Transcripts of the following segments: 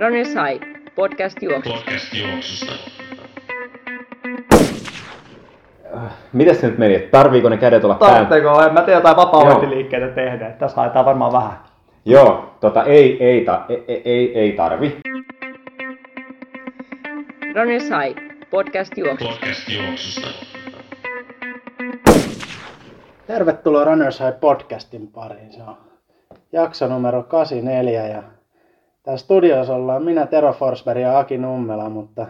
Runners High, podcast juoksusta. Mites se nyt meni? Tarviiko ne kädet olla päällä? Tarviiko? En mä tiedä, jotain vapaa-uintiliikkeitä tehdä. Tässä haetaan varmaan vähän. Joo, ei tarvi. Runners High, podcast juoksusta. Tervetuloa Runners High podcastin pariin. Se on jakso numero 84 ja tässä studiossa ollaan minä, Tero Forsberg ja Aki Nummela, mutta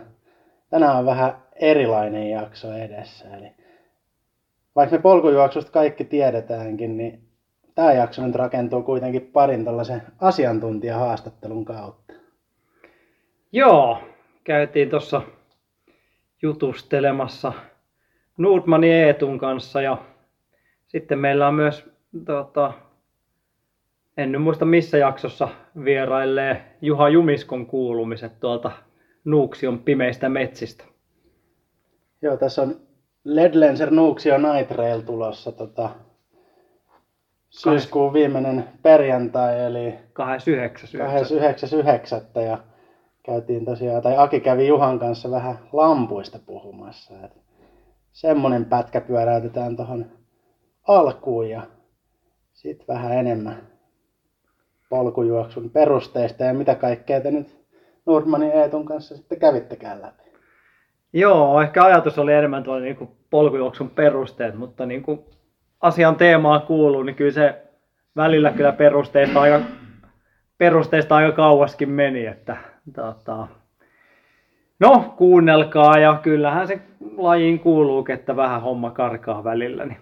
tänään on vähän erilainen jakso edessä. Eli vaikka me polkujuoksusta kaikki tiedetäänkin, niin tämä jakso nyt rakentuu kuitenkin parin tällaisen asiantuntijahaastattelun kautta. Joo, käytiin tuossa jutustelemassa Nordmanin Eetun kanssa ja sitten meillä on myös, en nyt muista missä jaksossa vierailee Juha Jumiskon kuulumiset tuolta Nuuksion pimeistä metsistä. Joo, tässä on Ledlenser Nuuksio Night Trail tulossa syyskuun viimeinen perjantai, eli 29.9. ja käytiin tosiaan, tai Aki kävi Juhan kanssa vähän lampuista puhumassa. Semmoinen pätkä pyöräytetään tuohon alkuun ja sitten vähän enemmän polkujuoksun perusteista ja mitä kaikkea te nyt Nordmanin Eetun kanssa sitten kävittekään läpi. Joo, ehkä ajatus oli enemmän tuolla niin polkujuoksun perusteet, mutta niin kuin asian teemaan kuuluu, niin kyllä se välillä kyllä perusteista aika kauaskin meni, että no kuunnelkaa ja kyllähän se lajiin kuuluu, että vähän homma karkaa välillä. Niin.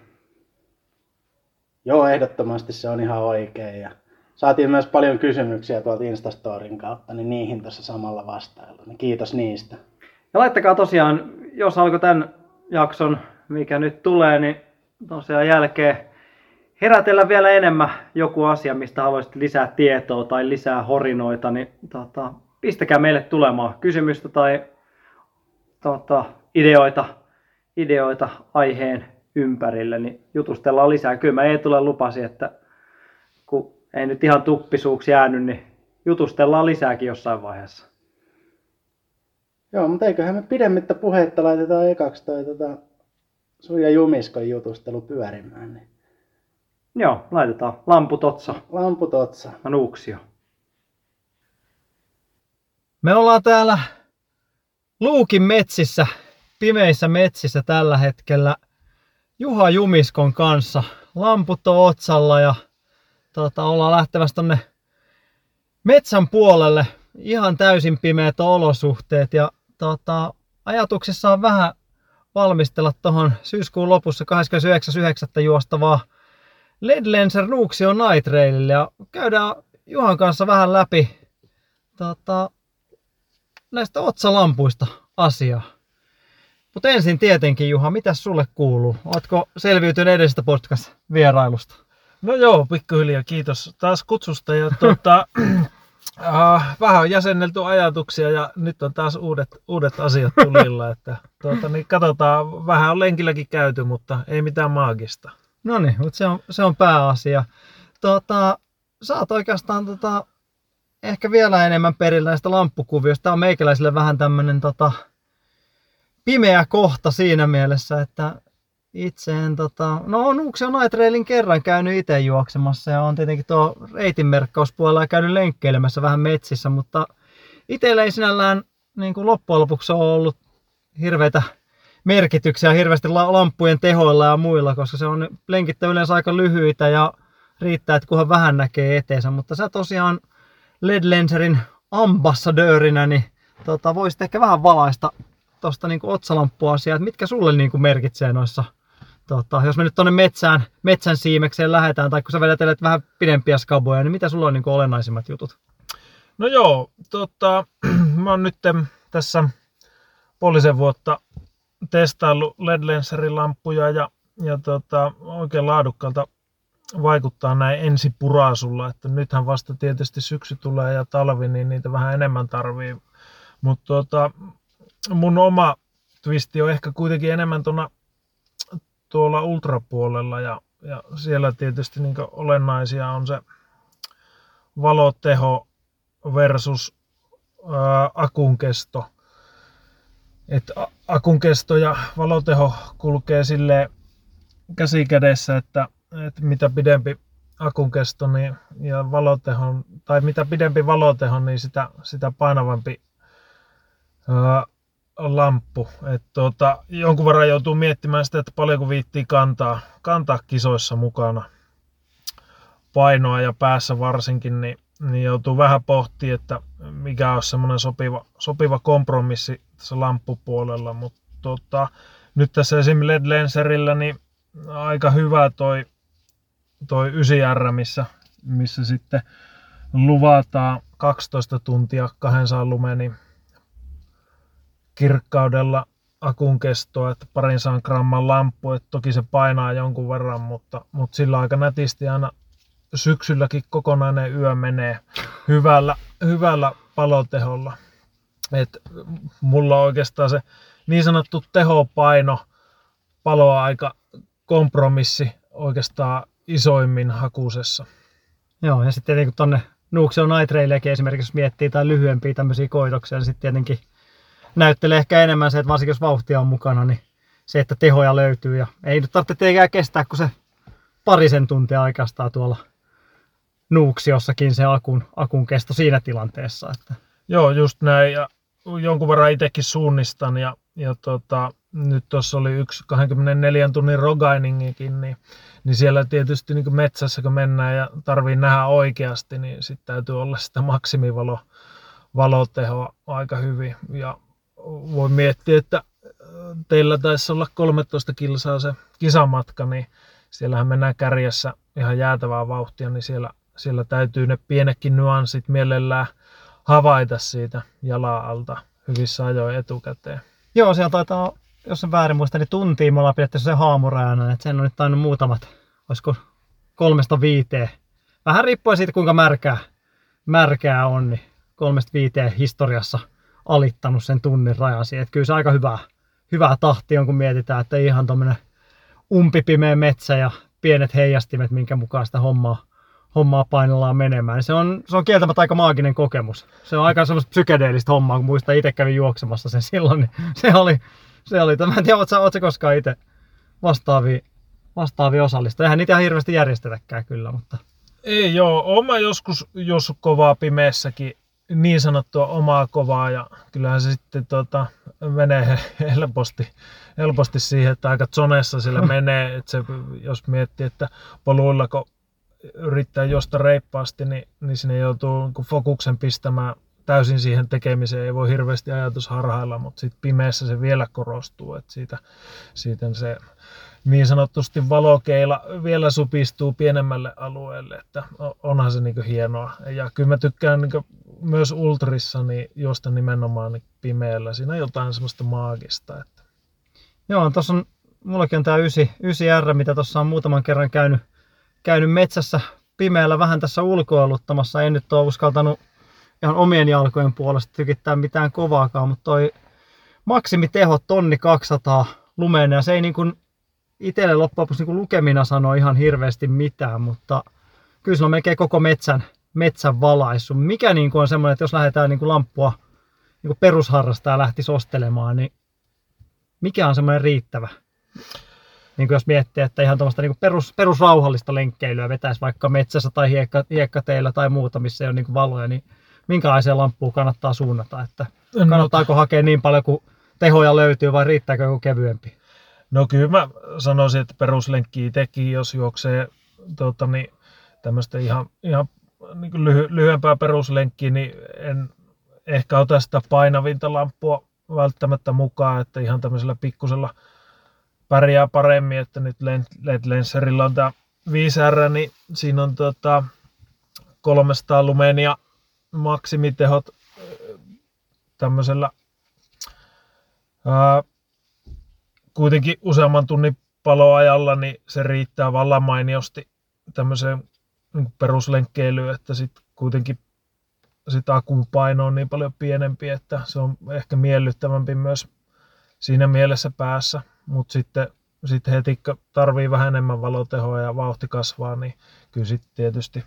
Joo, ehdottomasti se on ihan oikein ja saatiin myös paljon kysymyksiä tuolta Instastorin kautta, niin niihin tuossa samalla vastailla. Niin kiitos niistä. Ja laittakaa tosiaan, jos alkoi tämän jakson, mikä nyt tulee, niin tosiaan jälkeen herätellä vielä enemmän joku asia, mistä haluaisit lisää tietoa tai lisää horinoita, niin pistäkää meille tulemaan kysymystä tai ideoita aiheen ympärille, niin jutustellaan lisää. Kyllä mä Eetulle lupasin, että kun ei nyt ihan tuppisuuksi jäänyt, niin jutustellaan lisääkin jossain vaiheessa. Joo, mutta eiköhän me pidemmittä puheitta laitetaan ekaksi toi sun ja Jumiskon jutustelu pyörimään. Niin. Joo, laitetaan. Lamputotsa. Nuuksio. Me ollaan täällä Luukin metsissä, pimeissä metsissä tällä hetkellä Juha Jumiskon kanssa. Lamput on otsalla ja ollaan lähtemässä tonne metsän puolelle. Ihan täysin pimeät olosuhteet ja ajatuksissa on vähän valmistella tuohon syyskuun lopussa 29.9. juostavaa Ledlenser Nuuksio Night Trailille ja käydään Juhan kanssa vähän läpi näistä otsalampuista asiaa. Mutta ensin tietenkin Juha, mitäs sulle kuuluu? Ootko selviytynyt edellisestä podcast-vierailusta? No joo, pikkuhiljaa kiitos taas kutsusta ja vähän on jäsennelty ajatuksia ja nyt on taas uudet asiat tulilla, että niin katsotaan, vähän on lenkilläkin käyty, mutta ei mitään maagista. No niin, mutta se on pääasia. Sä oot oikeastaan ehkä vielä enemmän perillä näistä lamppukuvioista. Tää on meikäläisille vähän tämmönen pimeä kohta siinä mielessä, että itse en no Nuuksio Night Trailin kerran käynyt itse juoksemassa ja on tietenkin tuo reitinmerkkauspuolella ja käynyt lenkkeilemässä vähän metsissä, mutta itsellä ei sinällään niin kuin loppujen lopuksi ole ollut hirveitä merkityksiä hirveästi lamppujen tehoilla ja muilla, koska se on lenkittä yleensä aika lyhyitä ja riittää, että kunhan vähän näkee eteensä, mutta sä tosiaan Ledlenserin ambassadöörinä, niin voisit ehkä vähän valaista tuosta niin otsalamppuasiaa, että mitkä sulle niin kuin merkitsee noissa, jos me nyt tuonne metsän siimekseen lähdetään, tai kun sä vedätelet vähän pidempiä skaboja, niin mitä sulla on niin kuin olennaisimmat jutut? No joo, mä oon nyt tässä puolisen vuotta testaillut Ledlenserin lamppuja ja oikein laadukkaalta vaikuttaa näin ensipurasulla, että nythän vasta tietysti syksy tulee ja talvi, niin niitä vähän enemmän tarvii, mutta mun oma twisti on ehkä kuitenkin enemmän tuolla ultrapuolella ja siellä tietysti niin olennaisia on se valoteho versus akun kesto. Et akun kesto ja valoteho kulkee silleen käsi kädessä, että mitä pidempi akun kesto niin, ja valotehon, tai mitä pidempi valoteho, niin sitä painavampi lamppu. Jonkun verran joutuu miettimään sitä, että paljonko viittii kantaa kisoissa mukana painoa ja päässä varsinkin, niin joutuu vähän pohtimaan, että mikä olisi semmoinen sopiva kompromissi tässä lamppupuolella. Mutta nyt tässä esimerkiksi Ledlenserillä niin aika hyvä toi 9R, missä sitten luvataan 12 tuntia 200 lumeni kirkkaudella akun kestoa, että 200 gramman lamppu, että toki se painaa jonkun verran, mutta sillä aika nätisti aina syksylläkin kokonainen yö menee hyvällä paloteholla. Et mulla on oikeastaan se niin sanottu tehopaino paloaika kompromissi oikeastaan isoimmin hakusessa. Joo, ja sitten tietenkin tuonne Nuuksion Night Trailiakin esimerkiksi, jos miettii tai lyhyempiä tämmöisiä koitoksia, niin sitten tietenkin näyttelee ehkä enemmän se, että varsinkin jos vauhtia on mukana, niin se, että tehoja löytyy. Ja ei nyt tarvitse tietenkään kestää, kun se parisen tuntia aikastaa tuolla Nuuksiossakin se akun kesto siinä tilanteessa. Että. Joo, just näin. Ja jonkun verran itsekin suunnistan. Nyt tuossa oli yksi 24 tunnin rogainingikin, niin siellä tietysti niin metsässä kun mennään ja tarvii nähdä oikeasti, niin sitten täytyy olla sitä maksimivalotehoa aika hyvin. Ja voi miettiä, että teillä taisi olla 13 kilsaa se kisamatka, niin siellähän mennään kärjessä ihan jäätävää vauhtia, niin siellä täytyy ne pienetkin nyanssit mielellään havaita siitä jalan alta hyvissä ajoin etukäteen. Joo, siellä taitaa, jos en väärin muista, niin tuntiin me ollaan pidetty sen haamurajana, että sen on nyt tainnut muutamat, olisiko 3-5. Vähän riippuen siitä, kuinka märkää on, niin 3-5 historiassa alittanut sen tunnin rajan siihen. Että kyllä se aika hyvää tahti on, kun mietitään, että ihan tuommoinen umpipimeä metsä ja pienet heijastimet, minkä mukaan sitä hommaa painellaan menemään. Se on kieltämättä aika maaginen kokemus. Se on aika semmoista psykedeellistä hommaa, kun muistan itse kävin juoksemassa sen silloin. Niin se oli tämä. En tiedä, ootko koskaan itse vastaavia osallista. Eihän niitä ihan hirveästi järjestetäkään kyllä, mutta... Ei joo, oon mä joskus juossut kovaa pimeässäkin, niin sanottua omaa kovaa, ja kyllähän se sitten menee helposti siihen, että aika zonessa sillä menee, että se, jos miettii, että poluilla kun yrittää juosta reippaasti, niin sinne joutuu niin fokuksen pistämään täysin siihen tekemiseen, ei voi hirveästi ajatus harhailla, mutta sitten pimeässä se vielä korostuu, että siitä se niin sanotusti valokeila vielä supistuu pienemmälle alueelle, että onhan se niin hienoa. Ja kyllä mä tykkään niin myös ultrissa niin juosta nimenomaan niin pimeällä, siinä on jotain semmoista maagista. Että. Joo, tuossa on, mullakin on tää 9R, mitä tuossa on muutaman kerran käynyt metsässä pimeällä vähän tässä ulkoiluttamassa. En nyt ole uskaltanut ihan omien jalkojen puolesta tykittää mitään kovaakaan, mutta toi maksimiteho 1200 lumena, ja se ei niin kuin itselle loppujen lopuksi niin lukemina sanoo ihan hirveästi mitään, mutta kyllä se on melkein koko metsän valaissu. Mikä niin kuin on semmoinen, että jos lähdetään niin kuin lamppua niin kuin perusharrastaa lähtisi ostelemaan, niin mikä on semmoinen riittävä? Niin jos miettii, että ihan tuommoista niin perusrauhallista lenkkeilyä vetäisi vaikka metsässä tai hiekkateillä tai muuta, missä ei ole niin valoja, niin minkälaiseen lamppuun kannattaa suunnata? Että kannattaako hakea niin paljon, kuin tehoja löytyy vai riittääkö joku kevyempi? No kyllä mä sanoisin, että peruslenkkiä teki, jos juoksee niin tämmöistä ihan niin lyhyempää peruslenkkiä, niin en ehkä ota sitä painavinta lamppua välttämättä mukaan, että ihan tämmöisellä pikkusella pärjää paremmin, että nyt Ledlenserillä on tämä 5R, niin siinä on 300 lumenia maksimitehot tämmöisellä kuitenkin useamman tunnin paloajalla, niin se riittää vallan mainiosti tämmöiseen niin peruslenkkeilyyn, että sitten kuitenkin sit akupaino on niin paljon pienempi, että se on ehkä miellyttävämpi myös siinä mielessä päässä. Mutta sitten heti, kun tarvii vähän enemmän valotehoa ja vauhti kasvaa, niin kyllä sitten tietysti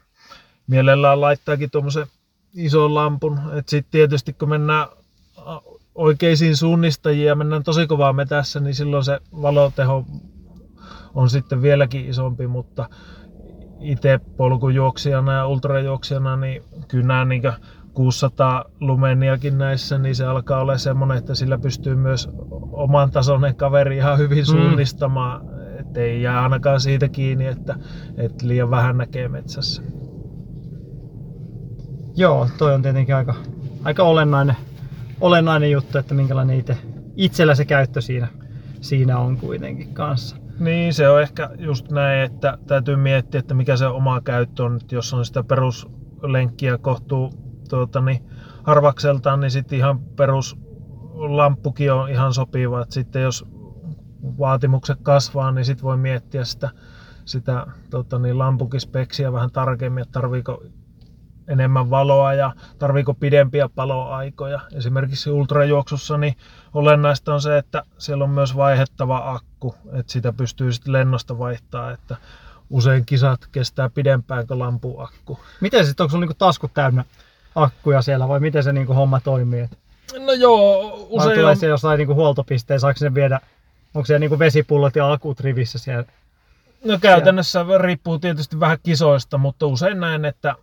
mielellään laittaakin tuommoisen ison lampun. Sitten tietysti kun mennään oikeisiin suunnistajiin ja mennään tosi kovaa metässä, niin silloin se valoteho on sitten vieläkin isompi, mutta itse polkujuoksijana ja ultrajuoksijana niin kynää niin 600 lumeniakin näissä, niin se alkaa olla semmoinen, että sillä pystyy myös oman tasoinen kaveri ihan hyvin suunnistamaan, ettei jää ainakaan siitä kiinni, että liian vähän näkee metsässä. Joo, toi on tietenkin aika olennainen juttu, että minkälainen itsellä se käyttö siinä on kuitenkin kanssa. Niin, se on ehkä just näin, että täytyy miettiä, että mikä se oma käyttö on, että jos on sitä peruslenkkiä kohtuu harvakseltaan, niin sitten ihan peruslamppukin on ihan sopiva. Et sitten jos vaatimukset kasvaa, niin sitten voi miettiä sitä lampukispeksiä vähän tarkemmin, että tarviiko enemmän valoa ja tarviiko pidempiä paloaikoja. Esimerkiksi ultrajuoksussa niin olennaista on se, että siellä on myös vaihettava akku, että sitä pystyy sitten lennosta vaihtaa, että usein kisat kestää pidempään kuin lampuakku. Miten sitten, onko sulla niinku taskut täynnä akkuja siellä vai miten se niinku homma toimii? No joo, usein tulee siellä jossain niinku huoltopisteen, saako ne viedä, onko siellä niinku vesipullot ja akut rivissä siellä? No käytännössä siellä riippuu tietysti vähän kisoista, mutta usein näen, että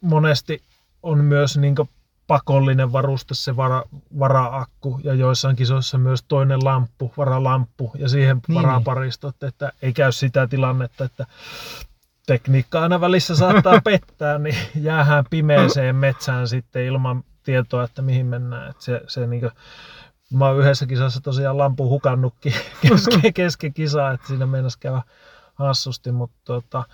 monesti on myös niinku pakollinen varuste se varaakku ja joissain kisoissa myös toinen varalamppu ja siihen varaparistot, että ei käy sitä tilannetta, että tekniikka aina välissä saattaa pettää, niin jäähän pimeeseen metsään sitten ilman tietoa, että mihin mennään. Että se niinku, mä oon yhdessä kisassa tosiaan lampun hukannutkin keskikisaa, että siinä meinasi käydä hassusti, mutta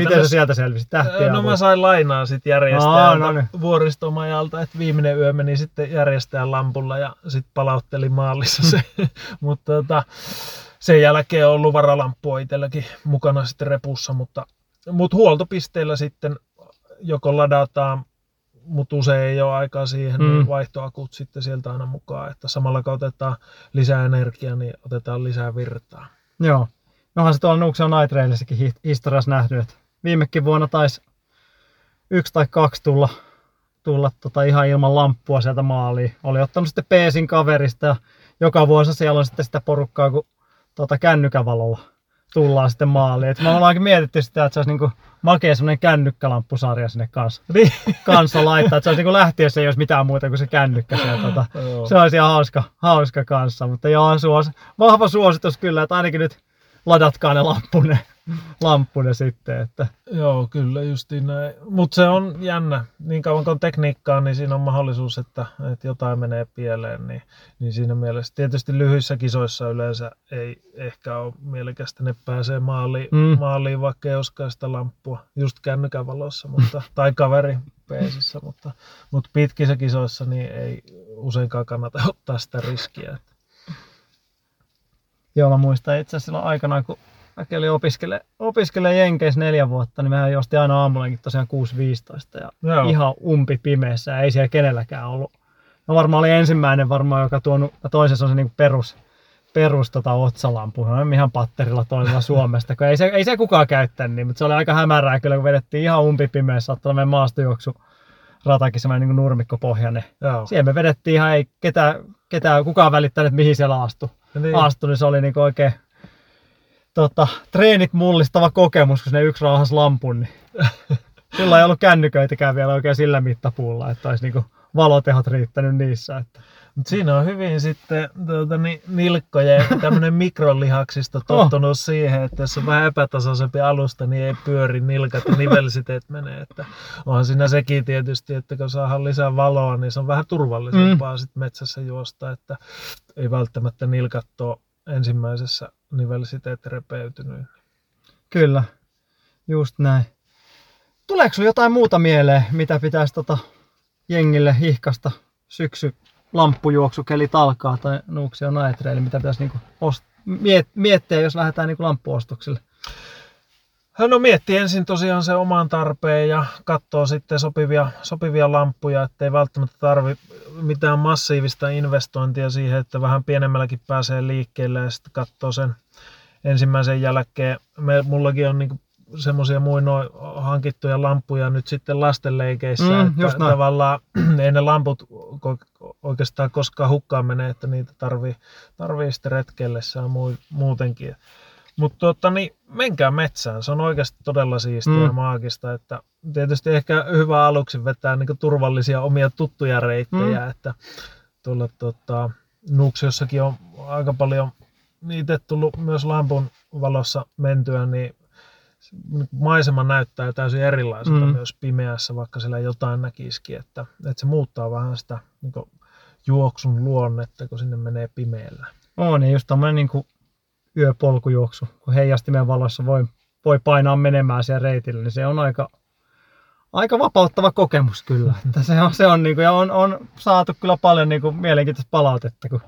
miten sä sieltä selvisit? No mä sain lainaa sit järjestäjältä vuoristomajalta, että viimeinen yö meni sitten järjestäjän lampulla ja sit palautteli maallissa se. Mutta sen jälkeen on ollut varalamppua itselläkin mukana sitten repussa, mutta huoltopisteillä sitten joko ladataan, mutta usein ei ole aikaa siihen, niin vaihtoakut sitten sieltä aina mukaan, että samalla kun otetaan lisää energiaa, niin otetaan lisää virtaa. Joo. Onhan se tuolla Nuuksion Night Trailissäkin historiassa nähnyt, että viimekin vuonna taisi 1 tai 2 tulla ihan ilman lamppua sieltä maaliin. Oli ottanut sitten peesin kaverista ja joka vuosi siellä on sitten sitä porukkaa, kun kännykkävalolla tullaan sitten maaliin. Et me ollaankin mietitty sitä, että se olisi niinku makea semmoinen kännykkälamppusarja sinne kanssa laittaa. Et se olisi niinku lähtiössä, ei olisi mitään muuta kuin se kännykkä siellä. Se olisi ihan hauska kanssa, mutta joo, vahva suositus kyllä, että ainakin nyt ladatkaa ne lampune sitten. Että. Joo, kyllä justiin näin. Mutta se on jännä. Niin kauan kuin on tekniikkaa, niin siinä on mahdollisuus, että jotain menee pieleen. Niin siinä mielessä. Tietysti lyhyissä kisoissa yleensä ei ehkä ole mielekästä. Ne pääsee maaliin, vaikka ei olisikaan sitä lamppua. Just kännykän valossa, tai kaveri peesissä. Mutta pitkissä kisoissa niin ei useinkaan kannata ottaa sitä riskiä. Joo, mä muistan itse asiassa silloin aikanaan, kun mäkin olin opiskelee Jenkeissä 4 vuotta, niin mehän josti aina aamullekin tosiaan 6.15 ja ihan umpipimeessä, ei siellä kenelläkään ollut. Mä varmaan olin ensimmäinen joka tuonut, toisessa on se niinku perus otsalampu, ihan patterilla toisella Suomesta, kun ei se kukaan käyttänyt, niin, mutta se oli aika hämärää kyllä, kun vedettiin ihan umpipimeessä, saattaa meidän maastojuoksu. Ratakin semmoinen niin nurmikkopohjainen. Joo. Siihen me vedettiin ihan, ei kukaan välittänyt, mihin siellä astui, niin se oli niin oikein treenit mullistava kokemus, kun sinne yksi raahasi lampun. Niin. Silloin ei ollut kännyköitäkään vielä oikein sillä mittapuulla, että olisi niin valotehot riittänyt niissä. Että. Mut siinä on hyvin sitten nilkkojen tämmöinen mikrolihaksisto tottunut siihen, että jos on vähän epätasaisempi alusta, niin ei pyöri nilkat ja nivelsiteet menee. Että onhan siinä sekin tietysti, että kun saadaan lisää valoa, niin se on vähän turvallisempaa sit metsässä juosta, että ei välttämättä nilkat ole ensimmäisessä nivelsiteet repeytynyt. Kyllä, just näin. Tuleeko sinulla jotain muuta mieleen, mitä pitäisi jengille hihkasta syksy? Lamppujuoksukeli talkaa tai Nuuksio Night Trail, mitä pitäisi niinku miettiä, jos lähdetään niinku lamppuostoksille? No miettii ensin tosiaan se oman tarpeen ja katsoo sitten sopivia lamppuja, ettei välttämättä tarvi mitään massiivista investointia siihen, että vähän pienemmälläkin pääsee liikkeelle ja sitten katsoo sen ensimmäisen jälkeen. Mullakin on niinku semmoisia muinoin hankittuja lampuja nyt sitten lastenleikeissä. Että tavallaan ei ne lamput oikeastaan koskaan hukkaan mene, että niitä tarvii sitten retkeillessä muutenkin. Mutta menkää metsään, se on oikeasti todella siistiä ja maagista. Että tietysti ehkä hyvä aluksi vetää niinku turvallisia omia tuttuja reittejä. Että tuolla Nuuksiossakin on aika paljon itse tullut myös lampun valossa mentyä, niin maisema näyttää täysin erilaiselta myös pimeässä, vaikka siellä jotain näkisikin, että se muuttaa vähän sitä niin kuin juoksun luonnetta, kun sinne menee pimeällä. On, ja just tämmöinen niin kuin yöpolkujuoksu, kun heijastimen valossa voi painaa menemään siellä reitillä, niin se on aika vapauttava kokemus kyllä. Että se on niin kuin, ja on saatu kyllä paljon niin kuin mielenkiintoista palautetta, kun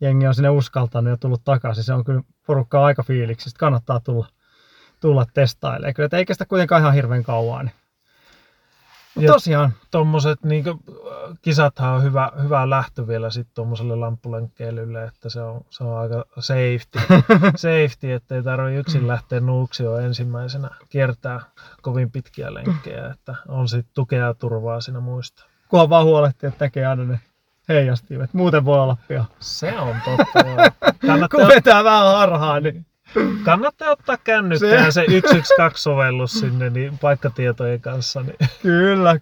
jengi on sinne uskaltanut ja tullut takaisin. Se on kyllä porukkaa aika fiiliksistä, kannattaa tulla testailemaan. Kyllä, ei kestä kuitenkaan ihan hirveän kauan. Niin. Mutta tosiaan. Tuommoiset niin kisathan on hyvä lähtö vielä sitten tuommoiselle lamppulenkkeilylle, että se on aika safety, ettei tarvitse yksin lähteä Nuuksioon ensimmäisenä kiertää kovin pitkiä lenkkejä, että on sitten tukea ja turvaa siinä muista. Kunhan vaan huolehtii, että tekee aina ne heijastimet. Muuten voi olla pian. Se on totta. Kun vetää vähän harhaa, niin kannattaa ottaa kännykkään se 112-sovellus sinne niin paikkatietojen kanssa. Niin. Kyllä.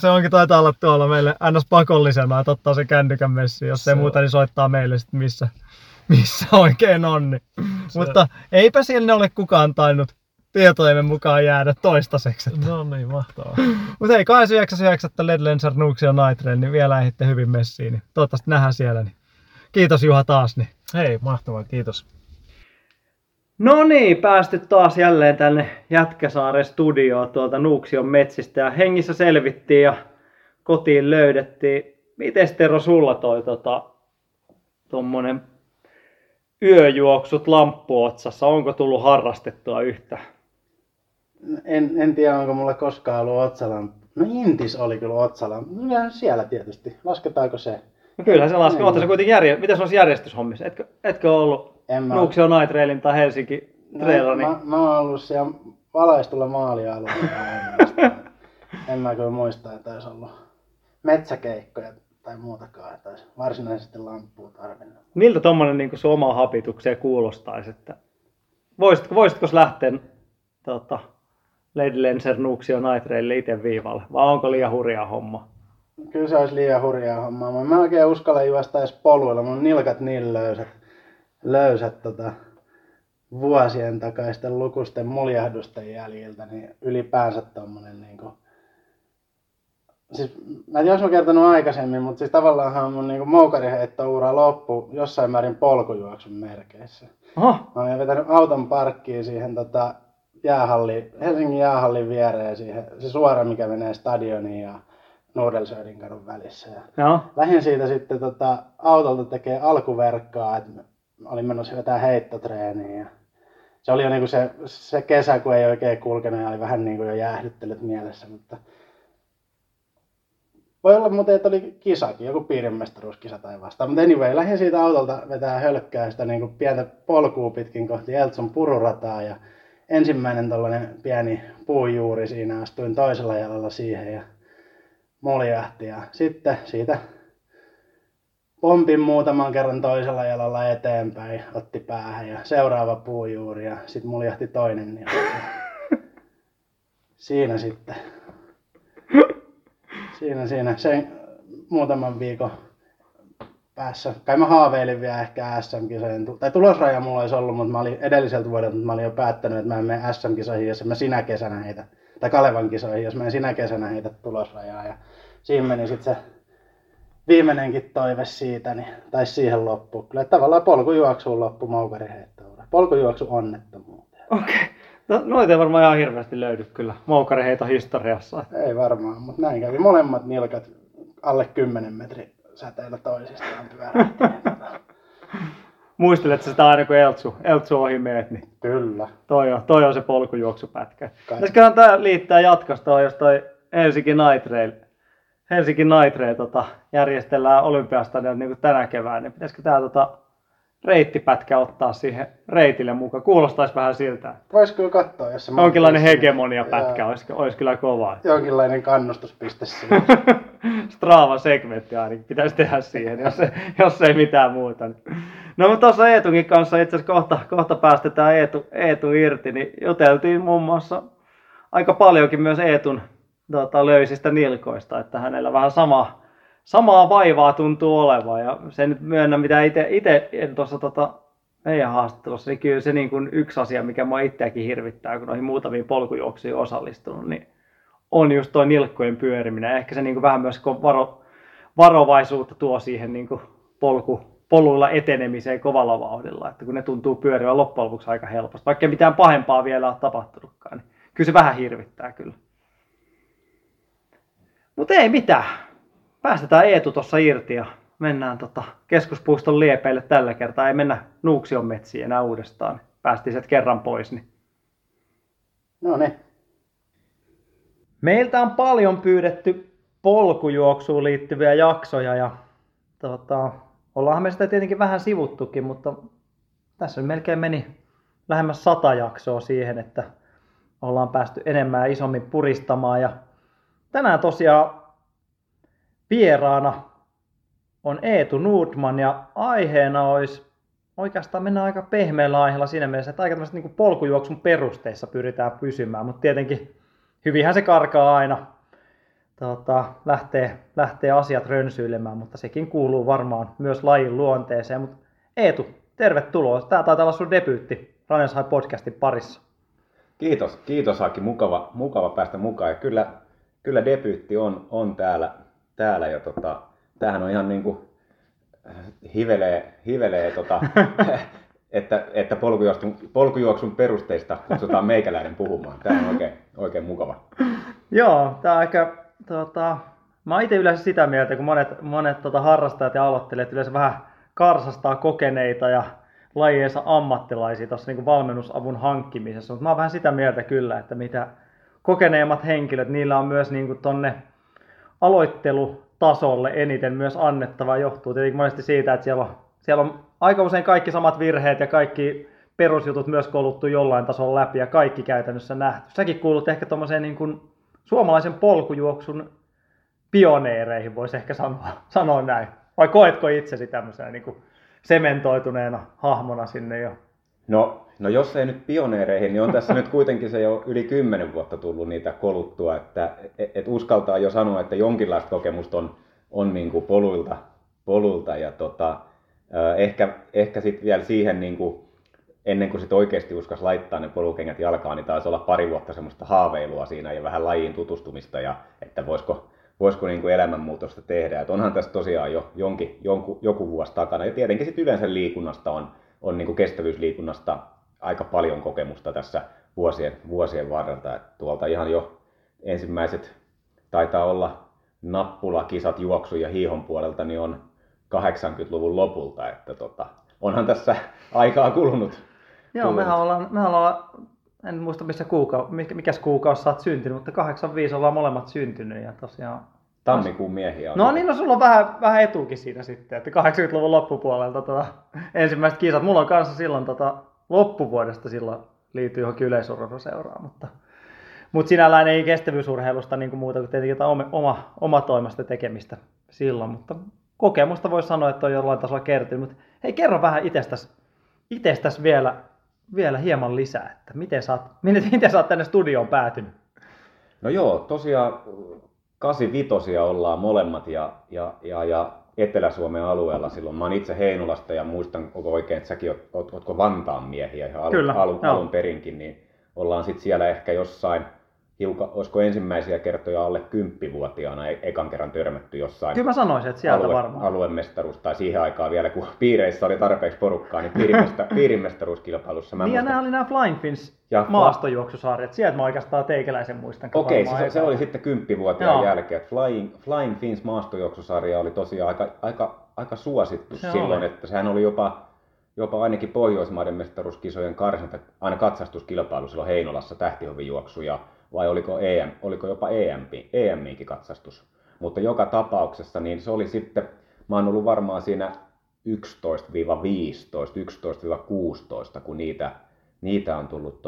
Se onkin taitaa olla tuolla meille ns. Pakollisena, että ottaa se kännykän messiin. Jos se ei muuta, niin soittaa meille sitten missä oikein on. Niin. Mutta eipä sinne ole kukaan tainnut tietojemme mukaan jäädä toistaiseksi. No niin, mahtavaa. Mutta hei, 8.9. Ledlenser Nuuksio Night Trail, niin vielä ehditte hyvin messiin. Niin toivottavasti nähdään siellä. Niin. Kiitos Juha taas. Niin. Hei, mahtavaa, kiitos. No niin, päästy taas jälleen tänne Jätkäsaaren studioon tuolta Nuuksion metsistä ja hengissä selvittiin ja kotiin löydettiin. Mites Tero sulla toi tommonen yöjuoksut lamppuotsassa, onko tullut harrastettua yhtä? En tiedä, onko mulla koskaan ollut otsalamppu. No Intis oli kyllä otsalamppu, no siellä tietysti, lasketaanko se? No kyllähän se laskee, mutta se kuitenkin mitäs on järjestyshommissa, etkö ollut? Nuuksio Night Trailin tai Helsinki Traililla? No, niin. Mä oon ollut siellä valaistulla maalialueella. En mä kyllä muista, että olisi ollut metsäkeikkoja tai muutakaan, että olisi varsinaisesti lamppua tarvinnut. Miltä tommonen niin sun omaa hapitukseen kuulostaisi? Että voisitko lähteä Ledlenser Nuuksio Night Trailille itse viivalle? Vai onko liian hurjaa homma? Kyllä se olisi liian hurjaa hommaa. Mä en oikein uskalla juosta edes poluilla. Mun nilkat niin löysät vuosien takaisten lukusten muljahdusten jäljiltä, niin ylipäänsä tommonen niinku. Siis, mä en tiedä, olis mä kertonut aikaisemmin, mutta siis tavallaanhan mun niinku moukariheittoura loppu jossain määrin polkujuoksun merkeissä. Aha. Mä olin vetänyt auton parkkiin siihen Helsingin jäähallin viereen, siihen, se suora mikä menee stadioniin ja Nordelsöödinkadun välissä. Ja lähdin siitä sitten autolta tekee alkuverkkaa, että olin menossa jotain heittotreeniä. Se oli jo niinku se kesä, kun ei oikein kulkenut ja oli vähän niinku jo jäähdyttelyt mielessä, mutta voi olla muuten, että oli kisakin, joku piirimestaruuskisa tai vastaan. Mutta anyway, lähdin siitä autolta vetää hölkkää sitä niinku pientä polkua pitkin kohti Eltson pururataa ja ensimmäinen tollainen pieni puujuuri siinä, astuin toisella jalalla siihen ja muljahti ja sitten siitä pompin muutaman kerran toisella jalalla eteenpäin, otti päähän ja seuraava puujuuri ja sitten muljahti toinen nilkka. Siinä sitten. Siinä. Sen muutaman viikon päässä. Kai mä haaveilin vielä ehkä SM-kisojen, tai tulosraja mulla olisi ollut, mutta mä olin edelliseltä vuodelta, mutta mä olin jo päättänyt, että mä en mene SM-kisoihin, jos mä sinä kesänä heitä, tai Kalevan kisoihin, jos mä en sinä kesänä heitä tulosrajaa. Ja siinä meni sitten se viimeinenkin toive siitä, niin taisi siihen loppuun. Kyllä tavallaan polkujuoksuun loppu moukariheittoura. Polkujuoksu onnettomuuteen. Okei. No, noita ei varmaan ihan hirveästi löydy kyllä moukariheitosta historiassa. Ei varmaan, mutta näin kävi. Molemmat nilkat alle 10 metrin säteellä toisistaan pyörättiin. Muisteletko sitä aina kun Eltsu ohi meet? Niin kyllä. Toi on se polkujuoksupätkä. Pitäisiköhän tämä liittää jatkosta, jos toi Helsinki Night Trail järjestellään Olympiastadionilla niin tänä keväänä, niin pitäisikö tämä reittipätkä ottaa siihen reitille mukaan. Kuulostaisi vähän siltä. Voisi kyllä katsoa, jos se... Jonkinlainen hegemoniapätkä olisi kyllä kovaa. Jonkinlainen kannustuspiste siihen. Strava-segmentti ainakin pitäisi tehdä siihen, jos ei mitään muuta. No mutta tuossa Eetunkin kanssa itse asiassa kohta päästetään Eetu irti, niin juteltiin muun muassa aika paljonkin myös Eetun löysistä nilkoista, että hänellä vähän samaa vaivaa tuntuu olevan, ja se nyt myönnä, mitä itse en tuossa meidän haastattelussa, niin kyllä se niin kuin yksi asia, mikä mua itseäkin hirvittää, kun noihin muutamiin polkujuoksiin osallistunut, niin on just tuo nilkkojen pyöriminen. Ehkä se niin kuin vähän myös varovaisuutta tuo siihen niin kuin poluilla etenemiseen kovalla vauhdilla, että kun ne tuntuu pyörivän loppujen lopuksi aika helposti, vaikka mitään pahempaa vielä ole tapahtunutkaan, niin kyllä se vähän hirvittää kyllä. Mutta ei mitään. Päästetään Eetu tuossa irti ja mennään keskuspuiston liepeille tällä kertaa. Ei mennä Nuuksion metsiin enää uudestaan. Päästiin sieltä kerran pois. Niin. No niin. Meiltä on paljon pyydetty polkujuoksuun liittyviä jaksoja. Ja, ollaanhan me sitä tietenkin vähän sivuttukin, mutta tässä melkein meni lähemmäs 100 jaksoa siihen, että ollaan päästy enemmän ja isommin puristamaan. Ja tänään tosiaan vieraana on Eetu Nordman ja aiheena olisi, oikeastaan mennään aika pehmeällä aiheella siinä mielessä, että aika tämmöiset niin kuin polkujuoksun perusteissa pyritään pysymään, mutta tietenkin hyvinhän se karkaa aina, lähtee asiat rönsyilemään, mutta sekin kuuluu varmaan myös lajin luonteeseen. Mutta Eetu, tervetuloa. Tämä taitaa olla sun debyytti Runners High -podcastin parissa. Kiitos Aki, mukava päästä mukaan. Ja kyllä debyytti on täällä ja tämähän on ihan niinku hivelee että polkujuoksun perusteista kutsutaan meikäläinen puhumaan. Tämä on oikein mukava. Joo, tää ehkä mä oon itse yleensä sitä mieltä, kun monet harrastajat ja aloittelijat yleensä vähän karsastaa kokeneita ja lajiensa ammattilaisia tuossa niinku valmennusavun hankkimisessa, mutta mä oon vähän sitä mieltä kyllä, että mitä kokeneemmat henkilöt, niillä on myös niinku tonne aloittelutasolle eniten myös annettavaa, johtuu tietenkin monesti siitä, että siellä on aika usein kaikki samat virheet ja kaikki perusjutut myös kouluttu jollain tasolla läpi ja kaikki käytännössä nähty. Säkin kuulut ehkä tuommoiseen niin kuin suomalaisen polkujuoksun pioneereihin, voisi ehkä sanoa näin. Vai koetko itsesi tämmöisenä niin kuin sementoituneena hahmona sinne jo? No jos ei nyt pioneereihin, niin on tässä nyt kuitenkin se jo yli 10 vuotta tullut niitä koluttua, että et uskaltaa jo sanoa, että jonkinlaista kokemusta on niin kuin polulta ja ehkä sitten vielä siihen niin kuin, ennen kuin sit oikeasti uskas laittaa ne polukengät jalkaan, niin taisi olla 2 vuotta semmoista haaveilua siinä ja vähän lajiin tutustumista ja että voisiko niin kuin elämänmuutosta tehdä, että onhan tässä tosiaan jo joku vuosi takana ja tietenkin sitten yleensä liikunnasta on niin kuin kestävyysliikunnasta aika paljon kokemusta tässä vuosien varrelta. Et tuolta ihan jo ensimmäiset taitaa olla nappulakisat juoksun ja hiihon puolelta, niin on 80-luvun lopulta, että onhan tässä aikaa kulunut. Joo, mehän ollaan, en muista mikäs kuukausi sä oot syntynyt, mutta 85 ollaan molemmat syntynyt ja tosiaan tammikuun miehiä on. No niin, no sulla on vähän etuukin siinä sitten, että 80-luvun loppupuolelta ensimmäiset kisat. Mulla on kanssa silloin loppuvuodesta silloin liittyy johonkin yleisurheiluseuraa, mutta sinällään ei kestävyysurheilusta niin kuin muuta kuin tietenkin jotain omatoimasta tekemistä silloin, mutta kokemusta voi sanoa, että on jollain tasolla kertynyt. Mutta hei, kerro vähän itsestäsi vielä hieman lisää, että miten sä oot tänne studioon päätynyt? No joo, tosiaan 85-vuotiaita ollaan molemmat ja Etelä-Suomen alueella silloin. Mä oon itse Heinolasta ja muistan, onko oikein, että säkin ootko Vantaan miehiä ihan alun perinkin, niin ollaan sitten siellä ehkä jossain, olisiko ensimmäisiä kertoja alle 10-vuotiaana ekan kerran törmätty jossain. Kyllä mä sanoisin, että sieltä varmaan. Aluemestaruus tai siihen aikaan vielä, kun piireissä oli tarpeeksi porukkaa, niin piirimestaruuskilpailussa. Niin muistan, ja nämä oli nämä Flying Fins maastojuoksusarjat, sieltä mä oikeastaan teikäläisen muistan. Okei, se oli sitten 10-vuotiaan jälkeen. Flying Fins maastojuoksusarja oli tosiaan aika suosittu se silloin, oli. Että sehän oli jopa ainakin Pohjoismaiden mestaruuskisojen karsinta, aina katsastuskilpailu silloin Heinolassa, tähtihovijuoksu ja vai oliko jopa EM-minkin katsastus. Mutta joka tapauksessa niin se oli sitten, mä oon ollut varmaan siinä 11-16, kun niitä on tullut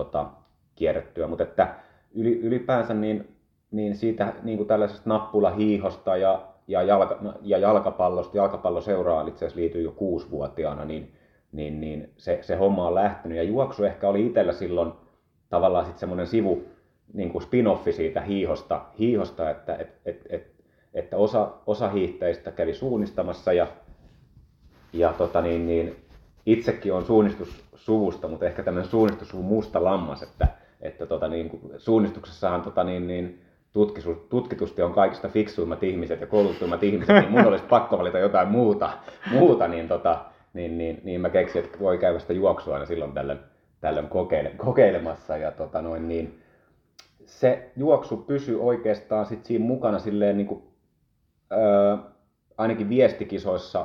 kierrettyä. Mutta että ylipäänsä niin siitä niin kuin tällaisesta nappulahiihosta ja jalkapallosta, jalkapalloseuraan itse asiassa liityin jo 6-vuotiaana, niin se homma on lähtenyt. Ja juoksu ehkä oli itsellä silloin tavallaan sitten semmoinen sivu, niin kuin spin-offi siitä hiihosta että osa hiihtäjistä kävi suunnistamassa ja itsekin on suunnistussuvusta, mutta ehkä tämmöinen suunnistussuvun musta lammas, suunnistuksessahan tutkitusti on kaikista fiksuimmat ihmiset ja koulutuimmat ihmiset, niin mun olisi pakko valita jotain muuta niin mä keksin, että voi käydä sitä juoksua aina silloin tällöin kokeilemassa ja se juoksu pysyy oikeastaan sit siinä mukana silleen ainakin viestikisoissa,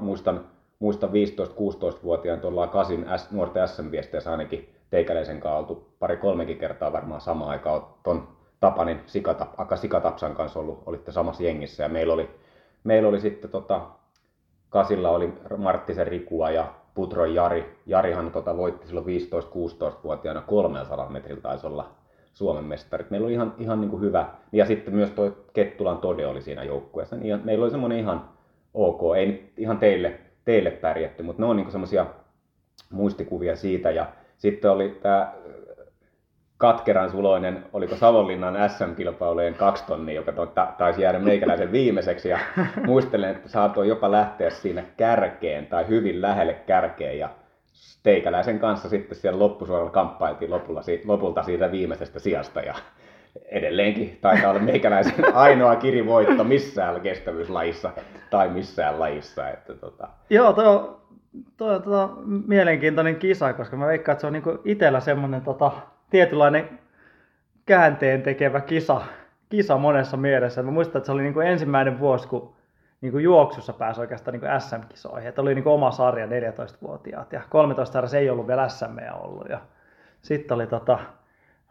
muistan 15-16-vuotiaan tuollaan 8 nuorten SM-viesteissä ainakin Teikäläisen kanssa oltu 2-3 kertaa varmaan samaan aikaan ton Tapanin Sikatapsan kanssa olitte samassa jengissä ja meillä oli sitten Kasilla oli Marttisen Rikua ja Putron Jari. Jarihan voitti silloin 15-16-vuotiaana 300 metrillä taisi olla Suomen mestarit. Meillä oli ihan niin kuin hyvä, ja sitten myös tuo Kettulan Tode oli siinä joukkueessa. Niin meillä oli semmoinen ihan ok, ei ihan teille pärjätty, mutta ne on niin semmoisia muistikuvia siitä. Ja sitten oli tämä katkeran suloinen, oliko Savonlinnan SM-kilpailujen 2 tonnia, joka taisi jäädä meikäläisen viimeiseksi. Ja muistelen, että saatoin jopa lähteä siinä kärkeen tai hyvin lähelle kärkeen. Ja Teikäläisen kanssa sitten siellä loppusuoralla kamppailtiin lopulta siitä viimeisestä sijasta ja edelleenkin taitaa olla meikäläisen ainoa kirivoitto missään kestävyyslajissa tai missään lajissa. Että Joo, tuo on mielenkiintoinen kisa, koska mä veikkaan, että se on niinku itsellä semmoinen tietynlainen käänteen tekevä kisa monessa mielessä. Mä muistan, että se oli niinku ensimmäinen vuosi, kun niinku juoksussa pääsi oikeastaan niinku SM-kisoihin. Et oli niinku oma sarja 14-vuotiaat ja 13-vuotias ei ollut vielä SM:ää ollut. Ja sitten oli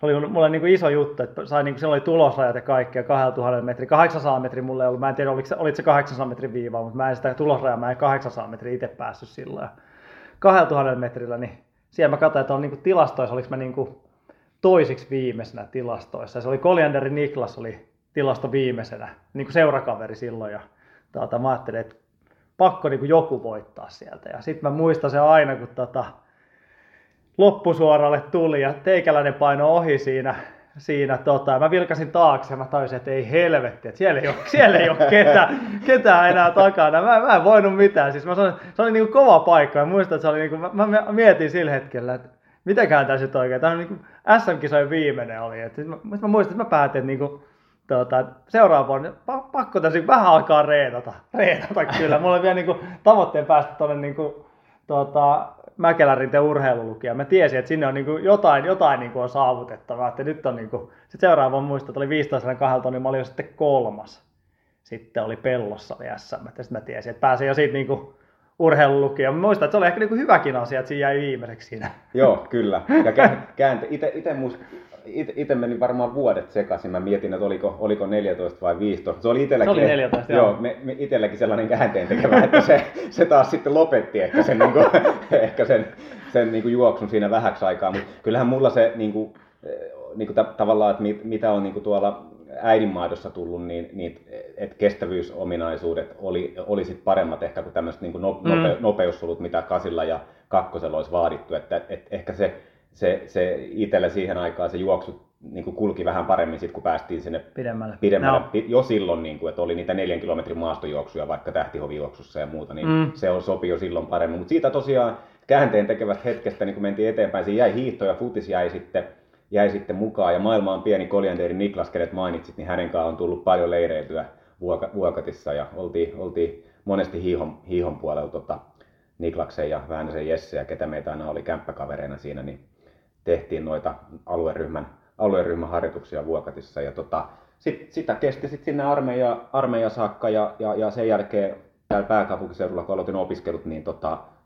oli mulle niinku iso juttu, että sai niinku siellä oli tulosrajat ja kaikkea 2000 metriä, 800 metriä mulle ei ollut. Mä en tiedä oliko se 800 metrin viiva, mutta mä en sitä tulosrajaa, mä en 800 metriä itse päässyt silloin. Ja 2000 metrillä niin siellä mä katsoin, että on niinku tilastoissa, oliks mä niinku toisiksi viimeisenä tilastoissa. Ja se oli Koljanderi Niklas oli tilasto viimeisenä, niinku seurakaveri silloin ja mä ajattelin, että pakko niin kuin joku voittaa sieltä. Ja sitten mä muistan sen aina, kun loppusuoralle tuli ja Teikäläinen paino ohi siinä ja mä vilkasin taakse ja mä tajusin, että ei helvetti, että siellä ei ole ketään enää takana. Mä en voinut mitään. Siis se oli niin kuin kova paikka. Mä muistan, että se oli niin kuin, mä mietin sillä hetkellä, että mitäkään tässä nyt oikein. Tämä on niin kuin SM-kisojen viimeinen oli. Mä muistan, että mä päätin, että niin kuin seuraava vuonna pakko tässä vähän alkaa reenata kyllä. Mulla on vielä niinku tavoitteen päästä tuonne niinku Mäkelärinten urheilulukiaan. Mä tiesin, että sinne on niinku jotain niinku on saavutettava. Että nyt on niinku seuraava muistaa, että oli 15.2, niin mä olin jo sitten 3. Sitten oli Pellossa oli SM. Ja sitten mä tiesin, että pääsin jo siitä niinku urheilulukiaan. Mä muistan, että se oli ehkä niinku hyväkin asia, että siinä jäi viimeiseksi siinä. Joo, kyllä. Ja itse meni varmaan vuodet sekaisin. Mä mietin, että oliko 14 vai 15. Se oli itselläkin. Se oli 14, joo. Me itselläkin sellainen käänteen tekevä, että se taas sitten lopetti ehkä sen, sen niin kuin juoksun siinä vähäksi aikaa. Mutta kyllähän mulla se tavallaan, että mitä on niin kuin tuolla äidinmaidossa tullut, niin että kestävyysominaisuudet oli sit paremmat ehkä kuin tämmöiset niin kuin nopeussulut, mitä 8:lla ja 2:lla olisi vaadittu. Että ehkä se itsellä siihen aikaan se juoksu niin kulki vähän paremmin sit, kun päästiin sinne pidemmälle. No. Jo silloin, että oli niitä 4 kilometrin maastojuoksuja vaikka tähtihovijuoksussa ja muuta, niin se sopi jo silloin paremmin. Mutta siitä tosiaan käänteen tekevästä hetkestä, kun mentiin eteenpäin, se jäi hiihto ja futis jäi sitten mukaan. Ja maailma on pieni. Koljanderi Niklas, kenet mainitsit, niin hänen kanssaan on tullut paljon leireiltyä Vuokatissa ja oltiin monesti hiihon puolella Niklaksen ja Väänäsen Jesse ja ketä meitä aina oli kämppäkavereina siinä, niin tehtiin noita alueryhmän harjoituksia Vuokatissa ja sitä kesti sitten sinne armeija saakka ja sen jälkeen täällä pääkaupunkiseudulla, kun aloitin opiskelut, niin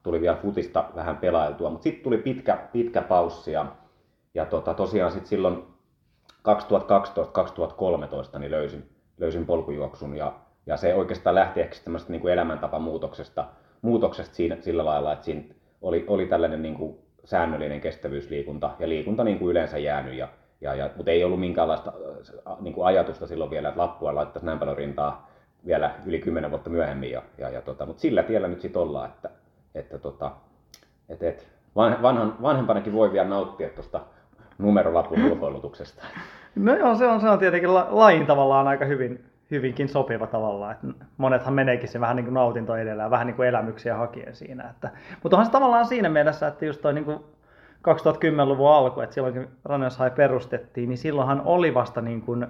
tuli vielä futista vähän pelailtua, mutta sitten tuli pitkä paussi ja tosiaan sitten silloin 2012-2013 niin löysin polkujuoksun ja se oikeastaan lähti ehkä tämmöisestä niin kuin elämäntapamuutoksesta muutoksesta sillä lailla, että siinä oli tällainen niin kuin säännöllinen kestävyysliikunta ja liikunta niin kuin yleensä jäänyt. Mutta ei ollut minkäänlaista niin kuin ajatusta silloin vielä, että lappua laittaisi näin paljon rintaa vielä yli 10 vuotta myöhemmin. Mutta sillä tiellä nyt sitten ollaan, että vanhempanakin voi vielä nauttia tuosta numerolapun ulkoilutuksesta. No joo, se on tietenkin lajin tavallaan aika hyvinkin sopiva tavallaan. Että monethan meneekin se vähän niin kuin nautinto edellä ja vähän niin kuin elämyksiä hakien siinä. Mutta onhan se tavallaan siinä mielessä, että just toi niin kuin 2010-luvun alku, että silloin kun Runners High perustettiin, niin silloinhan oli vasta niin kuin,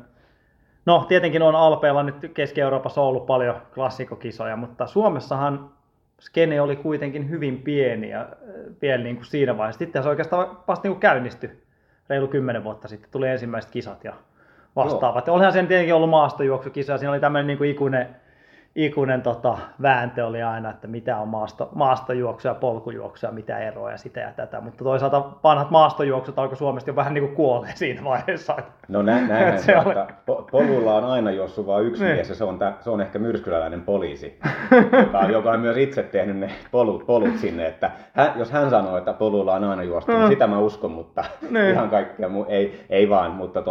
no tietenkin on alpeilla nyt Keski-Euroopassa ollut paljon klassikokisoja, mutta Suomessahan skene oli kuitenkin hyvin pieni ja vielä niin kuin siinä vaiheessa. Sitten se oikeastaan vasta niin kuin käynnistyi reilu 10 vuotta sitten, tuli ensimmäiset kisat ja vastaavat. Joo. Olihan siinä tietenkin ollut maastojuoksukisa ja siinä oli tämmöinen niin kuin ikuinen vääntö oli aina, että mitä on maastojuoksu ja polkujuoksu ja mitä eroa ja sitä ja tätä, mutta toisaalta vanhat maastojuoksut alkoi Suomesta jo vähän niin kuin kuolee siinä vaiheessa. No näinhän se on, että polulla on aina juossut vain yksi mies ja se on ehkä myrskyläläinen poliisi, joka on myös itse tehnyt ne polut sinne, että jos hän sanoo, että polulla on aina juostu, niin sitä mä uskon, mutta ihan kaikkea ei vaan, mutta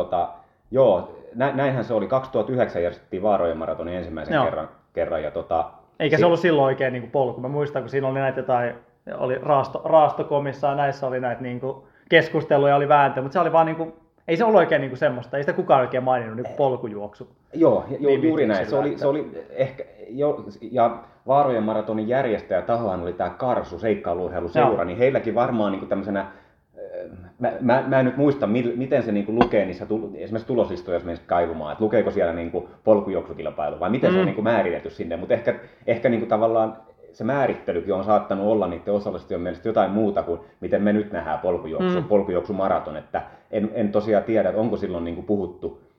joo, näinhän se oli. 2009 järjestettiin Vaarojen maratonin ensimmäisen kerran. Eikä se ollut silloin oikein niin kuin polku. Mä muistan, kun siinä oli näitä jotain, oli raastokomissa ja näissä oli näitä niin kuin keskusteluja, oli vääntöä, mutta se oli vaan niin kuin, ei se ollut oikein niin kuin semmoista, ei sitä kukaan oikein maininnut niin kuin polkujuoksu. Joo, juuri näin. Se oli ehkä, ja Vaarojen maratonin järjestäjätahohan oli tämä Karsu, seikkailuurheiluseura, niin heilläkin varmaan niin kuin tämmöisenä, Mä en nyt muista, miten se niinku lukee niissä esimerkiksi tulosistoja, jos menisi kaivumaan, että lukeeko siellä niinku polkujuoksukilpailu vai miten se on niinku määritelty sinne, mutta ehkä niinku tavallaan se määrittelykin on saattanut olla niiden osallistujien mielestä jotain muuta kuin miten me nyt nähdään polkujuoksumaraton, että en tosiaan tiedä, että onko silloin niinku puhuttu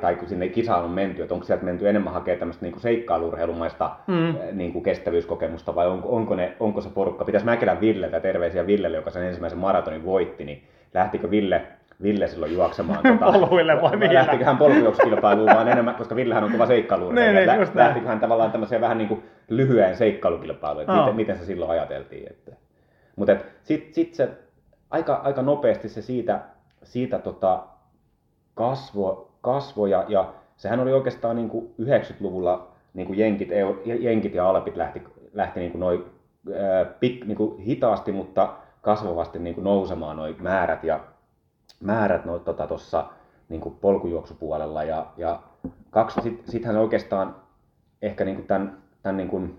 tai kun sinne kisaan on menty, että onko sieltä menty enemmän hakemaan tämmöistä niinku seikkailu-urheilumaista niinku kestävyyskokemusta, vai onko se porukka, pitäisi Mäkelän Villeltä, terveisiä Villelle, joka sen ensimmäisen maratonin voitti, niin lähtikö Ville silloin juoksemaan poluille vai mihin? Lähtikö hän polkujuoksukilpailuun vaan enemmän, koska Villehän on kova seikkailu-urheilija, lähtikö hän tavallaan tämmöiseen vähän niinku lyhyeen seikkailukilpailuun, että miten se silloin ajateltiin. Mutta sitten se aika nopeasti se siitä kasvoja, ja sehän oli oikeastaan niin kuin 90-luvulla niin kuin jenkit ja alpit lähti niin kuin niin kuin hitaasti, mutta kasvavasti niin kuin nousemaan noi määrät tuossa niin kuin polkujuoksupuolella, ja sittenhän se oikeastaan ehkä niin kuin tämän niin kuin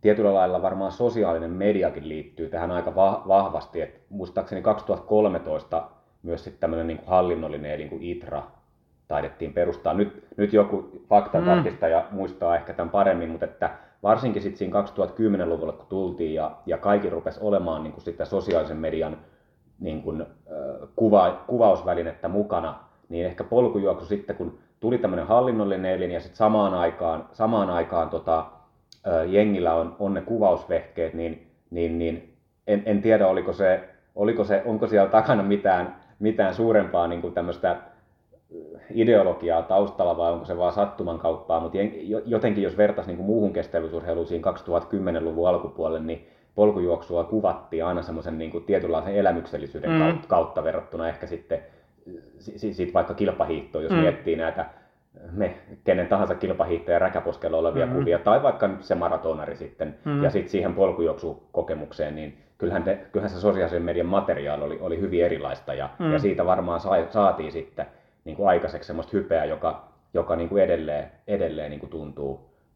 tietyllä lailla varmaan sosiaalinen mediakin liittyy tähän aika vahvasti, että muistaakseni 2013 myös sitten tämmöinen niin kuin hallinnollinen, eli niin kuin ITRA taidettiin perustaa. Nyt joku faktatarkistaja muistaa ehkä tämän paremmin, mutta että varsinkin sitten siinä 2010-luvulla, kun tultiin ja kaikki rupesi olemaan niin kuin sitä sosiaalisen median niin kuin, kuvausvälinettä mukana, niin ehkä polkujuoksu sitten, kun tuli tämmöinen hallinnollinen elin ja sitten samaan aikaan jengillä on ne kuvausvehkeet, niin en tiedä, onko siellä takana mitään suurempaa niin kuin tämmöistä ideologiaa taustalla, vai onko se vaan sattuman kauppaa, mutta jotenkin jos vertaisi niin kuin muuhun kestävyysurheiluun siinä 2010-luvun alkupuolelle, niin polkujuoksua kuvattiin aina semmoisen niin kuin tietynlaisen elämyksellisyyden kautta verrattuna ehkä sitten sit vaikka kilpahiihtoon, jos miettii näitä kenen tahansa kilpahiihtäjä räkäposkella olevia kuvia, tai vaikka se maratonari sitten, ja sitten siihen polkujuoksukokemukseen, niin kyllähän se sosiaalisen median materiaali oli hyvin erilaista, ja siitä varmaan saatiin sitten niin kuin aikaiseksi semmoista hypeä, joka niin kuin edelleen niin kuin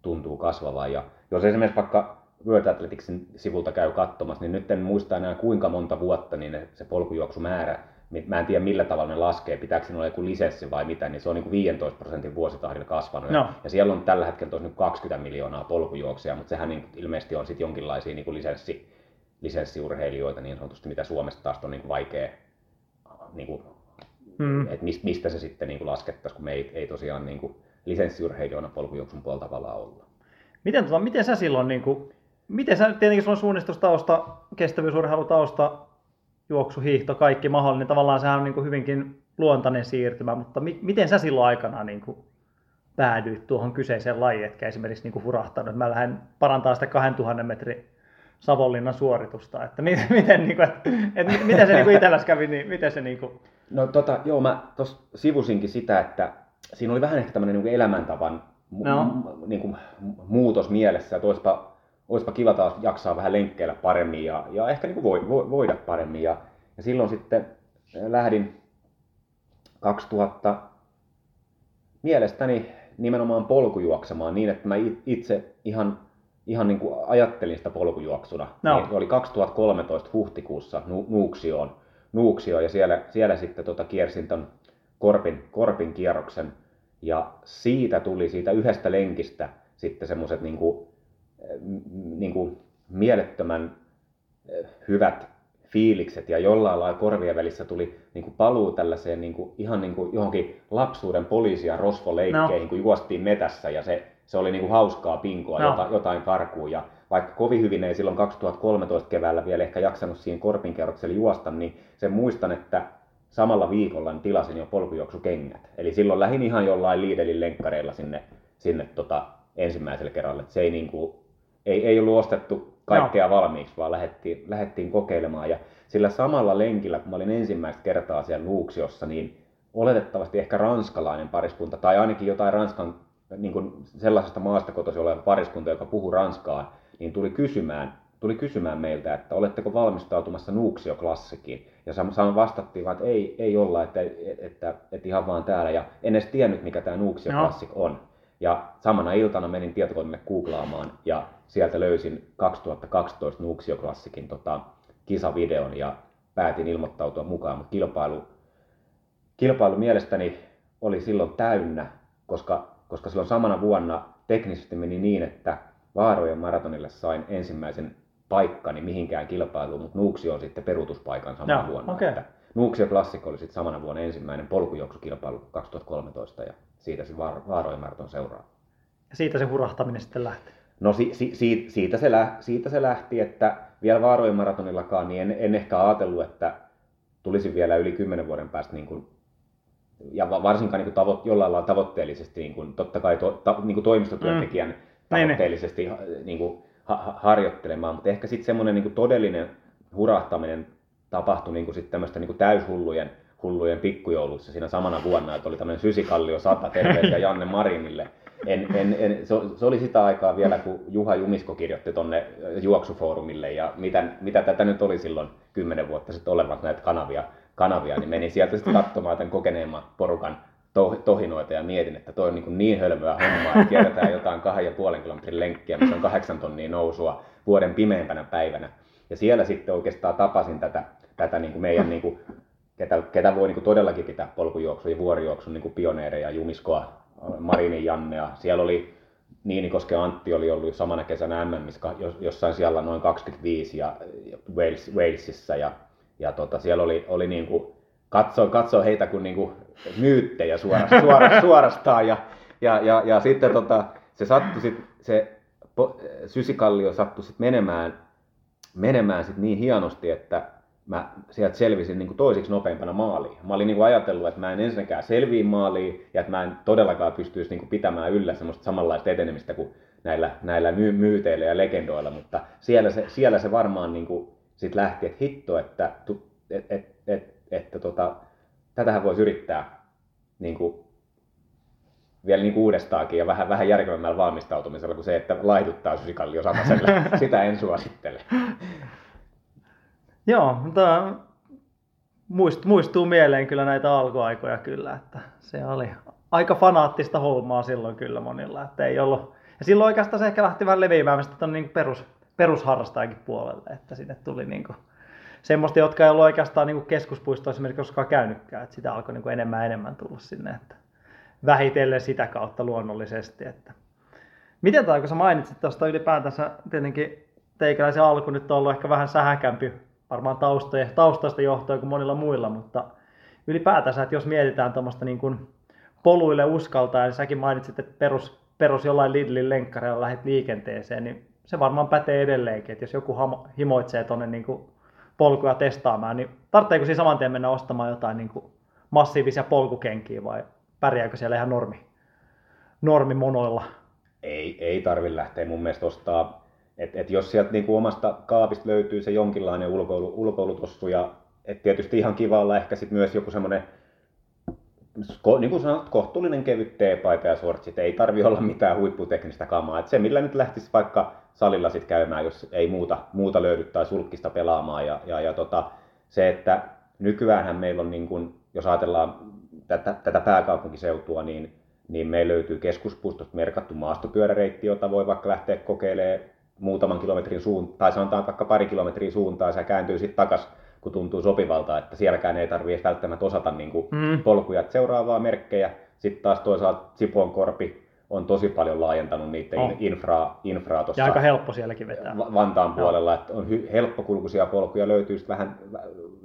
tuntuu kasvavan. Ja jos esimerkiksi vaikka World Athleticsin sivulta käy katsomassa, niin nyt en muista enää kuinka monta vuotta niin se polkujuoksumäärä, mä en tiedä millä tavalla ne laskee, pitääkö siinä olla joku lisenssi vai mitä, niin se on niin kuin 15% vuositahdilla kasvanut. No. Ja siellä on tällä hetkellä nyt 20 miljoonaa polkujuoksia, mutta sehän niin ilmeisesti on sitten jonkinlaisia niin kuin lisenssiurheilijoita niin sanotusti, mitä Suomesta taas on niin kuin vaikea, niin kuin, että mistä se sitten niin kuin laskettaisiin, kun me ei tosiaan niin kuin lisenssiurheilijoina polkujuoksun puolella tavallaan olla. Miten sä silloin, niin kuin, miten sä, tietenkin sulla on suunnistustausta, kestävyysurheilutausta, juoksu, hiihto, kaikki mahdollinen, tavallaan sehän on niin kuin hyvinkin luontainen siirtymä, mutta miten sä silloin aikanaan niin kuin päädyit tuohon kyseiseen lajiin, etkä esimerkiksi niin kuin hurahtanut, että mä lähden parantamaan sitä 2000 metrin Savonlinnan suoritusta, että miten se niinku itselläsi kävi, niin miten se niinku... No joo, mä tuossa sivusinkin sitä, että siinä oli vähän ehkä tämmöinen niinku elämäntavan niinku muutos mielessä, että olisipa kiva taas jaksaa vähän lenkkeillä paremmin ja ehkä niinku voida paremmin. Ja silloin sitten lähdin 2000 mielestäni nimenomaan polkujuoksemaan niin, että mä itse ihan niin kuin ajattelin sitä polkujuoksuna. No. Niin oli 2013 huhtikuussa Nuuksioon ja siellä sitten kiersin ton korpin kierroksen ja siitä tuli siitä yhdestä lenkistä sitten semmoiset niin kuin mielettömän hyvät fiilikset ja jollain lailla korvien välissä tuli niinku paluu tällaiseen niinku ihan niinku johonkin lapsuuden poliisi- ja rosvoleikkeihin, kun juostiin metässä ja se oli niinku hauskaa pinkoa jotain karkuun. Ja vaikka kovin hyvin ei silloin 2013 keväällä vielä ehkä jaksanut siihen korpinkerrokselle juosta, niin sen muistan, että samalla viikolla tilasin jo polkujuoksukengät. Eli silloin lähdin ihan jollain Lidlin lenkkareilla sinne ensimmäisellä kerralla. Et se ei niinku ei ollut ostettu kaikkea valmiiksi, vaan lähdettiin kokeilemaan. Ja sillä samalla lenkillä, kun mä olin ensimmäistä kertaa siellä Nuuksiossa, niin oletettavasti ehkä ranskalainen pariskunta, tai ainakin jotain Ranskan niin kuin sellaisesta maasta kotoisin oleva pariskunta, joka puhui ranskaa, niin tuli kysymään meiltä, että oletteko valmistautumassa Nuuksio Classiciin. Ja vastattiin vaan, että ei olla, että ihan vaan täällä. Ja en edes tiennyt, mikä tämä Nuuksio Classic on. Ja samana iltana menin tietokoneelle googlaamaan ja sieltä löysin 2012 Nuuksio Classicin kisavideon ja päätin ilmoittautua mukaan, mutta kilpailu mielestäni oli silloin täynnä, koska silloin samana vuonna teknisesti meni niin, että Vaarojen maratonille sain ensimmäisen paikkani mihinkään kilpailuun, mutta Nuuksio on sitten peruutuspaikan samana vuonna. Okay. Että Nuuksio Classic oli sitten samana vuonna ensimmäinen polkujuoksukilpailu 2013 ja siitä se Vaarojen maraton seuraa. Ja siitä se hurahtaminen sitten lähti? No siitä se lähti, että vielä Vaarojen maratonillakaan niin en ehkä ajatellut, että tulisin vielä yli 10 vuoden päästä niin kuin, ja varsinkaan niin kuin jollain lailla tavoitteellisesti, niin kuin, totta kai niin kuin toimistotyöntekijän tavoitteellisesti niin kuin, harjoittelemaan, mutta ehkä sitten semmoinen niin kuin todellinen hurahtaminen tapahtui niin kuin sitten tämmöistä niin kuin täyshullujen pikkujoulussa siinä samana vuonna, että oli tämmöinen Sysikallio 100, terveisiä Janne Marinille. Se oli sitä aikaa vielä, kun Juha Jumisko kirjoitti tuonne Juoksufoorumille ja mitä tätä nyt oli silloin 10 vuotta sitten olevat näitä kanavia, niin menin sieltä sitten katsomaan tämän kokeneemman porukan tohinoita ja mietin, että toi on niin hölmöä hommaa, että kierretään jotain 2,5 kilometrin lenkkiä, missä on 8 tonnia nousua vuoden pimeimpänä päivänä. Ja siellä sitten oikeastaan tapasin tätä niin kuin meidän... Niin kuin, ketä voi niinku todellakin pitää polkujuoksun ja vuorijuoksun niinku pioneereja, Jumiskoa, Marinin Jannea. Siellä oli Niinikosken Antti oli ollut samana kesänä MM:ssä jossain siellä noin 25 ja Walesissa ja siellä oli niinku katsoin heitä kuin niinku myyttejä suorastaan ja sitten se sattui sit, se Sysikallio sattui sit menemään sit niin hienosti, että mä sieltä selvisin niin kuin toiseksi nopeimpana maaliin. Mä olin niin kuin ajatellut, että mä en ensinnäkään selviä maaliin ja että mä en todellakaan pystyisi niin kuin pitämään yllä semmoista samanlaista etenemistä kuin näillä myyteillä ja legendoilla, mutta siellä se varmaan niin kuin sit lähti, että hitto, että tätähän voisi yrittää niin kuin vielä niin kuin uudestaakin ja vähän järkevämmällä valmistautumisella kuin se, että laihduttaa Sysikallio sataselle. Sitä en suosittele. Joo, mutta muistuu mieleen kyllä näitä alkuaikoja kyllä, että se oli aika fanaattista hommaa silloin kyllä monilla, että ei ollut. Ja silloin oikeastaan se ehkä lähti vähän leviämään sitten niin perusharrastajankin puolelle, että sinne tuli niin kuin semmoista, jotka ei ollut oikeastaan niin kuin keskuspuistoa esimerkiksi koskaan käynytkään, että sitä alkoi niin kuin enemmän tulla sinne, että vähitellen sitä kautta luonnollisesti, että miten tämä, kun sä mainitsit tuosta ylipäätänsä tietenkin teikäläisen alku nyt on ollut ehkä vähän sähäkämpi, varmaan taustasta johtuen kuin monilla muilla, mutta ylipäätänsä, että jos mietitään tuommoista niin kuin poluille uskaltaa, niin säkin mainitsit, että perus jollain Lidlin lenkkareilla lähdet liikenteeseen, niin se varmaan pätee edelleenkin, että jos joku himoitsee tuonne niin kuin polkuja testaamaan, niin tarvitseeko siinä saman tien mennä ostamaan jotain niin kuin massiivisia polkukenkiä vai pärjääkö siellä ihan normi normimonoilla? Ei tarvitse lähteä mun mielestä ostaa. Et jos sieltä niinku omasta kaapista löytyy se jonkinlainen ulkoilutossu, ja et tietysti ihan kiva olla ehkä sit myös joku semmoinen, niin kuin sanot, kohtuullinen kevyt teepaita ja sortsit. Ei tarvitse olla mitään huipputeknistä kamaa. Et se, millä nyt lähtisi vaikka salilla sit käymään, jos ei muuta löydy, tai sulkkista pelaamaan. Se, että nykyäänhän meillä on, niin kun, jos ajatellaan tätä pääkaupunkiseutua, niin meillä löytyy keskuspuistosta merkattu maastopyöräreitti, jota voi vaikka lähteä kokeilemaan muutaman kilometrin suuntaan, tai sanotaan vaikka pari kilometrin suuntaan, ja kääntyy sitten takaisin, kun tuntuu sopivalta, että sielläkään ei tarvitse välttämättä osata niinku polkuja seuraavaa merkkejä. Sitten taas toisaalta Sipoonkorpi on tosi paljon laajentanut niiden infraa tuossa. Ja aika helppo sielläkin vetää. Vantaan puolella, että on helppokulkuisia polkuja, löytyy sitten vähän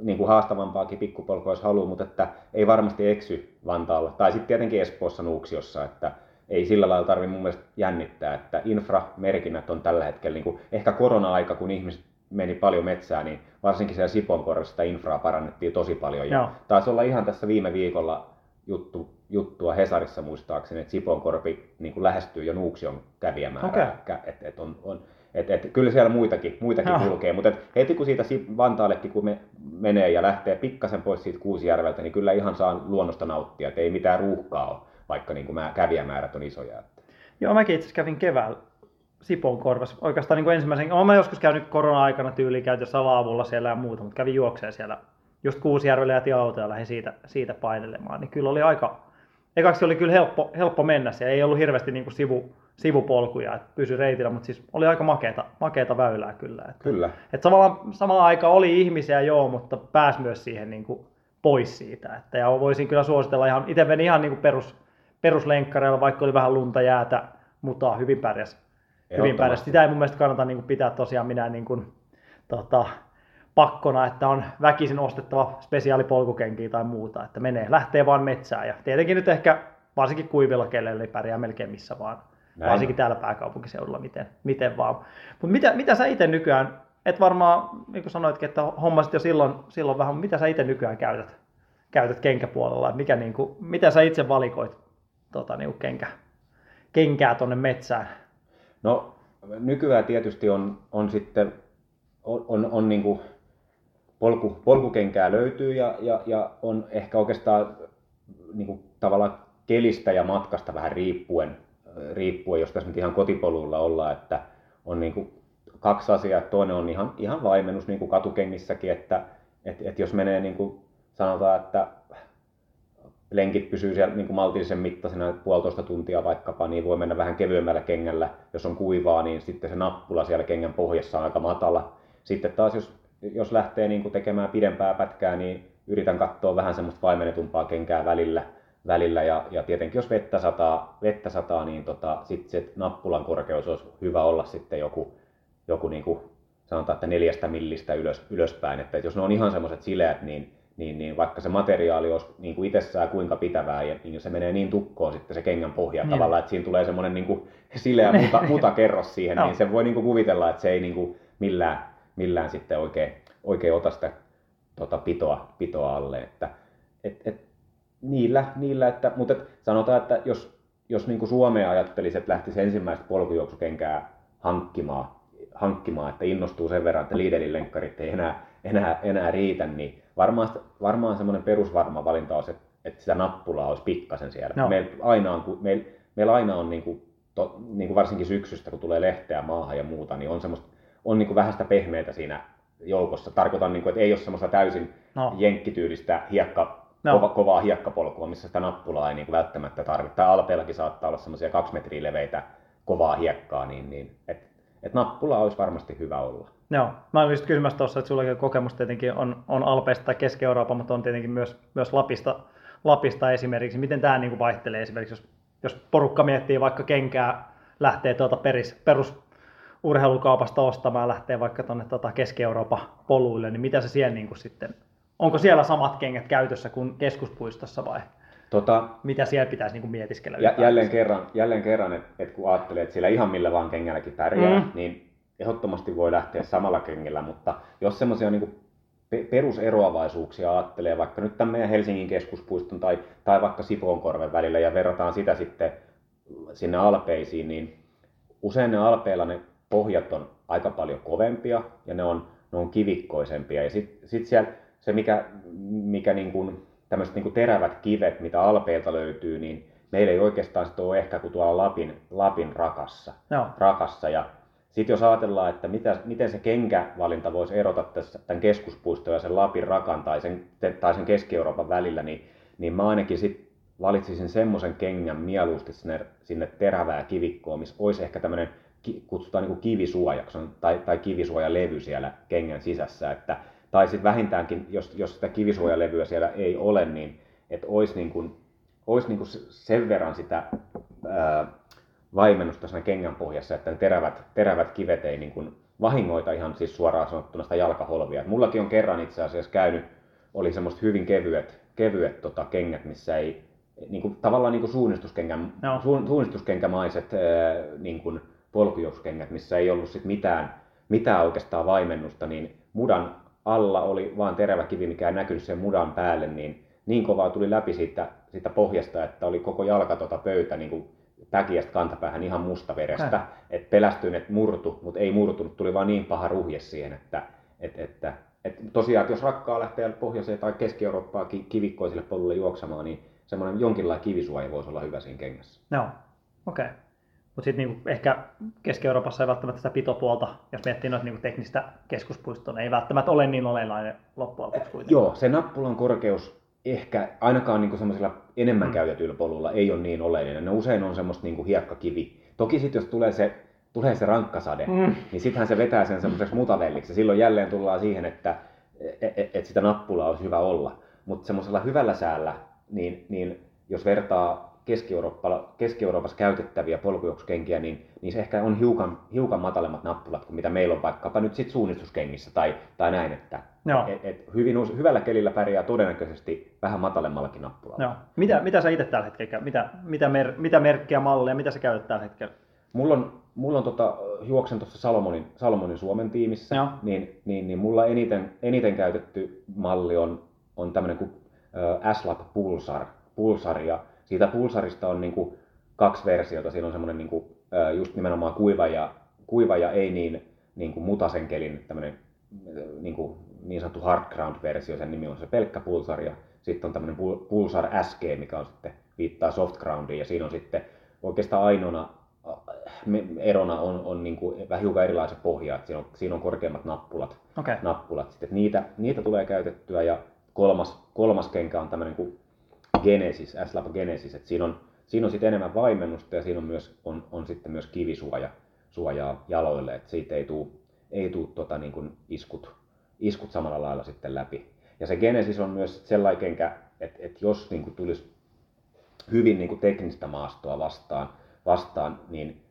niin kuin haastavampaakin pikkupolkua, jos haluaa, mutta että ei varmasti eksy Vantaalla. Tai sitten tietenkin Espoossa Nuuksiossa, että ei sillä lailla tarvitse mun mielestä jännittää, että inframerkinnät on tällä hetkellä, niin kuin ehkä korona-aika, kun ihmiset meni paljon metsään, niin varsinkin siellä Sipoonkorvessa sitä infraa parannettiin tosi paljon. Ja taisi olla ihan tässä viime viikolla juttua Hesarissa muistaakseni, että Sipoonkorpi niin kuin lähestyy jo Nuuksion kävijämäärää. Okay. Kyllä siellä muitakin kulkee, mutta heti kun siitä Vantaallekin kun menee ja lähtee pikkasen pois siitä Kuusijärveltä, niin kyllä ihan saa luonnosta nauttia, että ei mitään ruuhkaa ole, vaikka niin kuin kävijämäärät on isoja. Joo, mäkin itse asiassa kävin keväällä Sipoonkorvassa oikeastaan niin kuin ensimmäisen. Olen mä joskus käynyt korona-aikana tyyliin, käytin sala-avulla siellä ja muuta, mutta kävin juokseen siellä. Just Kuusijärvelle jätin autoja ja lähdin siitä painelemaan, niin kyllä oli ekaksi oli kyllä helppo mennä siellä, ei ollut hirveästi niin kuin sivupolkuja, että pysyi reitillä, mutta siis oli aika makeata väylää kyllä. Että samalla aikaa oli ihmisiä joo, mutta pääsi myös siihen niin kuin pois siitä, että ja voisin kyllä suositella ihan, itse meni ihan niin kuin peruslenkkareilla, vaikka oli vähän lunta, jäätä, mutta hyvin pärjäs. Sitä ei mun mielestä kannata niin kuin pitää tosiaan minä niin kuin pakkona, että on väkisin ostettava spesiaalipolkukenkiä tai muuta, että lähtee vaan metsään. Ja tietenkin nyt ehkä varsinkin kuivilla kelleillä ei pärjää melkein missä vaan, näin varsinkin täällä pääkaupunkiseudulla miten vaan. Mutta mitä sä itse nykyään, et varmaan niin kuin sanoitkin, että hommasit jo silloin vähän, mitä sä itse nykyään käytät kenkäpuolella, mikä niin kuin, mitä sä itse valikoit niin kuin kenkää tuonne metsään? No nykyään tietysti on sitten, on niin kuin polkukenkää löytyy ja on ehkä oikeastaan niin kuin tavallaan kelistä ja matkasta vähän riippuen, jos tässä nyt ihan kotipolulla ollaan, että on niin kuin kaksi asiaa. Toinen on ihan vaimennus niin kuin katukengissäkin, että jos menee niin kuin sanotaan, että lenkit pysyy siellä niin kuin maltillisen mittaisena 1,5 tuntia vaikkapa, niin voi mennä vähän kevyemmällä kengällä. Jos on kuivaa, niin sitten se nappula siellä kengän pohjassa on aika matala. Sitten taas jos lähtee niin kuin tekemään pidempää pätkää, niin yritän katsoa vähän semmoista vaimennetumpaa kenkää välillä. Ja tietenkin jos vettä sataa, niin sitten se nappulan korkeus olisi hyvä olla sitten joku niin kuin sanotaan, että 4 millistä ylöspäin. Että jos ne on ihan semmoiset sileät, niin vaikka se materiaali olisi niin kuin itsessään kuinka pitävää, niin se menee niin tukkoon sitten se kengän pohja tavallaan, että siinä tulee semmoinen niin kuin sileä mutakerros siihen, niin sen voi niin kuin kuvitella, että se ei niin kuin millään sitten oikein ota sitä pitoa alle, että niillä että, mutta sanotaan, että jos niin kuin Suomea ajattelisi, että lähtisi ensimmäistä polkujuoksukenkää hankkimaan, että innostuu sen verran, että Lidlin lenkkarit ei enää riitä, niin varmaan semmoinen perusvarma valinta olisi, että sitä nappulaa olisi pikkasen siellä. No. Meillä aina on niin kuin varsinkin syksystä, kun tulee lehteä maahan ja muuta, niin on semmoista niin kuin vähän sitä pehmeätä siinä joukossa. Tarkoitan, niin kuin, että ei ole semmoista täysin jenkkityylistä kovaa hiekkapolkua, missä sitä nappulaa ei niin kuin välttämättä tarvitse. Tai alpeillakin saattaa olla semmoisia 2 metriä leveitä kovaa hiekkaa, niin että nappulaa olisi varmasti hyvä olla. Joo, mä olin just kysymässä tuossa, että sullakin kokemus tietenkin on Alpeista tai Keski-Euroopan, mutta on tietenkin myös Lapista esimerkiksi. Miten tämä niin kuin vaihtelee esimerkiksi, jos porukka miettii vaikka kenkää, lähtee perusurheilukaupasta ostamaan, lähtee vaikka tuonne Keski-Euroopan poluille, niin mitä se siellä niin kuin sitten, onko siellä samat kengät käytössä kuin keskuspuistossa vai? Mitä siellä pitäisi niin kuin mietiskellä? Jälleen kerran, että kun ajattelee, että siellä ihan millä vaan kengälläkin pärjää, niin ehdottomasti voi lähteä samalla kengellä, mutta jos semmoisia niin kuin peruseroavaisuuksia ajattelee vaikka nyt tämän meidän Helsingin keskuspuiston tai vaikka Sipoonkorven välillä ja verrataan sitä sitten sinne alpeisiin, niin usein ne alpeilla ne pohjat on aika paljon kovempia ja ne on kivikkoisempia. Ja sitten siellä se, mikä niin kuin, tämmöiset niin kuin terävät kivet, mitä alpeilta löytyy, niin meillä ei oikeastaan sitä ole ehkä kuin tuolla Lapin rakassa. Ja sitten jos ajatellaan, että miten se kenkävalinta voisi erota tämän keskuspuiston ja sen Lapin rakan tai sen Keski-Euroopan välillä, niin mä ainakin sit valitsisin semmoisen kengän mieluusti sinne terävää kivikkoa, missä olisi ehkä tämmöinen, kutsutaan niin kuin kivisuojaksi tai kivisuojalevy siellä kengän sisässä. Että, tai sitten vähintäänkin, jos sitä kivisuojalevyä siellä ei ole, niin että olisi niin kuin sen verran sitä vaimennusta siinä kengän pohjassa, että terävät kivet ei niin kuin vahingoita ihan siis suoraan sanottuna sitä jalkaholvia. Et mullakin on kerran itse asiassa käynyt, oli semmoiset hyvin kevyet kengät, missä ei niin kuin, tavallaan niin kuin suunnistuskenkämaiset niin kuin polkujuoksukengät, missä ei ollut sit mitään oikeastaan vaimennusta, niin mudan alla oli vaan terävä kivi, mikä ei näkynyt sen mudan päälle, niin kovaa tuli läpi siitä pohjasta, että oli koko jalka pöytä niin kuin täkiästä kantapäähän ihan mustaverestä. Et pelästyin, että murtu, mutta ei murtunut, tuli vaan niin paha ruhje siihen, että tosiaan, jos rakkaa lähtee pohjoiseen tai Keski-Eurooppaan kivikkoisille polulle juoksamaan, niin semmoinen jonkinlainen kivisuoja voisi olla hyvä siinä kengässä. Joo, okei. Okay. Mutta sitten niinku ehkä Keski-Euroopassa ei välttämättä sitä pitopuolta, jos miettii noita niinku teknistä keskuspuistoa, niin ei välttämättä ole niin olennainen loppujen lopuksi kuitenkin. Joo, se nappulan korkeus ehkä ainakaan niinku semmoisilla enemmän käytetyillä polulla ei ole niin oleellinen. Ne usein on semmoista niinku hiekkakivi. Toki sitten jos tulee se rankkasade, niin sittenhän se vetää sen semmoiseksi mutavelliksi. Silloin jälleen tullaan siihen, että sitä nappulaa olisi hyvä olla. Mutta semmoisella hyvällä säällä, niin jos vertaa Keski-Euroopassa käytettäviä polkujuoksukenkiä, niin se ehkä on hiukan matalemmat nappulat kuin mitä meillä on vaikkapa nyt sit suunnistuskengissä tai näin. Että hyvällä kelillä pärjää todennäköisesti vähän matalemmallakin nappulalla. Joo. Mitä sä itse tällä hetkellä, mitä merkkiä, malleja, mitä sä käytät tällä hetkellä? Mulla on juoksen tuossa Salomonin Suomen tiimissä, niin mulla eniten käytetty malli on tämmöinen kuin Slap Pulsar, ja siitä Pulsarista on niin kuin kaksi versiota. Siinä on semmoinen niin kuin just nimenomaan kuiva ja ei niin kuin mutasen kelin tämmöinen niin sanottu hardground-versio, sen nimi on se pelkkä Pulsar, ja sitten on tämmöinen Pulsar SG, mikä on sitten viittaa softgroundiin, ja siinä on sitten oikeastaan ainoana erona on niin kuin vähän hiukan erilaiset pohjat, siinä on korkeammat nappulat. Sitten niitä tulee käytettyä, ja kolmas kenkä on tämmöinen kuin Genesis, S-Lab Genesis, että siinä on sitten enemmän vaimennusta ja siinä on myös sitten myös kivisuojaa jaloille, että siitä ei tuu niin kuin iskut samalla lailla sitten läpi. Ja se Genesis on myös sellainen kenkä, että jos niin kuin tulisi hyvin niin kuin teknistä maastoa vastaan niin,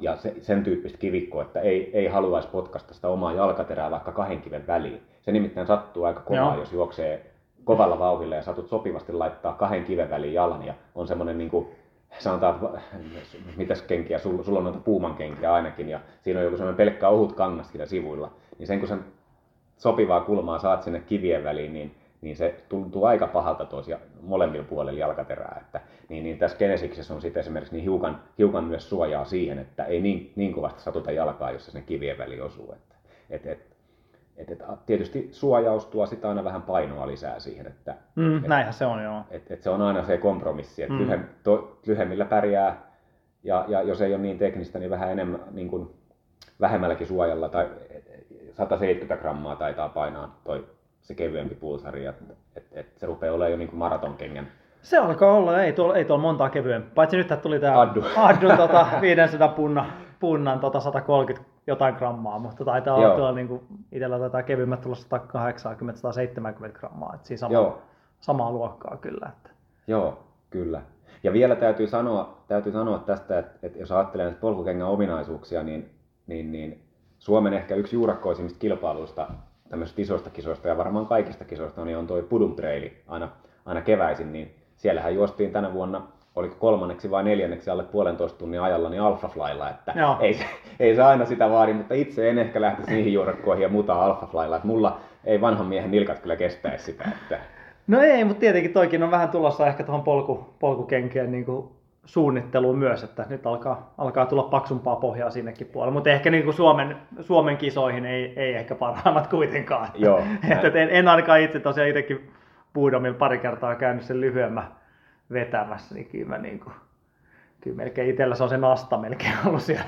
ja sen tyyppistä kivikkoa, että ei haluaisi potkaista sitä omaa jalkaterää vaikka kahden kiven väliin. Se nimittäin sattuu aika kovaa, jos juoksee kovalla vauhdilla ja satut sopivasti laittaa kahden kiven väliin jalan, ja on semmoinen niin kuin, sanotaan, mitäs kenkiä, sulla on noita puuman kenkiä ainakin, ja siinä on joku semmoinen pelkkä ohut kangas siinä sivuilla, niin sen kun sen sopivaa kulmaa saat sinne kivien väliin, niin se tuntuu aika pahalta toisia molemmilla puolella jalkaterää, että niin tässä Genesiksessä on sitten esimerkiksi niin hiukan myös suojaa siihen, että ei niin kovasti satuta jalkaa, jos se sinne kivien väliin osuu, että tietysti suojaus tuo sitä aina vähän painoa lisää siihen, että näinhän se on, joo. Että se on aina se kompromissi, että lyhemmillä pärjää, ja jos ei ole niin teknistä, niin vähän enemmän niin kuin vähemmälläkin suojalla tai 170 grammaa taitaa painaa se kevyempi Pulsari, että se rupeaa olemaan jo niin kuin maratonkengän. Se alkaa olla, ei tuolla montaa kevyempi, paitsi nyt tuli tämä Addun 500 punnan 130 jotain grammaa, mutta taitaa olla tuolla niin kuin itsellä taitaa kevyemmät tulla 180-170 grammaa, että siinä samaa luokkaa kyllä. Että. Joo, kyllä. Ja vielä täytyy sanoa tästä, että jos ajattelee näitä polkukengän ominaisuuksia, niin Suomen ehkä yksi juurakkoisimmista kilpailuista, tämmöisistä isoista kisoista ja varmaan kaikista kisoista, niin on toi Pudum Traili aina keväisin, niin siellähän juostiin tänä vuonna, oliko 3. vai 4. alle 1,5 tunnin ajalla, niin Alphaflylla, että ei se aina sitä vaadi, mutta itse en ehkä lähtisi niihin juurakkoihin ja mutaa Alphaflylla, että mulla ei vanhan miehen nilkat kyllä kestäisi sitä. Että. No ei, mutta tietenkin toikin on vähän tulossa ehkä tuohon polkukenkeen niin kuin suunnitteluun myös, että nyt alkaa tulla paksumpaa pohjaa sinnekin puolella, mutta ehkä niin kuin Suomen kisoihin ei ehkä parhaimmat kuitenkaan. Joo, että en ainakaan itsekin puudomilla pari kertaa käynyt sen lyhyemmän vetämässä, niin kyllä melkein itsellä se on se nasta melkein ollut siellä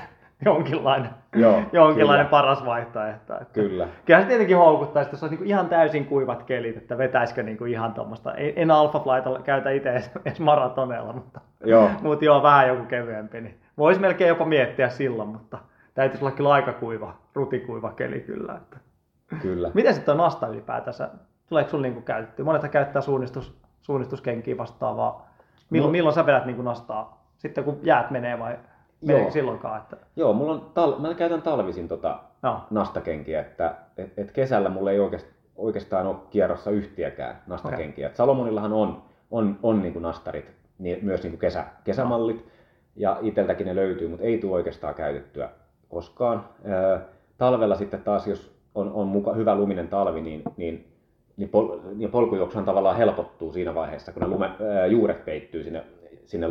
jonkinlainen paras vaihtoehto. Kyllä. Kyllä se tietenkin houkuttaisi, jos olisi ihan täysin kuivat kelit, että vetäisikö ihan tuommoista. En Alphaflyta käytä itse edes maratoneella, mutta joo, vähän joku kevyempi. Niin voisi melkein jopa miettiä silloin, mutta täytyisi olla kyllä aika kuiva, rutikuiva keli kyllä. Että. Kyllä. Miten sitten on asta ylipäätänsä? Tuleeko sinulla käytettyä? Monethan käyttää suunnistuskenkiä vastaavaa. Milloin sä vedät nastaa? Sitten kun jäät menee vai? Joo. Silloinkaan, että... Joo, mulla on mä käytän talvisin nastakenkiä, että kesällä mulla ei oikeastaan ole kierrossa yhtiäkään nastakenkiä. Okay. Salomonillahan on niin kuin nastarit, myös niin kuin kesämallit, ja itseltäkin ne löytyy, mutta ei tule oikeastaan käytettyä koskaan. Talvella sitten taas, jos on hyvä luminen talvi, niin polkujuoksuhan tavallaan helpottuu siinä vaiheessa, kun ne juuret peittyy sinne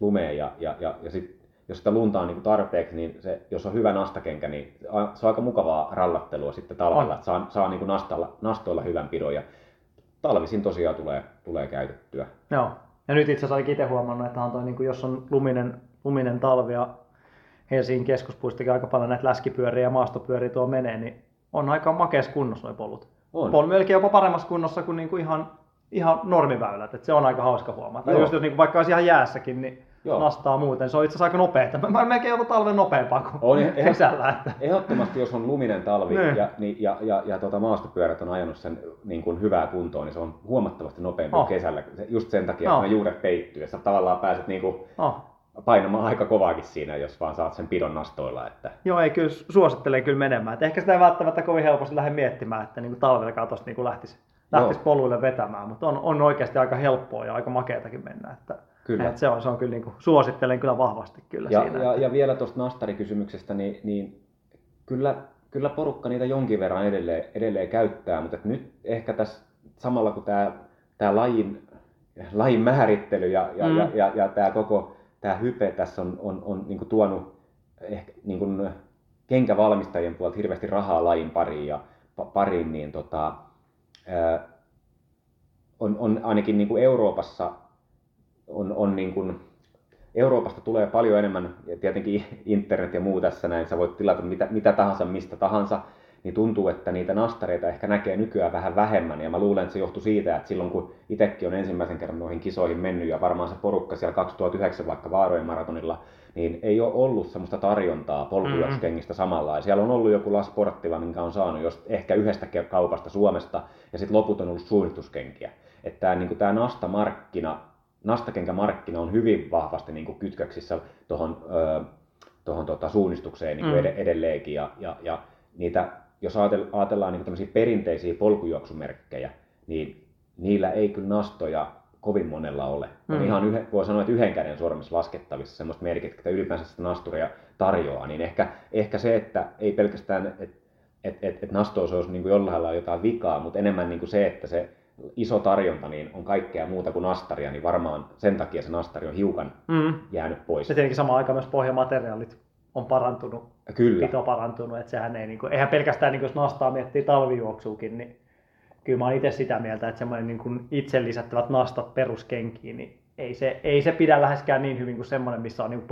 lumeen ja sitten jos sitä lunta on tarpeeksi, niin se, jos on hyvä nastakenkä, niin se on aika mukavaa rallattelua sitten talvella. Saa niin kuin nastoilla hyvän pidon ja talvisin tosiaan tulee käytettyä. Joo. Ja nyt itse asiassa olen itse huomannut, että on toi, niin kuin, jos on luminen talvi ja Helsingin keskuspuistokin aika paljon näitä läskipyöriä ja maastopyöriä tuo menee, niin on aika makeassa kunnossa nuo polut. On melkein jopa paremmassa kunnossa kuin, ihan normiväylät. Et se on aika hauska huomata. Just, jos vaikka olisi ihan jäässäkin, niin... Joo. Nastaa muuten. Se on itse asiassa aika nopeeta. Mä melkein otan talven nopeampaa kuin kesällä. Ehdottomasti jos on luminen talvi ja maastopyörät on ajanut sen niin kuin hyvää kuntoon, niin se on huomattavasti nopeampi kuin kesällä. Just sen takia, että ne juuret peittyy ja sä tavallaan pääset niin kuin painamaan aika kovaakin siinä, jos vaan saat sen pidon nastoilla. Että... Joo, ei kyllä suosittelen kyllä menemään. Et ehkä sitä ei välttämättä kovin helposti lähde miettimään, että niin talvella tuosta niin lähtisi poluille vetämään, mutta on oikeasti aika helppoa ja aika makeatakin mennä. Että... Kyllä. Se on kyllä niin kuin, suosittelen kyllä vahvasti kyllä ja, siinä. Ja vielä tuosta nastarikysymyksestä, niin kyllä porukka niitä jonkin verran edelleen käyttää, mutta nyt ehkä tässä samalla kun tämä lajin määrittely ja tämä koko tämä hype tässä on niin kuin tuonut ehkä niin kuin kenkävalmistajien puolelta hirveästi rahaa lajin pariin, niin on ainakin niin kuin Euroopassa on niin kuin, Euroopasta tulee paljon enemmän, ja tietenkin internet ja muu tässä näin, sä voit tilata mitä tahansa, mistä tahansa, niin tuntuu, että niitä nastareita ehkä näkee nykyään vähän vähemmän, ja mä luulen, että se johtui siitä, että silloin kun itsekin on ensimmäisen kerran noihin kisoihin mennyt, ja varmaan se porukka siellä 2009 vaikka Vaarojen maratonilla, niin ei ole ollut semmoista tarjontaa polkujuoksukengistä samalla, ja siellä on ollut joku La Sportilla, minkä on saanut ehkä yhdestä kaupasta Suomesta, ja sitten loput on ollut suunnistuskenkiä, että tämä niin kuin tämä nastakenkämarkkina on hyvin vahvasti niin kuin kytköksissä tuohon suunnistukseen niin kuin edelleenkin. Ja niitä, jos ajatellaan niin kuin tämmöisiä perinteisiä polkujuoksumerkkejä, niin niillä ei kyllä nastoja kovin monella ole. On ihan voi sanoa, että yhden käden sormissa laskettavissa semmoiset merkit, että ylipäänsä sitä nasturia tarjoaa. Niin ehkä se, että ei pelkästään, että nastoissa olisi niin kuin jollain lailla jotain vikaa, mutta enemmän niin kuin se, että se iso tarjonta niin on kaikkea muuta kuin nastaria, niin varmaan sen takia se nastari on hiukan jäänyt pois. Ja tietenkin samaan aikaan myös pohjamateriaalit on parantunut, pito parantunut, että sehän ei, eihän pelkästään jos nastaa miettii talvijuoksuukin, niin kyllä mä oon itse sitä mieltä, että semmoinen itse lisättävät nastat peruskenkiin, niin ei se pidä läheskään niin hyvin kuin semmoinen, missä on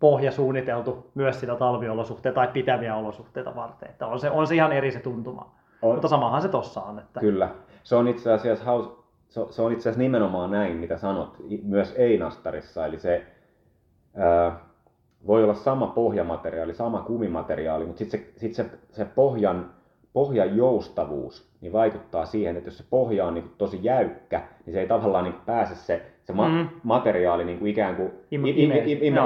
pohja suunniteltu myös sitä talviolosuhteita tai pitäviä olosuhteita varten, että on se ihan eri se tuntuma. Mutta samahan se tossa on. Että... Kyllä. Se on itse asiassa nimenomaan näin, mitä sanot, myös ei-nastarissa. Eli se voi olla sama pohjamateriaali, sama kumimateriaali, mutta sitten se pohjan joustavuus niin vaikuttaa siihen, että jos se pohja on niin tosi jäykkä, niin se ei tavallaan niin pääse se materiaali niin kuin ikään kuin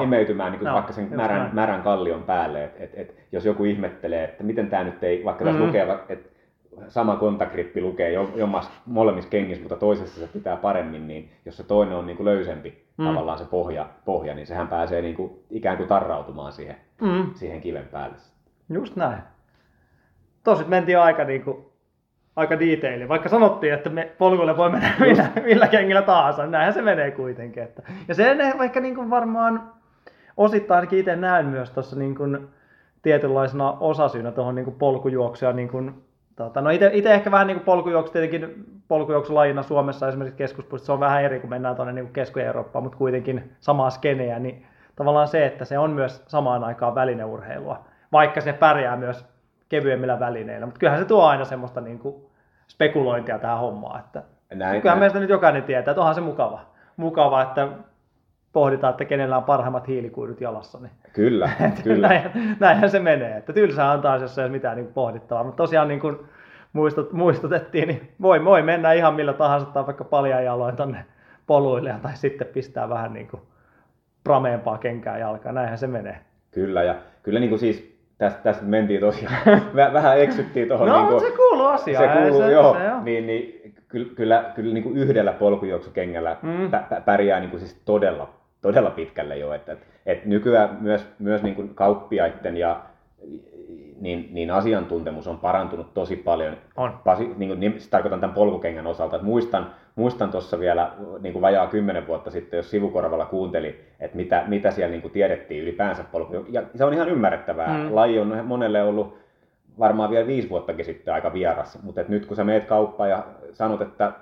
imeytymään niin kuin vaikka sen märän kallion päälle. Et jos joku ihmettelee, että miten tämä nyt ei, vaikka tässä lukee, että sama kontagrippi lukee molemmissa kengissä, mutta toisessa se pitää paremmin, niin jos se toinen on niin kuin löysempi tavallaan se pohja, niin sehän pääsee niin kuin ikään kuin tarrautumaan siihen kiven päälle. Just näin. Tuossa nyt mentiin aika aika detaili. Vaikka sanottiin, että me polkulle voi mennä millä kengillä tahansa, näinhän se menee kuitenkin. Että. Ja sen vaikka niin kuin varmaan osittain itse näen myös tuossa niin kuin tietynlaisena osasyynä tuohon niin kuin polkujuoksuun. Niin kuin, no itse ehkä vähän niin kuin polkujuoksu, tietenkin polkujuoksulajina Suomessa esimerkiksi keskuspuistossa se on vähän eri, kun mennään tuonne niin kuin Keski-Eurooppaan, mutta kuitenkin samaa skeneä. Niin tavallaan se, että se on myös samaan aikaan välineurheilua, vaikka se pärjää myös kevyemmillä välineillä, mutta kyllähän se tuo aina semmoista niinku spekulointia tähän hommaan, että kyllähän meistä nyt jokainen tietää, että onhan se mukava, että pohditaan, että kenellä on parhaimmat hiilikuidut jalassa. Niin. Kyllä, kyllä. Näinhän se menee, että tylsää antaa, jos ei ole mitään niinku pohdittavaa, mutta tosiaan niin kuin muistutettiin, niin voi mennä ihan millä tahansa tai vaikka paljaan jaloin tonne poluille tai sitten pistää vähän niinku prameempaa kenkää jalkaan, näinhän se menee. Kyllä, ja kyllä niinku siis Tästä mentiin tosiaan, vähän eksyttiin tuohon. No, niin se kuuluu asiaan. Se kuuluu, joo. Niin, kyllä niin kuin yhdellä polkujuoksukengällä pärjää niin kuin siis todella pitkälle jo. Et nykyään myös niin kuin kauppiaiden ja niin asiantuntemus on parantunut tosi paljon. On. Niin kuin, tarkoitan tämän polkukengän osalta. Et muistan tuossa vielä niin kuin vajaa 10 vuotta sitten, jos sivukorvalla kuunteli, että mitä siellä niin kuin tiedettiin ylipäänsä polkujuoksusta. Ja se on ihan ymmärrettävää. Laji on monelle ollut varmaan vielä 5 vuottakin sitten aika vieras. Mutta nyt kun sä meet kauppaan ja sanot, että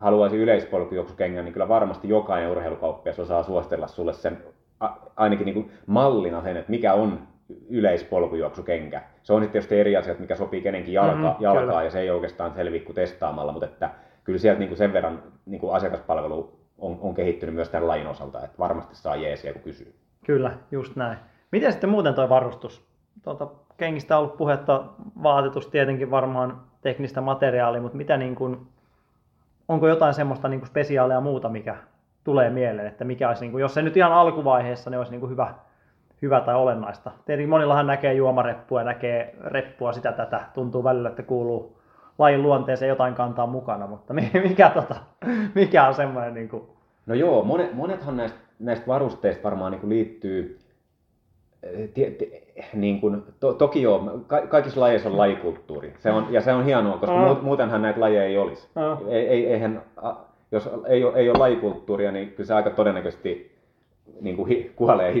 haluaisin yleispolkujuoksukengän, niin kyllä varmasti jokainen urheilukauppias osaa suostella sulle sen ainakin niin kuin mallina sen, että mikä on yleispolkujuoksukenkä. Se on sitten tietysti eri asiat, mikä sopii kenenkin jalkaan, ja se ei oikeastaan selviä kuin testaamalla, mutta että kyllä sieltä niin kuin sen verran niin kuin asiakaspalvelu on kehittynyt myös tämän lajin osalta, että varmasti saa jeesiä, kun kysyy. Kyllä, just näin. Miten sitten muuten tuo varustus? Kengistä on ollut puhetta, vaatetus tietenkin varmaan, teknistä materiaalia, mutta mitä niin kuin, onko jotain semmoista niin kuin spesiaalia muuta, mikä tulee mieleen, että mikä olisi, niin kuin, jos se nyt ihan alkuvaiheessa, niin olisi niin kuin hyvä tai olennaista. Tietenkin monillahan näkee juomareppua ja näkee reppua sitä tätä. Tuntuu välillä, että kuuluu lajin luonteeseen jotain kantaa mukana, mutta mikä on semmoinen niin kuin... No joo, monethan näistä varusteista varmaan niin kuin liittyy... niin kuin, toki joo, kaikissa lajeissa on lajikulttuuri. Se on hienoa, koska muutenhan näitä lajeja ei olisi. Jos ei ole lajikulttuuria, niin kyllä se aika todennäköisesti... niin kuin kuolee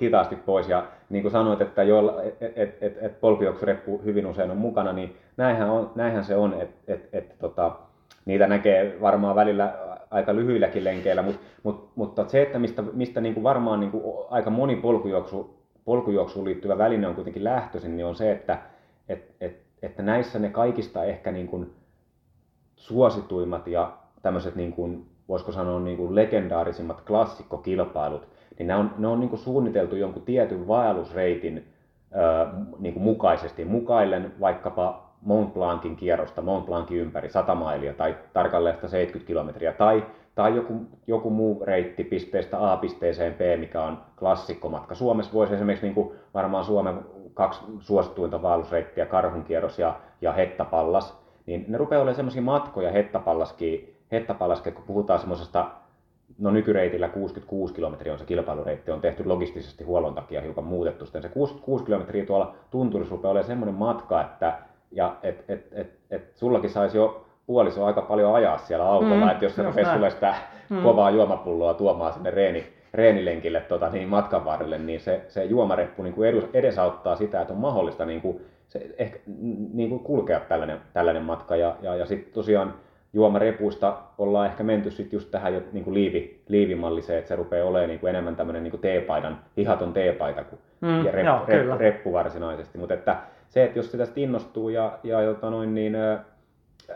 hitaasti pois, ja niin kuin sanoit, että polkujuoksureppu hyvin usein on mukana, niin näinhän se on, että niitä näkee varmaan välillä aika lyhyilläkin lenkeillä, mutta se, että mistä niin kuin varmaan niin kuin aika moni polkujuoksuun liittyvä väline on kuitenkin lähtöisin, niin on se, että näissä ne kaikista ehkä niin kuin suosituimmat ja tämmöiset niin kuin, voisiko sanoa niin kuin legendaarisimmat klassikkokilpailut, niin ne on niin kuin suunniteltu jonkun tietyn vaellusreitin niin kuin mukaisesti, mukaillen vaikkapa Mont Blancin kierrosta, Mont Blancin ympäri 100 mailia tai tarkalleen 170 kilometriä tai joku muu reitti pisteestä A pisteeseen B, mikä on klassikkomatka. Suomessa voisi esimerkiksi niin kuin varmaan Suomen 2 suosituinta vaellusreittiä, Karhunkierros ja Hettapallas, niin ne rupeaa olemaan sellaisia matkoja Hettapallaskin, kun puhutaan semmoisesta, no nykyreitillä 66 kilometriä on se kilpailureitti, on tehty logistisesti huollon takia hiukan muutettu. Sitten se 66 kilometriä tuolla tunturissa rupeaa olemaan semmoinen matka, että sullakin saisi jo puoliso aika paljon ajaa siellä autolla, että jos se rupeaa sulle sitä kovaa juomapulloa tuomaan sinne reenilenkille niin matkan varrelle, niin se juomareppu niin kuin edesauttaa sitä, että on mahdollista niin kuin, ehkä, niin kuin kulkea tällainen matka, ja sitten tosiaan juomarepuista ollaan ehkä menty sitten just tähän jo niin kuin liivimalliseen, että se rupeaa olemaan niin kuin enemmän tämmöinen niin kuin teepaidan, hihaton teepaita kuin reppu varsinaisesti. Mutta että se, että jos sitä innostuu ja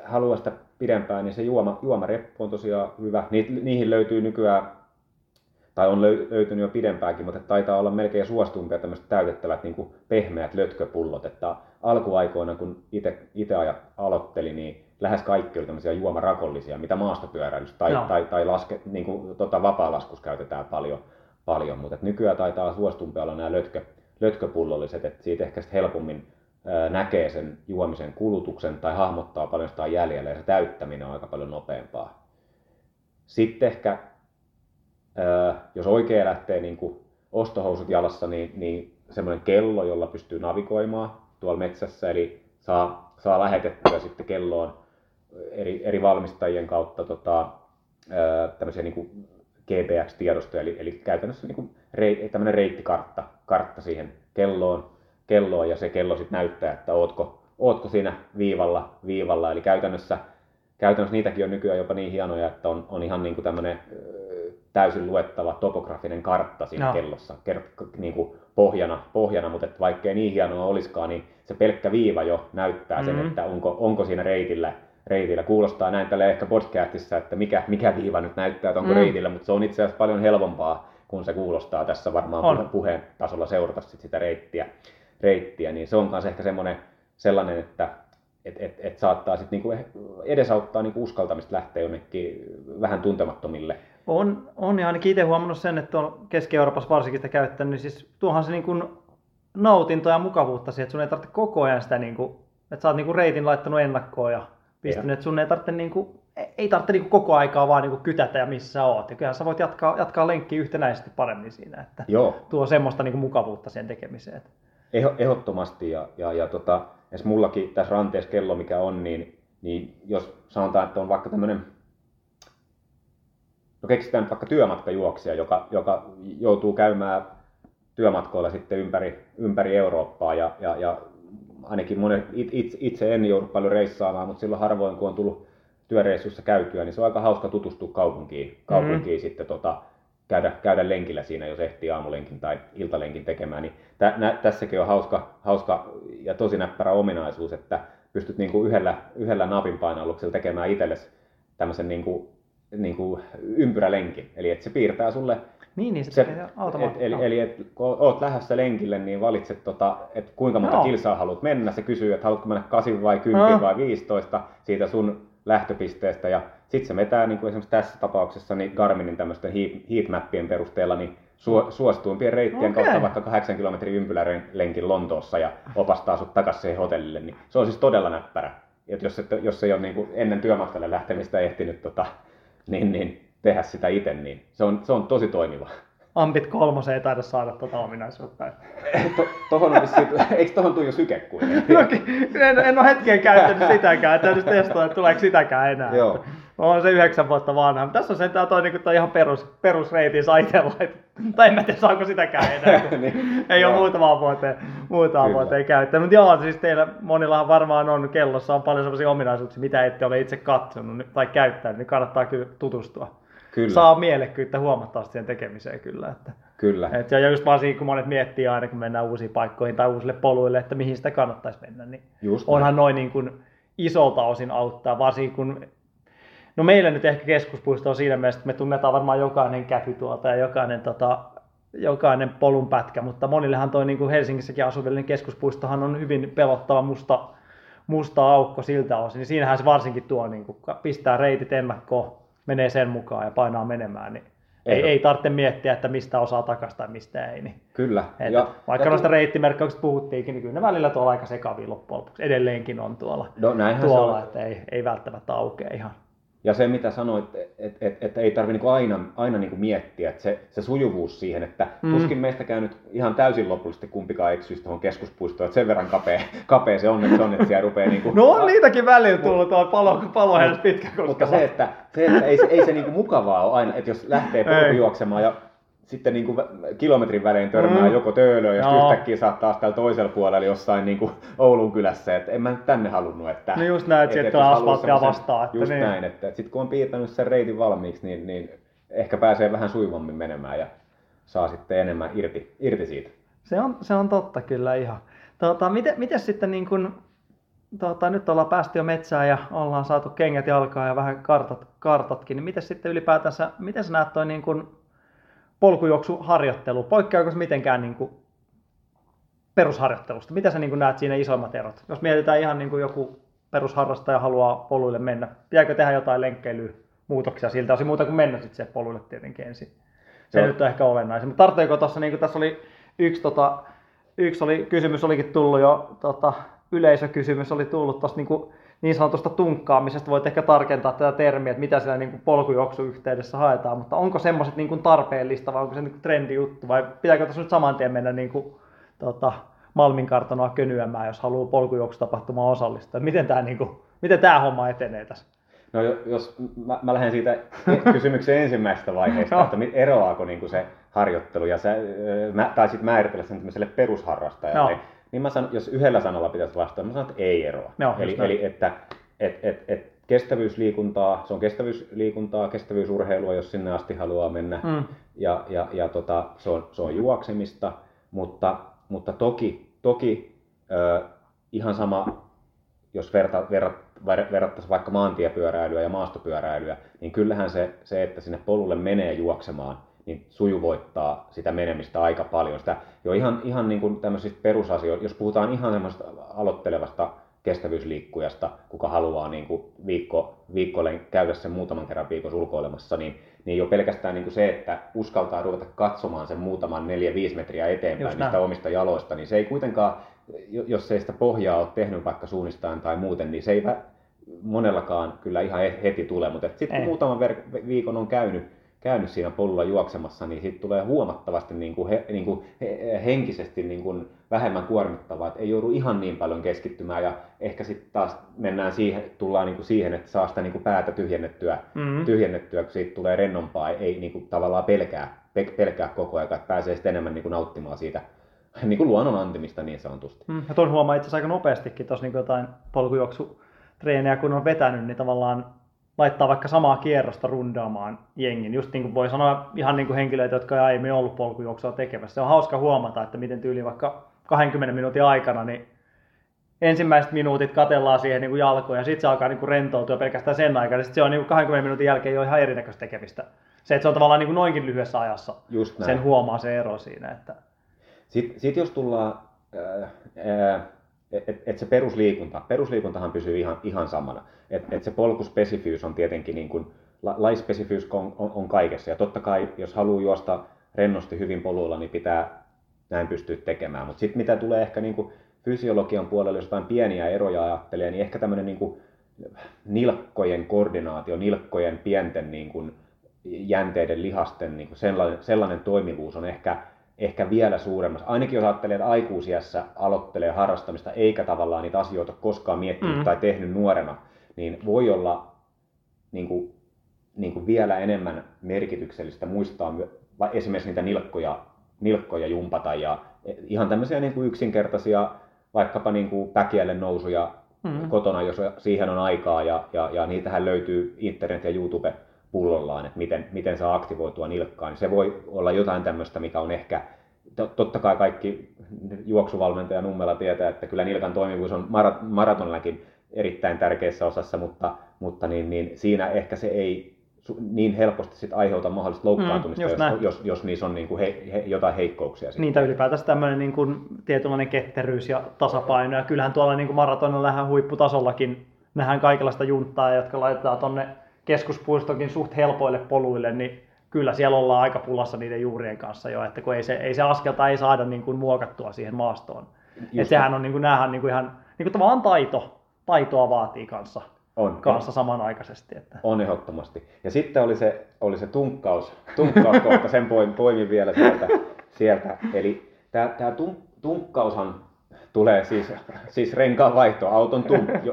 haluaa sitä pidempään, niin se juomareppu on tosiaan hyvä. Niihin löytyy nykyään, tai on löytynyt jo pidempäänkin, mutta taitaa olla melkein suositumpia tämmöiset täytettävät niin kuin pehmeät lötköpullot. Että alkuaikoina, kun itse aloittelin, niin lähes kaikki oli tämmöisiä juomarakollisia, mitä maastopyöräilyssä tai niin vapaalaskussa käytetään paljon. Mutta nykyään taitaa suositumpi olla nämä lötköpullolliset, että siitä ehkä helpommin näkee sen juomisen kulutuksen tai hahmottaa paljon sitä jäljellä, ja se täyttäminen on aika paljon nopeampaa. Sitten ehkä, jos oikein lähtee niin kuin ostohousut jalassa, niin semmoinen kello, jolla pystyy navigoimaan tuolla metsässä, eli saa saa lähetettyä sitten kelloon eri valmistajien kautta tämmöisiä niin kuin GPX-tiedostoja, eli käytännössä niin kuin tämmöinen reittikartta siihen kelloon, ja se kello sitten näyttää, että ootko siinä viivalla, eli käytännössä niitäkin on nykyään jopa niin hienoja, että on ihan niin kuin tämmöinen täysin luettava topografinen kartta siinä kellossa niin kuin pohjana, mutta että vaikkei niin hienoa olisikaan, niin se pelkkä viiva jo näyttää sen, että onko siinä reitillä. Kuulostaa näin tällä ehkä podcastissa, että mikä viiva nyt näyttää, että onko reitillä, mutta se on itse asiassa paljon helpompaa, kun se kuulostaa tässä varmaan puheen tasolla seurata sitä reittiä, niin se on myös ehkä sellainen, että et saattaa sit niinku edesauttaa niinku uskaltamista lähteä jonnekin vähän tuntemattomille. On ja ainakin itse huomannut sen, että on Keski-Euroopassa varsinkin sitä käyttänyt, niin siis tuohan se niinku nautintoa ja mukavuutta siihen, että sun ei tarvitse koko ajan sitä, niinku, että sä oot niinku reitin laittanut ennakkoon ja pistänyt, että sun ei tarvitse niinku koko aikaa vaan niinku kytätä ja missä sä oot. Ja kyllähän sä voit jatkaa lenkkiä yhtenäisesti paremmin siinä, että tuo semmoista niinku mukavuutta sen tekemiseen. Ehdottomasti ja jos mullakin tässä ranteessa kello mikä on, niin jos sanotaan, että on vaikka tämmöinen, keksitään nyt vaikka työmatkajuoksija, joka joutuu käymään työmatkoilla sitten ympäri Eurooppaa ja ainakin monet, itse en joudu paljon reissaamaan, mutta silloin harvoin kun on tullut työreissussa käytyä, niin se on aika hauska tutustua kaupunkiin sitten käydä lenkillä siinä, jos ehtii aamulenkin tai iltalenkin tekemään, niin tässäkin on hauska ja tosi näppärä ominaisuus, että pystyt niinku yhdellä napinpainalluksella tekemään itsellesi tämmöisen niinku ympyrälenkin, eli että se piirtää sulle. Niin, se tekee automaattisesti. Eli että kun olet lähdössä lenkille, niin valitset, että kuinka monta kilsaa haluat mennä, se kysyy, että haluatko mennä 8 vai 10 vai 15 siitä sun lähtöpisteestä, ja sitten se vetää niin kuin esimerkiksi tässä tapauksessa niin Garminin tämmöisten heatmappien perusteella niin suosituimpien reittien kautta vaikka 8 kilometrin ympylälenkin Lontoossa ja opastaa sut takaisin siihen hotellille, niin se on siis todella näppärä. Et jos ei ole niin kuin ennen työmatkalle lähtemistä ehtinyt niin tehdä sitä itse, niin se on tosi toimiva. Ambit 3 ei taida saada ominaisuutta. Eikö tuohon tule jo syke kuin? En ole hetkeen käyttänyt sitäkään, että täytyy testoa, että tuleeko sitäkään enää. Joo. On se 9 vuotta vanha. Tässä on sen toi ihan perusreitin saitella. Tai en mä tiedä, saako sitäkään enää. Niin, ei ole muutamaan vuoteen käyttänyt. Mutta joo, siis teillä monillahan varmaan on kellossa on paljon sellaisia ominaisuuksia, mitä ette ole itse katsonut tai käyttänyt, niin kannattaa kyllä tutustua. Kyllä. Saa mielekkyyttä huomattavasti sen tekemiseen kyllä. Kyllä. Ja just varsinkin kun monet miettii aina, kun mennään uusiin paikkoihin tai uusille poluille, että mihin sitä kannattaisi mennä, niin just onhan noin niin kuin isolta osin auttaa, varsinkin kun no meillä nyt ehkä keskuspuisto on siinä mielessä, että me tunnetaan varmaan jokainen käpy tuolta ja jokainen polun pätkä, mutta monillehan toi niin kuin Helsingissäkin asuville keskuspuistohan on hyvin pelottava musta aukko siltä osin, niin siinähän se varsinkin tuo niin kuin pistää reitit ennakkoon, menee sen mukaan ja painaa menemään, niin ei tarvitse miettiä, että mistä osaa takaisin tai mistä ei. Niin. Kyllä. Ja, vaikka noista reittimerkkauksista puhuttiinkin, niin kyllä ne välillä tuolla aika sekavia loppujen lopuksi. Edelleenkin on tuolla että ei välttämättä aukea ihan. Ja se mitä sanoit, että ei tarvitse niinku aina niinku miettiä, että se sujuvuus siihen, että tuskin meistäkään nyt ihan täysin lopullisesti kumpikaan eksyisi tuohon keskuspuistoon, että sen verran kapea se on, että siellä rupeaa niinku... No on niitäkin välillä tullut tuolla paloheilus pitkä, koska... Mutta se, että ei se niinku mukavaa ole aina, että jos lähtee juoksemaan ja sitten niinku kilometrin välein törmää joko töölöön ja yhtäkkiä saat taas täällä toisella puolella eli jossain niinku Oulun kylässä, että en mä nyt tänne halunnut. Että, no just näin, että tuo asfalttia vastaa. Just niin. Näin, että sitten kun on piirtänyt sen reitin valmiiksi, niin ehkä pääsee vähän sujuvammin menemään ja saa sitten enemmän irti siitä. Se on totta kyllä ihan. Miten sitten niin kun, nyt ollaan päästy jo metsään ja ollaan saatu kengät jalkaan ja vähän kartatkin, niin miten sitten ylipäätänsä, miten sä näet toi niin kun polkujuoksuharjoittelu, poikkeaako se mitenkään niin kuin perusharjoittelusta? Mitä sä niin kuin näet siinä isoimmat erot? Jos mietitään ihan niin kuin joku perusharrastaja haluaa poluille mennä, pitääkö tehdä jotain lenkkeilyä, muutoksia siltä osin muuta kuin mennä sitten se poluille tietenkin ensin? Se nyt on ehkä olennaisen. Mutta tarvitseeko tuossa, niin kuin tässä oli yksi kysymys olikin tullut jo, yleisökysymys oli tullut tuosta niin sanotusta tunkkaamisesta, voit ehkä tarkentaa tätä termiä, että mitä siellä niin polkujuoksun yhteydessä haetaan, mutta onko semmoiset niin tarpeellista vai onko se niin trendi juttu vai pitääkö tässä nyt saman tien mennä niin Malminkartanoa könyämään, jos haluaa polkujuoksutapahtumaan osallistua. Miten tämä homma etenee tässä? No jos mä lähden siitä kysymyksen ensimmäisestä vaiheesta, että eroaako niin kuin se harjoittelu ja taisit määritellä sen tämmöiselle perusharrastajalle, niin mä sanon, jos yhdellä sanalla pitäisi vastata, mä sanon, että ei eroa. No, eli että kestävyysliikuntaa, se on kestävyysliikuntaa, kestävyysurheilua, jos sinne asti haluaa mennä, ja se on juoksemista, mutta toki ihan sama, jos verrattaisiin vaikka maantiepyöräilyä ja maastopyöräilyä, niin kyllähän se, että sinne polulle menee juoksemaan, niin sujuvoittaa sitä menemistä aika paljon. Sitä jo ihan niin kuin tämmöisistä perusasioista, jos puhutaan ihan semmoisesta aloittelevasta kestävyysliikkujasta, kuka haluaa niin kuin viikkolen käydä sen muutaman kerran viikossa ulkoilemassa, niin jo pelkästään niin kuin se, että uskaltaa ruveta katsomaan sen muutaman 4-5 metriä eteenpäin niistä omista jaloista, niin se ei kuitenkaan, jos ei sitä pohjaa ole tehnyt vaikka suunnistaan tai muuten, niin se ei monellakaan kyllä ihan heti tule, mutta sitten kun muutaman viikon on käynyt siinä polulla juoksemassa, niin siitä tulee huomattavasti henkisesti vähemmän kuormittavaa, että ei joudu ihan niin paljon keskittymään ja ehkä sitten taas tullaan siihen, että saa sitä päätä tyhjennettyä, kun siitä tulee rennompaa, ei tavallaan pelkää koko ajan, että pääsee sitten enemmän nauttimaan siitä luonnon antimista niin sanotusti. Ja tuon huomaa itse asiassa aika nopeastikin, tuossa jotain polkujuoksutreeniä kun on vetänyt, niin tavallaan laittaa vaikka samaa kierrosta rundaamaan jengin. Just niin kuin voi sanoa ihan niin kuin henkilöitä, jotka ei aiemmin ollut polkujuoksua tekemässä. Se on hauska huomata, että miten tyyli vaikka 20 minuutin aikana, niin ensimmäiset minuutit katsellaan siihen niin kuin jalkoja ja sitten se alkaa niin kuin rentoutua pelkästään sen aikana. Ja sitten se on niin kuin 20 minuutin jälkeen jo ihan erinäköistä tekemistä. Se on tavallaan niin kuin noinkin lyhyessä ajassa. Sen huomaa se ero siinä. Että Sitten jos tullaan, että se perusliikuntahan pysyy ihan samana. Että se polkuspesifyys on tietenkin, niin kuin, lajispesifyys on kaikessa. Ja totta kai, jos haluaa juosta rennosti hyvin poluilla, niin pitää näin pystyä tekemään. Mutta sitten mitä tulee ehkä niin kuin fysiologian puolelle, jos jotain pieniä eroja ajattelee, niin ehkä tämmöinen niin kuin nilkkojen koordinaatio, nilkkojen pienten niin kuin jänteiden, lihasten, niin kuin sellainen toimivuus on ehkä vielä suuremmassa. Ainakin jos ajattelee, että aikuisiässä aloittelee harrastamista eikä tavallaan niitä asioita koskaan miettinyt tai tehnyt nuorena, niin voi olla niin kuin vielä enemmän merkityksellistä muistaa esimerkiksi niitä nilkkoja jumpata ja ihan tämmöisiä niin kuin yksinkertaisia vaikkapa niin kuin päkiälle nousuja kotona, jos siihen on aikaa ja niitähän löytyy internet ja YouTube pullollaan, että miten saa aktivoitua nilkkaa, niin se voi olla jotain tämmöistä, mikä on ehkä, totta kai kaikki juoksuvalmentaja Nummela tietää, että kyllä nilkan toimivuus on maratonallakin erittäin tärkeässä osassa, mutta siinä ehkä se ei niin helposti sit aiheuta mahdollista loukkaantumista, jos niissä on niinku jotain heikkouksia. Niitä ylipäätänsä tämmöinen niinku tietynlainen ketteryys ja tasapaino, ja kyllähän tuolla niinku maratonilla huipputasollakin nähdään kaikenlaista junttaa, jotka laitetaan tonne keskuspuistonkin suht helpoille poluille, niin kyllä siellä ollaan aika pulassa niiden juurien kanssa jo, että kun ei se askelta ei saada niin kuin muokattua siihen maastoon. Että sehän on, niin kuin, näähän niin kuin ihan, niin kuin tavallaan taitoa vaatii kanssa samanaikaisesti. Että on ehdottomasti. Ja sitten oli se tunkkaus kohta, sen poimin vielä sieltä. Eli tämä tunkkaushan tulee siis renkaan vaihto, auton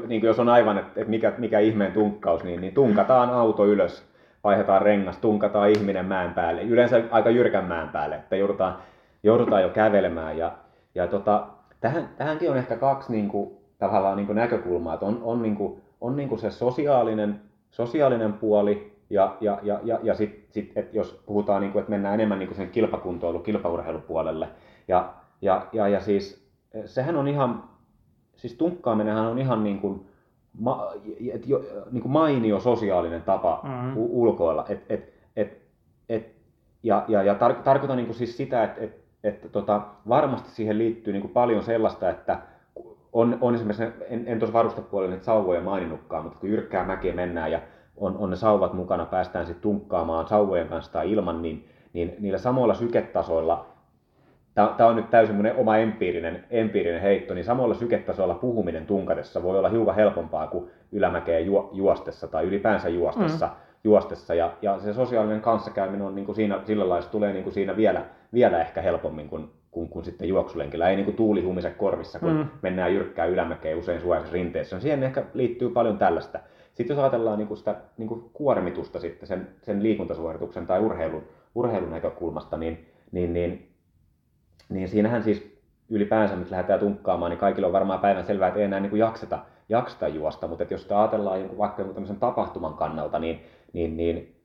niin jos on aivan, että mikä ihmeen tunkkaus, niin tunkataan auto ylös, vaihdetaan rengas, tunkataan ihminen mään päälle, yleensä aika jyrkän mään päälle, että joudutaan jo kävelemään. Ja tähänkin on ehkä kaksi tavallaan näkökulmaa, että on se sosiaalinen puoli, ja sit, että jos puhutaan, että mennään enemmän sen kilpaurheilupuolelle, ja siis sehän on ihan, siis tunkkaaminenhan on ihan niin kuin mainio sosiaalinen tapa ulkoilla. Ja tarkoitan niin kuin siis sitä, että varmasti siihen liittyy niin kuin paljon sellaista, että on esimerkiksi, en tuossa varustepuolella niitä sauvoja maininnutkaan, mutta kun jyrkkää mäkeä mennään ja on ne sauvat mukana, päästään sitten tunkkaamaan sauvojen kanssa tai ilman, niin niillä samoilla syketasoilla, tämä on nyt täysin mun oma empiirinen heitto, niin samalla syketasolla puhuminen tunkatessa voi olla hiukan helpompaa kuin ylämäkeen juostessa tai ylipäänsä juostessa. Ja se sosiaalinen kanssakäyminen on niin kuin siinä, sillä lailla se tulee niin kuin siinä vielä ehkä helpommin kuin kuin sitten juoksulenkillä. Ei niin kuin tuulihumissa korvissa, kun mennään jyrkkää ylämäkeä usein suojaisessa rinteessä. Siihen ehkä liittyy paljon tällaista. Sitten jos ajatellaan niin kuin sitä niin kuin kuormitusta sitten sen liikuntasuorituksen tai urheilun näkökulmasta, niin siinähän siis ylipäänsä, mitä lähdetään tunkkaamaan, niin kaikilla on varmaan päivän selvää, että ei enää niin kuin jakseta juosta. Mutta että jos sitä ajatellaan vaikka tämmöisen tapahtuman kannalta, niin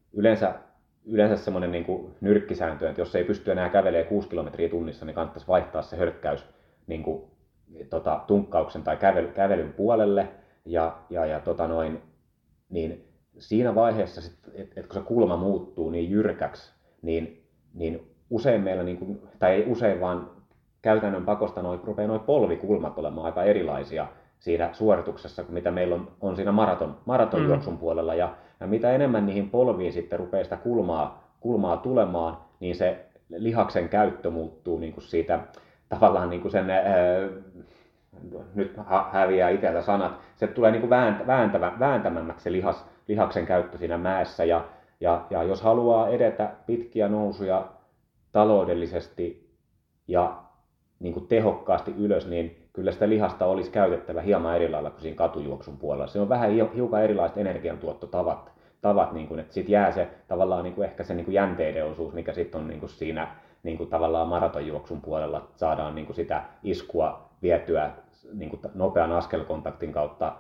yleensä semmoinen niin kuin nyrkkisääntö, että jos ei pysty enää kävelemään 6 kilometriä tunnissa, niin kannattaisi vaihtaa se hölkkäys niin kuin, tunkkauksen tai kävelyn puolelle. Niin siinä vaiheessa, että kun se kulma muuttuu niin jyrkäksi, niin usein meillä, niin kuin, tai ei usein vaan käytännön pakosta rupeaa nuo polvikulmat olemaan aika erilaisia siinä suorituksessa, mitä meillä on siinä maratonjuoksun puolella. Ja mitä enemmän niihin polviin sitten rupeaa sitä kulmaa tulemaan, niin se lihaksen käyttö muuttuu niin kuin siitä tavallaan niin kuin sen... nyt häviää itseltä sanat. Se tulee niin kuin vääntämämmäksi se lihaksen käyttö siinä mäessä. Ja jos haluaa edetä pitkiä nousuja taloudellisesti ja niin kuin tehokkaasti ylös, niin kyllä sitä lihasta olisi käytettävä hieman eri lailla kuin siinä katujuoksun puolella. Se on vähän hiukan erilaiset energiantuottotavat niin kuin, että sit jää se tavallaan niin kuin ehkä se niin kuin jänteiden osuus, mikä sitten on niin kuin siinä niin kuin tavallaan maratonjuoksun puolella saadaan niin kuin sitä iskua vietyä niin kuin nopean askelkontaktin kautta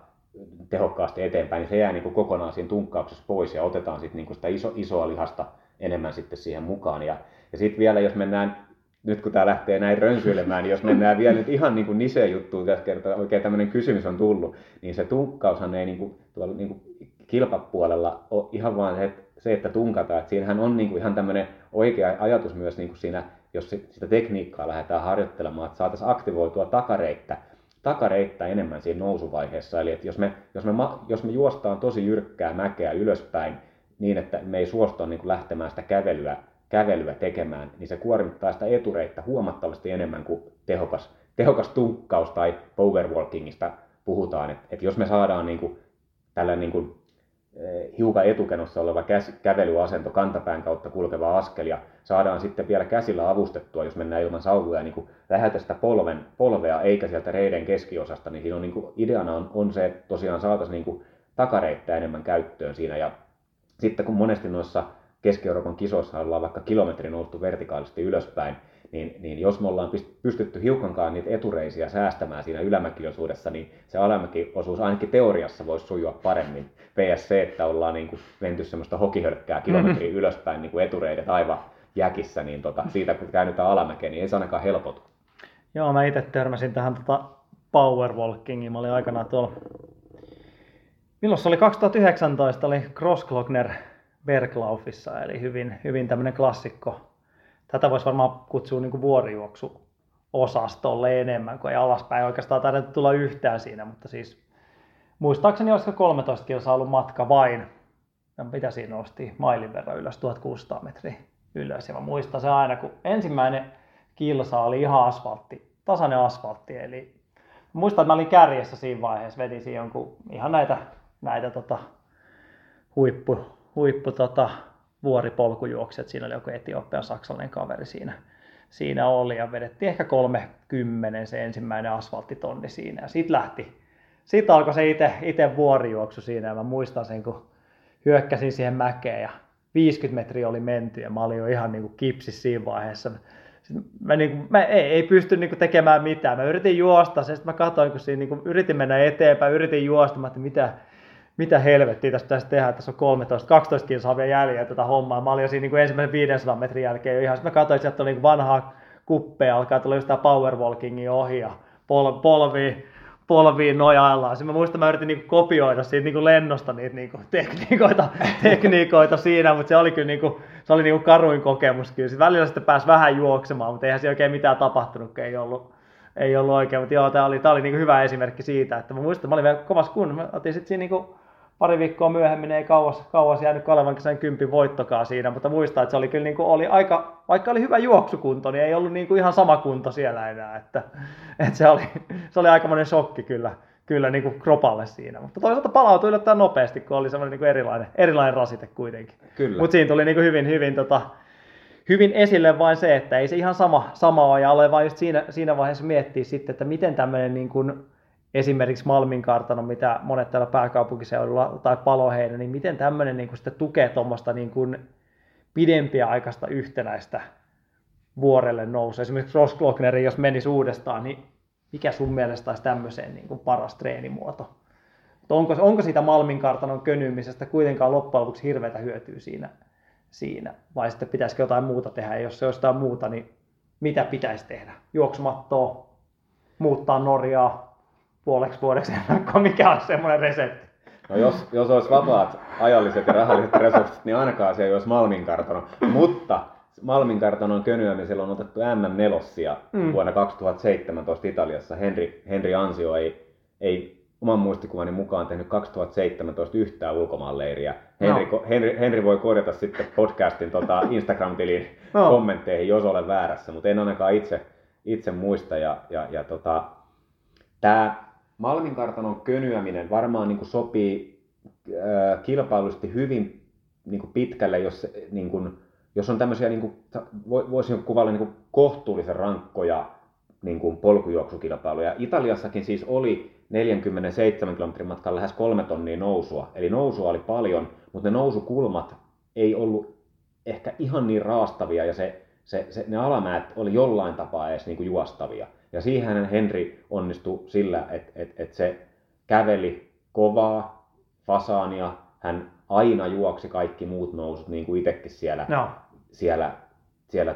tehokkaasti eteenpäin, niin se jää niin kuin kokonaan siinä tunkkauksessa pois ja otetaan sitten niin kuin sitä isoa lihasta enemmän sitten siihen mukaan. Ja sitten vielä, jos mennään, nyt kun tämä lähtee näin rönsyilemään, niin jos mennään vielä nyt ihan niin kuin niseen juttuun tässä kertaa, oikein tämmöinen kysymys on tullut, niin se tunkkaushan ei niin kuin, tuolla niin kuin kilpapuolella ole ihan vaan se, että tunkataan, että siinähän on niin kuin ihan tämmöinen oikea ajatus myös niin kuin siinä, jos sitä tekniikkaa lähdetään harjoittelemaan, että saataisiin aktivoitua takareittä enemmän siinä nousuvaiheessa. Eli että jos me juostaan tosi jyrkkää mäkeä ylöspäin niin, että me ei suostu niin kuin lähtemään sitä kävelyä tekemään, niin se kuormittaa sitä etureittä huomattavasti enemmän kuin tehokas tunkkaus tai powerwalkingista puhutaan. Että jos me saadaan niin kuin tällä niin kuin hiukan etukenossa oleva kävelyasento, kantapään kautta kulkeva askel ja saadaan sitten vielä käsillä avustettua, jos mennään ilman sauvoja, niin lähetä sitä polvea eikä sieltä reiden keskiosasta, niin siinä on, niin kuin, ideana on se, että tosiaan saataisiin niin kuin takareittä enemmän käyttöön siinä. Ja sitten kun monesti noissa Keski-Euroopan kisoissa ollaan vaikka kilometri noustu vertikaalisesti ylöspäin, niin jos me ollaan pystytty hiukankaan niitä etureisiä säästämään siinä ylämäkiosuudessa, niin se alamäkiosuus ainakin teoriassa voisi sujua paremmin. PS se, että ollaan niin kuin menty semmoista hokihölkkää kilometriä ylöspäin niin kuin etureidet aivan jäkissä, niin siitä kun käännytään alamäkeen, niin ei se ainakaan helpotu. Joo, mä itse törmäsin tähän powerwalkingiin. Mä olin aikanaan tuolla, milloin se oli 2019, oli Grossglockner Berglaufissa, eli hyvin tämmöinen klassikko. Tätä voisi varmaan kutsua niin kuin vuorijuoksuosastolle enemmän, kun ei alaspäin oikeastaan tarvitse tulla yhtään siinä, mutta siis muistaakseni olisiko 13 kilsaa ollut matka vain, ja mitä siinä nosti, mailin verran ylös, 1600 metriä ylös, ja mä muistan se aina, kun ensimmäinen kilsa oli ihan asfaltti, tasainen asfaltti, eli muistan, että mä olin kärjessä siinä vaiheessa, vedin siinä jonkun ihan näitä huippu vuoripolkujuokset, siinä oli joku Etiopian saksalainen kaveri siinä oli ja vedettiin ehkä 3:10 se ensimmäinen asfalttitonni siinä ja sitten alkoi se itse vuorijuoksu siinä ja mä muistan sen kun hyökkäsin siihen mäkeen ja 50 metriä oli menty ja mä olin jo ihan niinku kipsis siinä vaiheessa. Mä ei pysty niinku tekemään mitään, mä yritin juosta sen, sitten mä katsoin kun siinä niinku yritin mennä eteenpäin, yritin juosta, mä ajattelin, mitä helvettiä tästä pitäisi tehdä, tässä on 12 kilsaa vielä jäljellä tätä hommaa. Mä olin jo siinä niin kuin ensimmäisen 500 metrin jälkeen jo ihan, sitten mä katsoin, että sieltä on niin vanhaa kuppeja, alkaa tulla just tää powerwalkingin ohi ja polviin nojaillaan. Sitten mä muistan, että mä yritin niin kuin kopioida siitä niin kuin lennosta niitä niin kuin tekniikoita siinä, mutta se oli kyllä niin kuin, se oli niin kuin karuin kokemus kyllä. Sitten välillä sitten pääsi vähän juoksemaan, mutta eihän siinä oikein mitään tapahtunut, ei ollut oikein. Mutta joo, tää oli niin kuin hyvä esimerkki siitä, että mä muistan, mä olin vielä kovassa kunnossa, mä otin sitten siinä niin kuin pari viikkoa myöhemmin, ei kauas jäänyt Kalevan kisän 10 voittokaa siinä, mutta muistaa, että se oli kyllä niin kuin, oli aika, vaikka oli hyvä juoksukunto, niin ei ollut niin kuin ihan sama kunto siellä enää, että se oli aikamoinen shokki kyllä niin kuin kropalle siinä, mutta toisaalta palautui yllättäen nopeasti, kun oli semmoinen niin kuin erilainen rasite kuitenkin. Kyllä. Mutta siinä tuli niin kuin hyvin hyvin esille vain se, että ei se ihan sama aja ole, vaan just siinä vaiheessa miettii sitten, että miten tämmöinen niin kuin esimerkiksi Malminkartano, mitä monet täällä pääkaupunkiseudulla tai Paloheinä, niin miten tämmöinen niin kuin sitten tukee tuommoista niin kuin pidempiaikaista yhtenäistä vuorelle nousua. Esimerkiksi Grossglocknerin, jos menisi uudestaan, niin mikä sun mielestä olisi tämmöiseen niin kuin paras treenimuoto? Onko siitä Malminkartanon könymisestä kuitenkaan loppujen lopuksi hirveätä hyötyä siinä? Vai sitten pitäisikö jotain muuta tehdä? Ja jos se olisi jotain muuta, niin mitä pitäisi tehdä? Juoksumattoa, muuttaa Norjaa puoleksi vuodeksi, mikä on semmoinen resepti? No jos olisi vapaat ajalliset ja rahalliset resurssit, niin ainakaan se ei olisi Malminkartano. Mutta Malminkartanon könyämisellä on otettu MM4 vuonna 2017 Italiassa. Henri Ansio ei oman muistikuvani mukaan tehnyt 2017 yhtään ulkomaanleiriä. Henri voi korjata sitten podcastin Instagram-tilin kommentteihin, jos olen väärässä, mutta en ainakaan itse muista. Tämä Malminkartanon könyäminen varmaan niin kuin sopii kilpailullisesti hyvin niin kuin pitkälle, jos on tämmöisiä, niin kuin, voisin kuvailla niin kuin kohtuullisen rankkoja niin kuin polkujuoksukilpailuja. Italiassakin siis oli 47 kilometrin matkan lähes 3 tonnia nousua. Eli nousua oli paljon, mutta ne nousukulmat ei ollut ehkä ihan niin raastavia ja ne alamäät oli jollain tapaa edes niin kuin juostavia. Ja siihen Henri onnistui sillä, että se käveli kovaa fasaania, hän aina juoksi kaikki muut nousut niin kuin itsekin siellä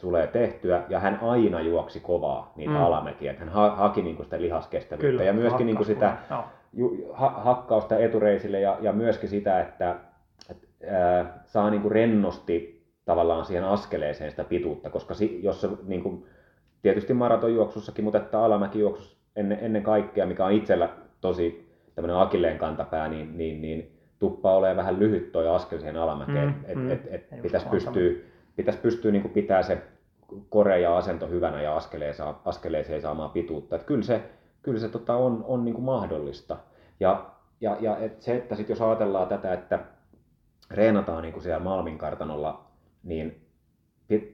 tulee tehtyä, ja hän aina juoksi kovaa niitä alamäkiä. Hän haki niin kuin sitä lihaskestävyyttä. Kyllä, ja myöskin niin kuin sitä hakkausta etureisille ja myöskin sitä, että saa niin kuin rennosti tavallaan siihen askeleeseen sitä pituutta, koska jos se niin kuin, tietysti maratonjuoksussakin, mutta että alamäkijuoksus ennen kaikkea, mikä on itsellä tosi tämmöinen akilleen kantapää, niin tuppaa olemaan vähän lyhyt toi askel siihen alamäkeen, että pitäisi pystyä niin kuin pitää se kore ja asento hyvänä ja askeleeseen saamaan pituutta. Että kyllä se on niin kuin mahdollista. Ja että sit jos ajatellaan tätä, että reenataan niin kuin siellä Malminkartanolla, niin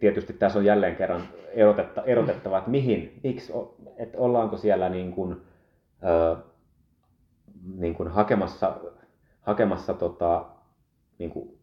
tietysti tässä on jälleen kerran erotettava, että että ollaanko siellä niin kuin hakemassa niin kuin,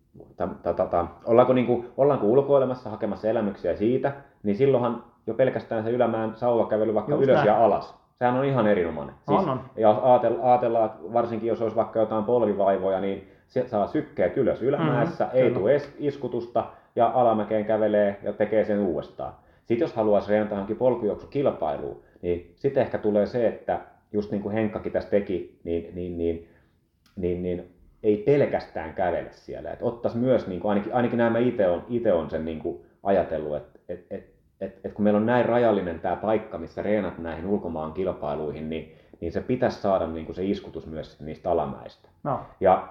ollaanko ulkoilemassa hakemassa elämyksiä siitä, niin silloinhan jo pelkästään se ylämäen sauvakävely vaikka just ylös näin ja alas. Sehän on ihan erinomainen. Siis, jos ajatellaan, varsinkin jos olisi vaikka jotain polvivaivoja, niin se saa sykkeet ylös ylämäessä, ei tule iskutusta ja alamäkeen kävelee ja tekee sen uudestaan. Sitten jos haluaisi reenata johonkin polkujuoksukilpailuun, niin sitten ehkä tulee se, että just niin kuin Henkkakin tässä teki, niin ei pelkästään kävele siellä. Että ottaisi myös, niin kuin, ainakin näin mä itse on sen niin kuin ajatellut, että kun meillä on näin rajallinen tämä paikka, missä reenat näihin ulkomaan kilpailuihin, niin se pitäisi saada niin kuin se iskutus myös niistä alamäistä. No. Ja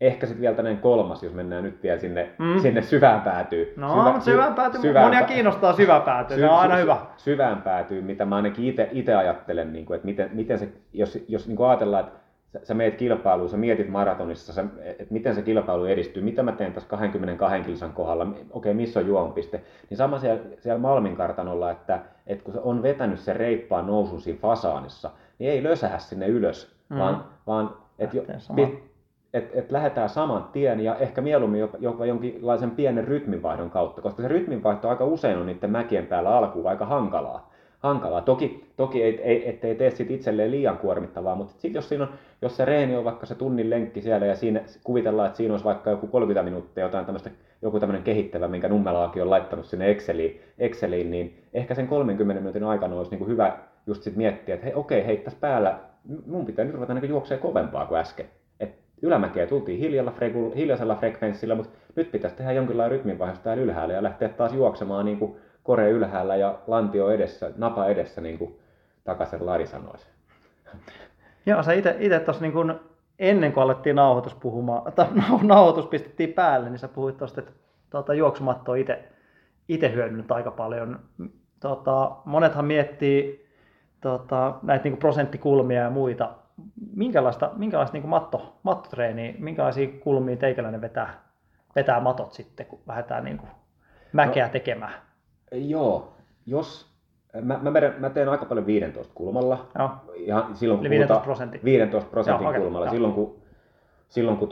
ehkä sitten vielä tämmöinen kolmas, jos mennään nyt vielä sinne syvään päätyyn. No, mutta syvään päätyy, monia kiinnostaa syvään päätyyn, se on aina hyvä. Syvään päätyyn, mitä mä ainakin itse ajattelen, niin kuin, että miten se, jos niin kuin ajatellaan, että sä meet kilpailuun, sä mietit maratonissa, että miten se kilpailu edistyy, mitä mä teen tässä 22 kilsan kohdalla, okei, missä on juomapiste. Niin sama siellä Malminkartanolla, että kun se on vetänyt sen reippaan nousun siinä fasaanissa, niin ei lösähä sinne ylös, vaan että lähdetään saman tien ja ehkä mieluummin jopa jonkinlaisen pienen rytminvaihdon kautta, koska se rytminvaihto aika usein on niiden mäkien päällä alkuun aika hankalaa. Toki ettei tee sit itselleen liian kuormittavaa, mutta sit jos se reeni on vaikka se tunnin lenkki siellä ja siinä kuvitellaan, että siinä olisi vaikka joku 30 minuuttia jotain tämmöistä, joku tämmöinen kehittävä, minkä Nummelaakin on laittanut sinne Exceliin, niin ehkä sen 30 minuutin aikana olisi niinku hyvä just sit miettiä, että hei, tässä päällä mun pitää nyt ruveta niinku juoksee kovempaa kuin äsken. Ylämäkeä tultiin hiljaisella frekvenssillä, mutta nyt pitäisi tehdä jonkinlainen rytminvaihdos täällä ylhäällä ja lähteä taas juoksemaan niin kuin kore ylhäällä ja lantio edessä, napa edessä, niin kuin takaisin Lari sanoisi. Joo, sä itse tuossa niin ennen kuin alettiin nauhoitus pistettiin päälle, niin sä puhuit tuosta, että juoksumatto on itse hyödynnyt aika paljon. Monethan miettii näitä niin kuin prosenttikulmia ja muita. Minkälaista niin kuin mattotreeniä, minkälaisia kulmia teikäläinen vetää matot sitten, kun lähdetään niin kuin mäkeä tekemään? Joo, jos... Mä teen aika paljon 15 kulmalla. Joo. Ihan silloin, kun 15% joo, kulmalla. Okay. Silloin kun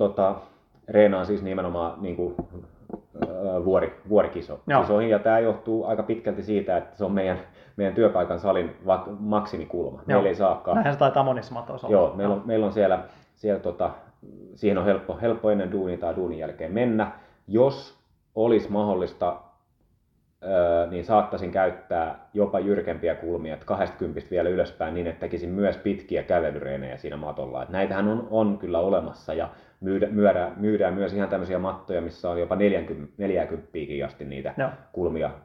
reenaan siis nimenomaan niin kuin, vuorikisoihin. Ja tämä johtuu aika pitkälti siitä, että se on meidän työpaikan salin maksimikulma. Joo. Meillä ei saakaan. Näinhän se taitaa monissa matoissa olla. Joo, meillä on siellä siihen on helppo ennen duunia tai duunin jälkeen mennä. Jos olisi mahdollista, niin saattaisin käyttää jopa jyrkempiä kulmia, että 20 vielä ylöspäin niin, että tekisin myös pitkiä kävelyreenejä siinä matolla. Että näitähän on kyllä olemassa ja myydään myös ihan tämmöisiä mattoja, missä on jopa 40 asti niitä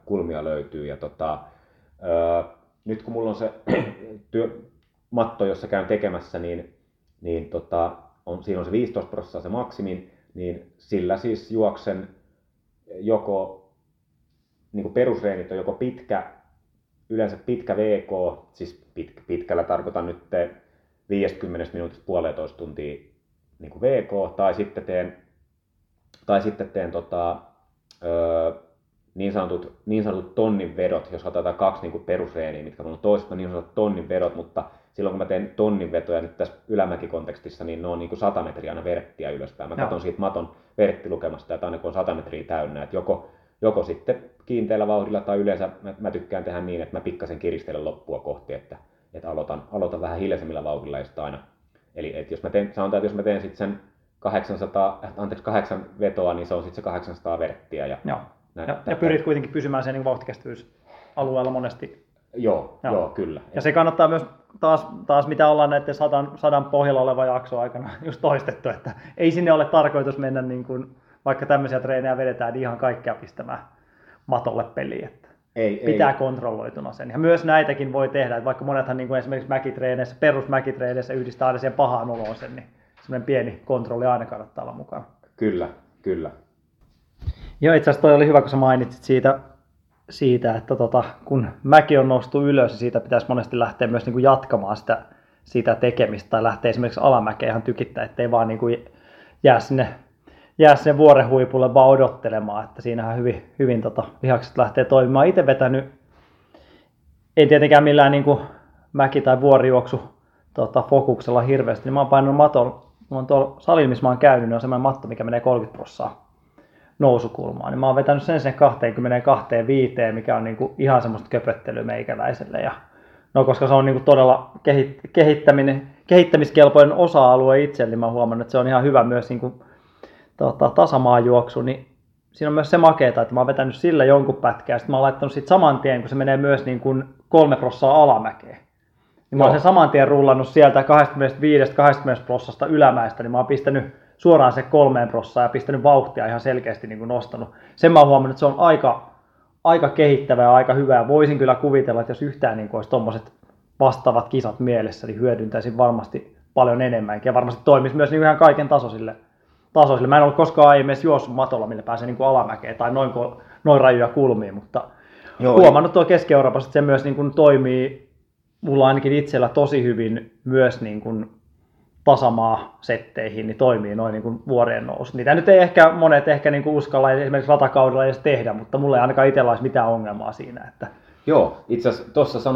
kulmia löytyy. Ja nyt kun mulla on se matto, jossa käyn tekemässä, niin siinä on se 15% se maksimin, niin sillä siis juoksen joko niin perusreenit on joko yleensä pitkä VK, siis pitkällä tarkoitan nyt 50 minuutista 1,5 tuntia niin VK, tai sitten teen niin sanotut tonnin vedot, jos otetaan kaksi niin perusreeniä, mitkä on toiset, niin sanotut tonnin vedot, mutta silloin kun mä teen tonnin vetoja nyt tässä ylämäkikontekstissa, niin ne on niin 100 metriä aina verttiä ylöspäin. Mä katson siitä maton verttilukemasta, että aina kun on 100 metriä täynnä, että joko sitten kiinteällä vauhdilla tai yleensä mä tykkään tehdä niin, että mä pikkasen kiristelen loppua kohti, että aloitan vähän hiljaisemmilla vauhdilla ja sitten aina. Eli että jos mä teen sitten sen 8 vetoa, niin se on sitten se 800 verttiä. Ja pyrit kuitenkin pysymään sen niin vauhtikestävyysalueella monesti. Joo, kyllä. Ja se kannattaa myös taas mitä ollaan näiden 100 pohjalla oleva jakso aikana just toistettu, että ei sinne ole tarkoitus mennä niin kuin... Vaikka tämmöisiä treenejä vedetään, niin ihan kaikkea pistämään matolle peliin, että pitää kontrolloituna sen. Ja myös näitäkin voi tehdä, että vaikka monethan niin kuin esimerkiksi mäkitreeneissä, perusmäkitreeneissä yhdistää aina siihen pahaan oloon sen, niin semmoinen pieni kontrolli aina kannattaa olla mukana. Kyllä. Joo, itse asiassa toi oli hyvä, kun sä mainitsit siitä että kun mäki on noustu ylös, siitä pitäisi monesti lähteä myös niin kuin jatkamaan sitä tekemistä tai lähteä esimerkiksi alamäkeä ihan tykittää, ettei vaan niin kuin jää sinne vuoren huipulle vaan odottelemaan, että siinähän hyvin lihakset lähtee toimimaan. Itse vetänyt, ei tietenkään millään niin kuin mäki- tai vuorijuoksu fokuksella hirveästi, niin mä oon painanut maton, mulla on tuolla salilla, missä mä oon käynyt, niin on semmoinen matto, mikä menee 30% nousukulmaan. Niin mä oon vetänyt sen 22,5, mikä on niin kuin ihan semmoista köpöttelyä meikäläiselle. Ja, no koska se on niin kuin todella kehittämiskelpoinen osa-alue itselle, niin mä oon huomannut, että se on ihan hyvä myös niin kuin tasamaajuoksu, niin siinä on myös se makeeta, että mä oon vetänyt sillä jonkun pätkää, ja sitten mä oon laittanut siitä saman tien, kun se menee myös niin kuin 3% alamäkeen. Niin mä oon sen saman tien rullannut sieltä 25-20% ylämäistä, niin mä oon pistänyt suoraan se 3% ja pistänyt vauhtia ihan selkeästi niin kuin nostanut. Sen mä oon huomannut, että se on aika kehittävä ja aika hyvä, ja voisin kyllä kuvitella, että jos yhtään niin kuin olisi tommoset vastaavat kisat mielessä, niin hyödyntäisin varmasti paljon enemmänkin, ja varmasti toimisi myös niin kuin ihan kaiken tasoisille. Mä en ollut koskaan aiemmin edes juossut matolla, millä pääsee niin kuin alamäkeen tai noin rajuja kulmiin, mutta huomannut tuo Keski-Euroopassa, että se myös niin kuin toimii mulla ainakin itsellä tosi hyvin myös niin kuin tasamaasetteihin, niin toimii noin niin kuin vuoreen nousu. Niitä nyt ei ehkä monet niin kuin uskalla esimerkiksi ratakaudella edes tehdä, mutta mulla ei ainakaan itsellä olisi mitään ongelmaa siinä. Että... Joo, itse asiassa tuossa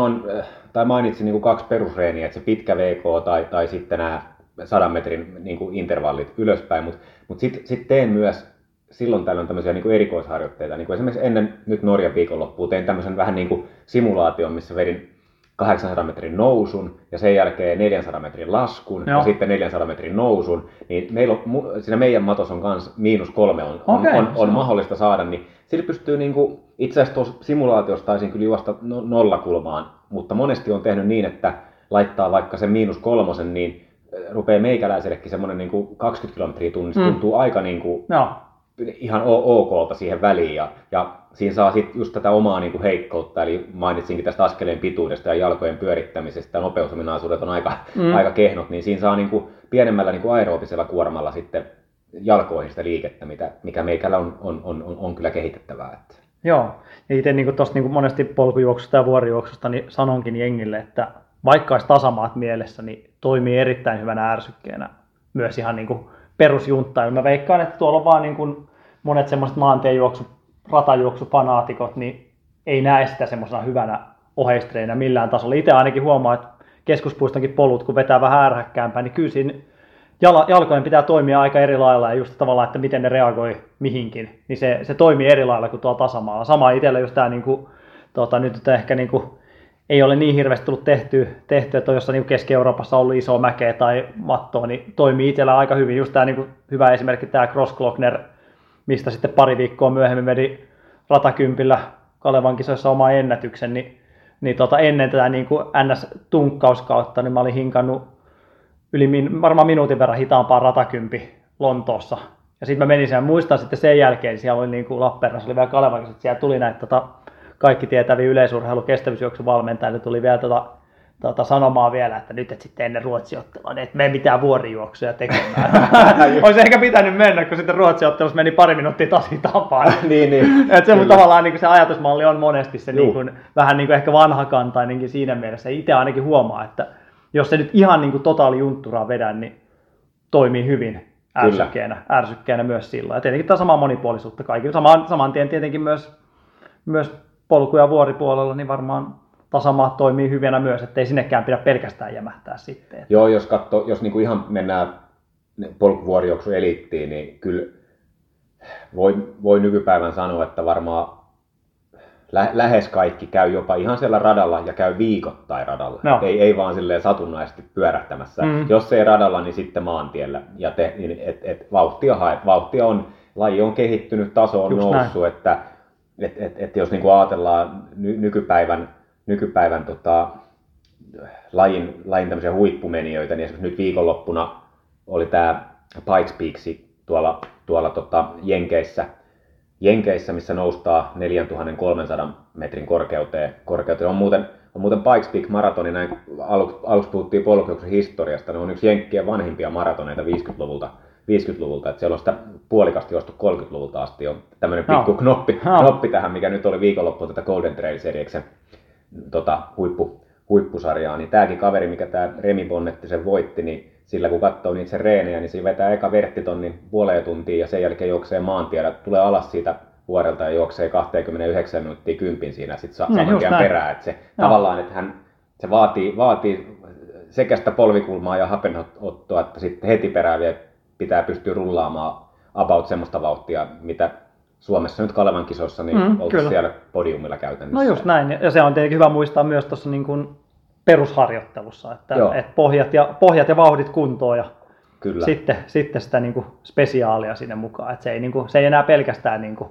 mainitsin niin kuin kaksi perusreeniä, että se pitkä VK tai sitten nämä 100 metrin niin kuin intervallit ylöspäin, mutta sitten teen myös silloin tällöin tämmöisiä niin kuin erikoisharjoitteita. Niin kuin esimerkiksi ennen nyt Norjan viikonloppua tein tämmöisen vähän niin kuin simulaation, missä vedin 800 metrin nousun ja sen jälkeen 400 metrin laskun ja sitten 400 metrin nousun. Niin meillä on, siinä meidän matossa on myös -3 on mahdollista saada, niin sillä pystyy niin kuin, itse asiassa tuossa simulaatiossa taisin kyllä juosta nollakulmaan, mutta monesti on tehnyt niin, että laittaa vaikka sen -3, niin rupeaa meikäläisellekin semmoinen niin kuin 20 kilometriä tunnissa tuntuu aika niin kuin ihan okolta siihen väliin ja siinä saa sitten just tätä omaa niin kuin heikkoutta, eli mainitsinkin tästä askeleen pituudesta ja jalkojen pyörittämisestä, nopeusominaisuudet on aika kehnot, niin siinä saa niin kuin pienemmällä niin kuin aerobisella kuormalla sitten jalkoihin sitä liikettä, mikä meikällä on kyllä kehitettävää. Että. Joo, ja itse niin kuin tuosta niin kuin monesti polkujuoksusta ja vuorijuoksusta niin sanonkin jengille, että vaikka olisi tasamaat mielessä, niin toimii erittäin hyvänä ärsykkeenä myös ihan niin kuin perusjunttaan. Mä veikkaan, että tuolla on vaan niin kuin monet semmoiset maantiejuoksu ratajuoksufanaatikot, niin ei näe sitä semmoisena hyvänä oheistreenä millään tasolla. Itse ainakin huomaa, että keskuspuistonkin polut, kun vetää vähän ärhäkkäämpään, niin kyllä siinä jalkojen pitää toimia aika eri lailla ja just tavallaan, että miten ne reagoi mihinkin, niin se toimii eri lailla kuin tuolla tasamaalla. Sama itsellä just tämä, nyt ehkä ei ole niin hirveästi tullut tehty, että on jossain Keski-Euroopassa ollut iso mäkeä tai mattoa, niin toimii itsellä aika hyvin. Just tämä hyvä esimerkki, tämä Grossglockner, mistä sitten pari viikkoa myöhemmin meni ratakympillä Kalevan kisoissa oma ennätyksen, niin ennen tätä NS-tunkkauskautta niin mä olin hinkannut varmaan minuutin verran hitaampaa ratakympi Lontoossa. Ja sitten mä menin sen, muistan sitten sen jälkeen, siellä oli Lappeenrannassa oli vielä Kalevan kisat, siellä tuli näitä kaikki tietäviä yleisurheilu- kestävyysjuoksuvalmentajille tuli vielä sanomaa vielä, että nyt et sitten ennen Ruotsi-ottelua, niin et mene mitään vuorijuoksuja tekemään. Olisi ehkä pitänyt mennä, kun sitten Ruotsi-ottelussa meni pari minuuttia taas tapaan. niin. Et se, tavallaan se ajatusmalli on monesti se vähän ehkä vanhakantainenkin siinä mielessä. Itse ainakin huomaa, että jos se nyt ihan totaali juntturaa vedä, niin toimii hyvin ärsykkeenä myös silloin. Ja tietenkin tämä samaa monipuolisuutta kaikille. Saman tien tietenkin myös polku- ja vuoripuolella, niin varmaan tasamaat toimii hyvänä myös, ettei sinnekään pidä pelkästään jämähtää sitten. Joo, jos ihan mennään polkuvuorijuoksun eliittiin, niin kyllä voi nykypäivän sanoa, että varmaan lähes kaikki käy jopa ihan siellä radalla ja käy viikoittain radalla. No. Ei vaan silleen satunnaisesti pyörähtämässä. Mm-hmm. Jos ei radalla, niin sitten maantiellä. Ja vauhtia on, laji on kehittynyt, taso on just noussut, että jos ajatellaan nykypäivän lajin tämmöisiä huippumenijöitä, niin esimerkiksi nyt viikonloppuna oli tämä Pikes Peak tuolla Jenkeissä, missä noustaa 4300 metrin korkeuteen. On muuten Pikes Peak maratoni, näin aluksi puhuttiin polkujuoksun historiasta, ne on yksi Jenkkien vanhimpia maratoneita 50-luvulta, että siellä on sitä puolikasti ostu 30-luvulta asti on tämmöinen pikku knoppi tähän, mikä nyt oli viikonloppuun tätä Golden Trail-serieksen huippusarjaa, niin tämäkin kaveri, mikä tämä Remi Bonnetti sen voitti, niin sillä kun katsoo niitä sen reenejä, niin se vetää eka verttitonnin puoleen tuntiin ja sen jälkeen juoksee maantiellä, tulee alas siitä vuorelta ja juoksee 29 minuuttia kympin siinä sitten saman tien perään, että se tavallaan, että se vaatii sekä sitä polvikulmaa ja hapenottoa, että sitten heti perään vielä pitää pystyä rullaamaan about semmoista vauhtia, mitä Suomessa nyt Kalevan kisoissa, niin oltiin siellä podiumilla käytännössä. No just näin, ja se on tietenkin hyvä muistaa myös tuossa niin kuin perusharjoittelussa, että pohjat ja vauhdit kuntoon ja sitten sitä niin kuin spesiaalia sinne mukaan, että se ei enää pelkästään niin kuin,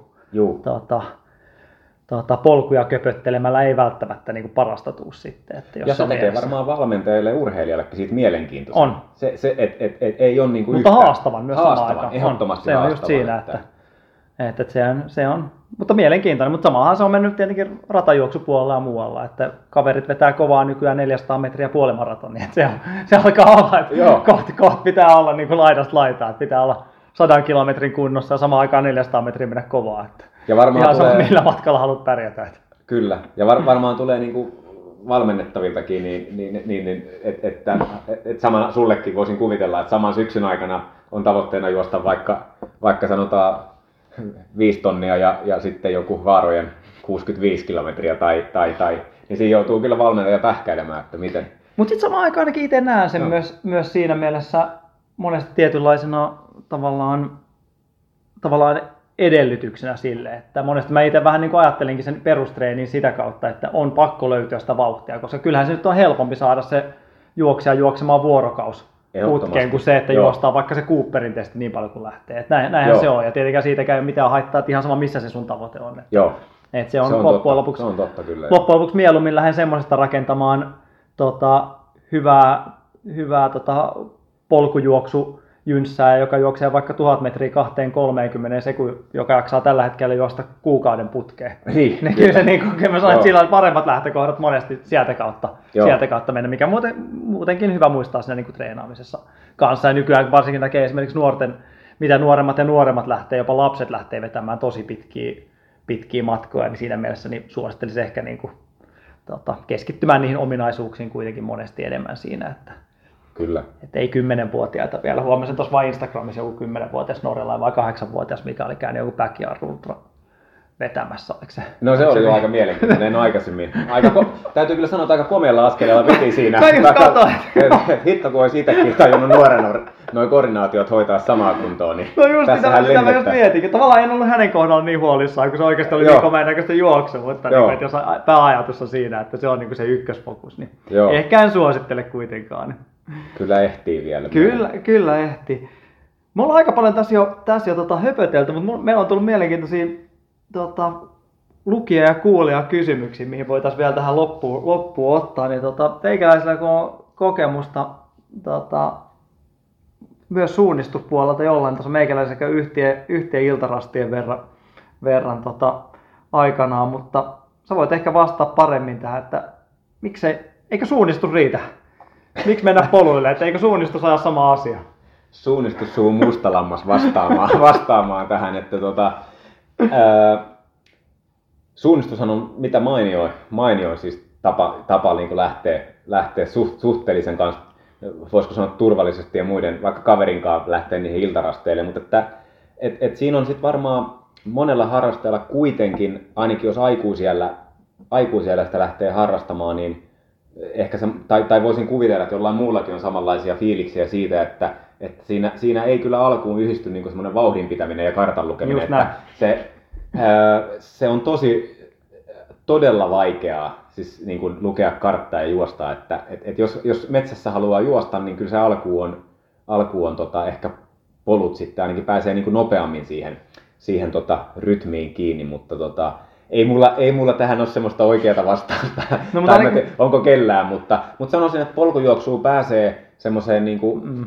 polkuja köpöttelemällä ei välttämättä parasta tuu sitten. Että jos ja se tekee varmaan valmentajille ja urheilijallekin siitä mielenkiintoista. On. Se ei ole niin kuin mutta yhtään. Haastavan myös samaan aikaan. Ehdottomasti haastavan. Se on just siinä, että se on, mutta mielenkiintoinen. Mutta samahan se on mennyt tietenkin ratajuoksupuolella ja muualla, että kaverit vetää kovaa nykyään 400 metriä puolimaratonia. Se alkaa olla, että kohta pitää olla niin kuin laidasta laitaa, että pitää olla 100 kilometrin kunnossa ja samaan aikaan 400 metriä mennä kovaa. Että ja varmaan tulee, millä matkalla haluat pärjätä. Kyllä, ja varmaan tulee niinku valmennettaviltakin, niin että sama sullekin voisin kuvitella, että saman syksyn aikana on tavoitteena juosta vaikka sanotaan 5 tonnia ja sitten joku Vaarojen 65 kilometriä tai niin siinä joutuu kyllä valmentaja pähkäilemään, että miten. Mutta sitten samaan aikaan ainakin itse näen sen myös siinä mielessä monesti tietynlaisena tavallaan edellytyksenä sille, että monesti mä itse vähän niin ajattelinkin sen perustreenin sitä kautta, että on pakko löytyä sitä vauhtia, koska kyllähän se nyt on helpompi saada se juoksija juoksemaan vuorokaus putkeen kuin se, että juostaa vaikka se Cooperin testi niin paljon kuin lähtee. Että näinhän se on, ja tietenkään siitäkään ei ole mitään haittaa, että ihan sama missä se sun tavoite on. Että se on loppujen lopuksi mieluummin lähden semmoisesta rakentamaan hyvää polkujuoksu jynssää, joka juoksee vaikka 1000 metriä 2:30, se kun joka jaksaa tällä hetkellä juosta kuukauden putkeen. Niin kyllä se mä sanon, että sillä on paremmat lähtökohdat monesti sieltä kautta mennä, mikä muutenkin hyvä muistaa siinä treenaamisessa kanssa. Ja nykyään varsinkin näkee esimerkiksi mitä nuoremmat ja nuoremmat lähtee, jopa lapset lähtee vetämään tosi pitkiä matkoja, niin siinä mielessä niin suosittelisin ehkä keskittymään niihin ominaisuuksiin kuitenkin monesti enemmän siinä, että kyllä. Et ei 10-vuotiaita vielä. Huomasin tuossa vain Instagramissa joku 10-vuotias norjalainen vai 8-vuotias, mikä oli käynyt joku backyard ultra vetämässä, oliko se? No se oli jo aika mielenkiintoinen aikaisemmin. Täytyy kyllä sanoa, että aika komealla askeleella veti siinä. Hitto, kun olisi itsekin tajunnut nuorena nuo koordinaatiot hoitaa samaa kuntoon. Niin no just sitä, mitä mä just mietinkin. Tavallaan en ollut hänen kohdalla niin huolissaan, kun se oikeasti oli niin komeen näköistä juoksu. Mutta niin, jos pääajatus on siinä, että se on niin kuin se ykkösfokus, niin ehkä en suosittele kuitenkaan. Kyllä ehtii vielä. Kyllä ehtii. Me ollaan aika paljon tässä jo höpötelty, mutta meillä on tullut mielenkiintoisia lukija- ja kuulijakysymyksiä, mihin voitaisiin vielä tähän loppuun ottaa. Niin, teikäläisellä kun on kokemusta myös suunnistuspuolelta jollain tasolla, meikäläisen sekä yhteen iltarastien verran aikanaan, mutta sä voit ehkä vastata paremmin tähän, että eikö suunnistus riitä? Miksi mennä poluille, että eikö suunnistus aja sama asia? Suunnistus suu mustalammas vastaamaan tähän, että suunnistushan on mitä mainioin siis tapa niin kuin lähtee suhteellisen kanssa, voisiko sanoa turvallisesti ja muiden, vaikka kaverinkaan lähtee niihin iltarasteille, mutta että siinä on sitten varmaan monella harrastajalla kuitenkin, ainakin jos aikuisiällä sitä lähtee harrastamaan, niin ehkä se, tai voisin kuvitella, että jollain muullakin on samanlaisia fiiliksiä siitä, että siinä ei kyllä alkuun yhdisty niin semmoinen vauhdin pitäminen ja kartan lukeminen. Että se on todella vaikeaa siis niin kuin lukea karttaa ja juosta. Että, jos metsässä haluaa juosta, niin kyllä se alkuun ehkä polut sitten ainakin pääsee niin kuin nopeammin siihen rytmiin kiinni, mutta ei mulla tähän ole semmoista oikeata vastausta, no, mutta onko kellään, mutta sanoisin, että polkujuoksuun pääsee semmoiseen niin kuin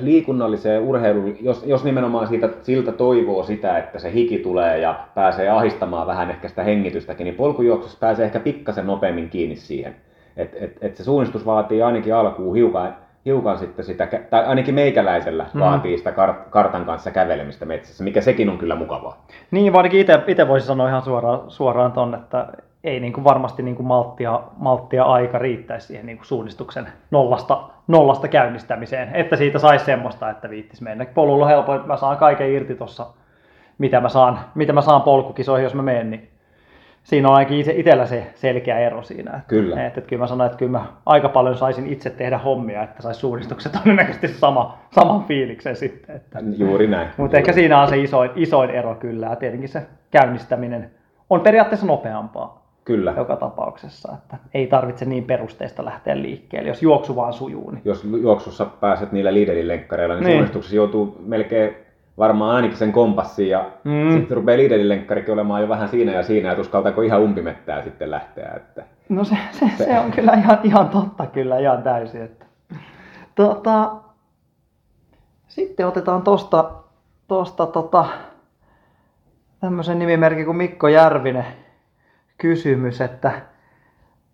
liikunnalliseen urheiluun, jos nimenomaan siltä toivoo sitä, että se hiki tulee ja pääsee ahdistamaan vähän ehkä sitä hengitystäkin, niin polkujuoksussa pääsee ehkä pikkasen nopeammin kiinni siihen. Et se suunnistus vaatii ainakin alkuun hiukan sitten sitä, tai ainakin meikäläisellä vaatii sitä kartan kanssa kävelemistä metsässä, mikä sekin on kyllä mukavaa. Niin, ainakin itse voisin sanoa ihan suoraan ton, että ei niin kuin varmasti niin kuin malttia aika riittäisi siihen niin kuin suunnistuksen nollasta käynnistämiseen, että siitä saisi semmoista, että viittisi mennä. Polulla on helpoin, että mä saan kaiken irti tuossa, mitä mä saan polkukisoihin, jos mä menen, niin siinä on ainakin itsellä se selkeä ero siinä. Että, kyllä. Että kyllä mä sanoin, että kyllä mä aika paljon saisin itse tehdä hommia, että saisi suunnistukset todennäköisesti saman fiiliksen sitten. Että. Juuri näin. Mutta ehkä siinä on se isoin ero kyllä, ja tietenkin se käynnistäminen on periaatteessa nopeampaa. Kyllä. Joka tapauksessa, että ei tarvitse niin perusteista lähteä liikkeelle, jos juoksu vaan sujuu. Niin. Jos juoksussa pääset niillä liidelilenkkareilla, niin suunnistuksessa joutuu melkein varmaan ainakin sen kompassiin ja sitten rupeaa liidelilenkkarikin olemaan jo vähän siinä ja uskaltaako ihan umpimettää sitten lähteä. Että. No se on kyllä ihan totta, kyllä ihan täysin. Että. Sitten otetaan tosta tämmöisen nimimerkin kuin Mikko Järvinen. Kysymys, että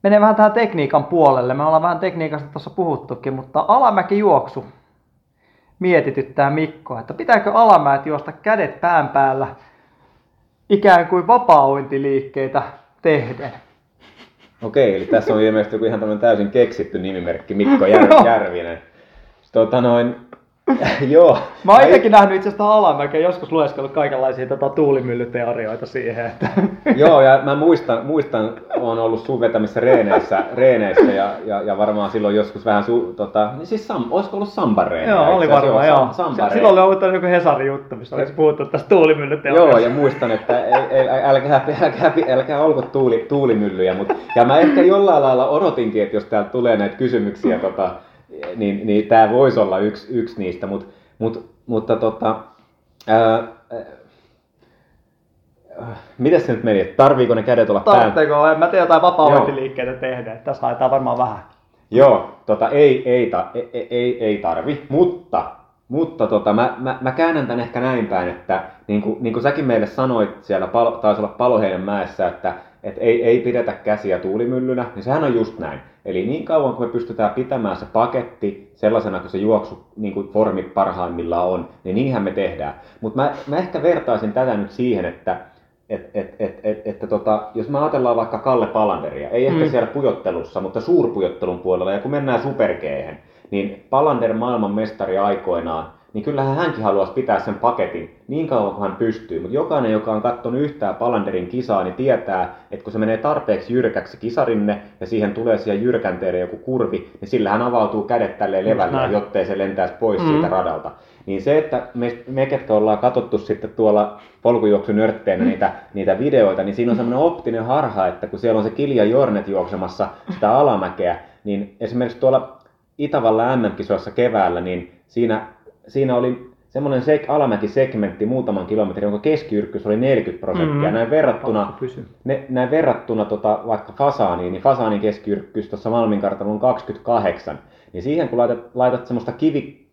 menee vähän tähän tekniikan puolelle. Me ollaan vähän tekniikasta tuossa puhuttukin, mutta alamäkijuoksu mietityttää Mikkoa, että pitääkö alamäet juosta kädet pään päällä ikään kuin vapaa-uintiliikkeitä tehden? Okei, eli tässä on ilmeisesti joku ihan tämmöinen täysin keksitty nimimerkki Mikko Järvinen. Joo. Mä oon itsekin nähnyt itse asiassa alamäkeä, joskus lueskellut kaikenlaisia tuulimyllyteorioita siihen. Että. Joo, ja mä muistan oon ollut sun vetämissä reeneissä ja varmaan silloin joskus vähän olisiko ollut sambareenejä? Joo, oli varmaan joo. Silloin oli ollut joku Hesarin juttu, missä olisi puhuttu tästä tuulimyllyteoriosta. Joo, ja muistan, että älkää olko tuulimyllyjä, ja mä ehkä jollain lailla odotinkin, että jos täältä tulee näitä kysymyksiä niin tämä voisi olla yksi niistä, miten se nyt meni, että tarviiko ne kädet olla päällä? Tarvitseeko, en mä tiedä, jotain vapaa-uintiliikkeitä tehdä, että tässä haetaan varmaan vähän. Joo, ei tarvi, mutta mä käännän tän ehkä näin päin, että niin kuin säkin meille sanoit siellä, taisi olla Paloheiden mäessä, että ei pidetä käsiä tuulimyllynä, niin sehän on just näin. Eli niin kauan kuin me pystytään pitämään se paketti sellaisena kuin se juoksu, niin kuin formi parhaimmillaan on, niin niinhän me tehdään. Mutta mä ehkä vertaisin tätä nyt siihen, että jos me ajatellaan vaikka Kalle Palanderia, ei ehkä siellä pujottelussa, mutta suurpujottelun puolella, ja kun mennään supergeen, niin Palander maailmanmestari aikoinaan niin kyllähän hänkin haluaisi pitää sen paketin niin kauan kuin hän pystyy. Mutta jokainen, joka on katsonut yhtään Palanderin kisaa, niin tietää, että kun se menee tarpeeksi jyrkäksi kisarinne ja siihen tulee siihen jyrkänteelle joku kurvi, niin sillä hän avautuu kädet tälleen levällä, jottei se lentäisi pois siitä radalta. Niin se, että me ketkä ollaan katsottu sitten tuolla polkujuoksunörtteinä niitä videoita, niin siinä on semmoinen optinen harha, että kun siellä on se Kilja Jornet juoksemassa sitä alamäkeä, niin esimerkiksi tuolla Itävallan MM-kisoissa keväällä, niin siinä oli semmoinen alamäki-segmentti muutaman kilometrin, jonka keskiyrkkyys oli 40%. Näin verrattuna vaikka Fasaaniin, niin Fasaanin keskiyrkkyys tuossa Malminkartanon on 28. Niin siihen kun laitat semmoista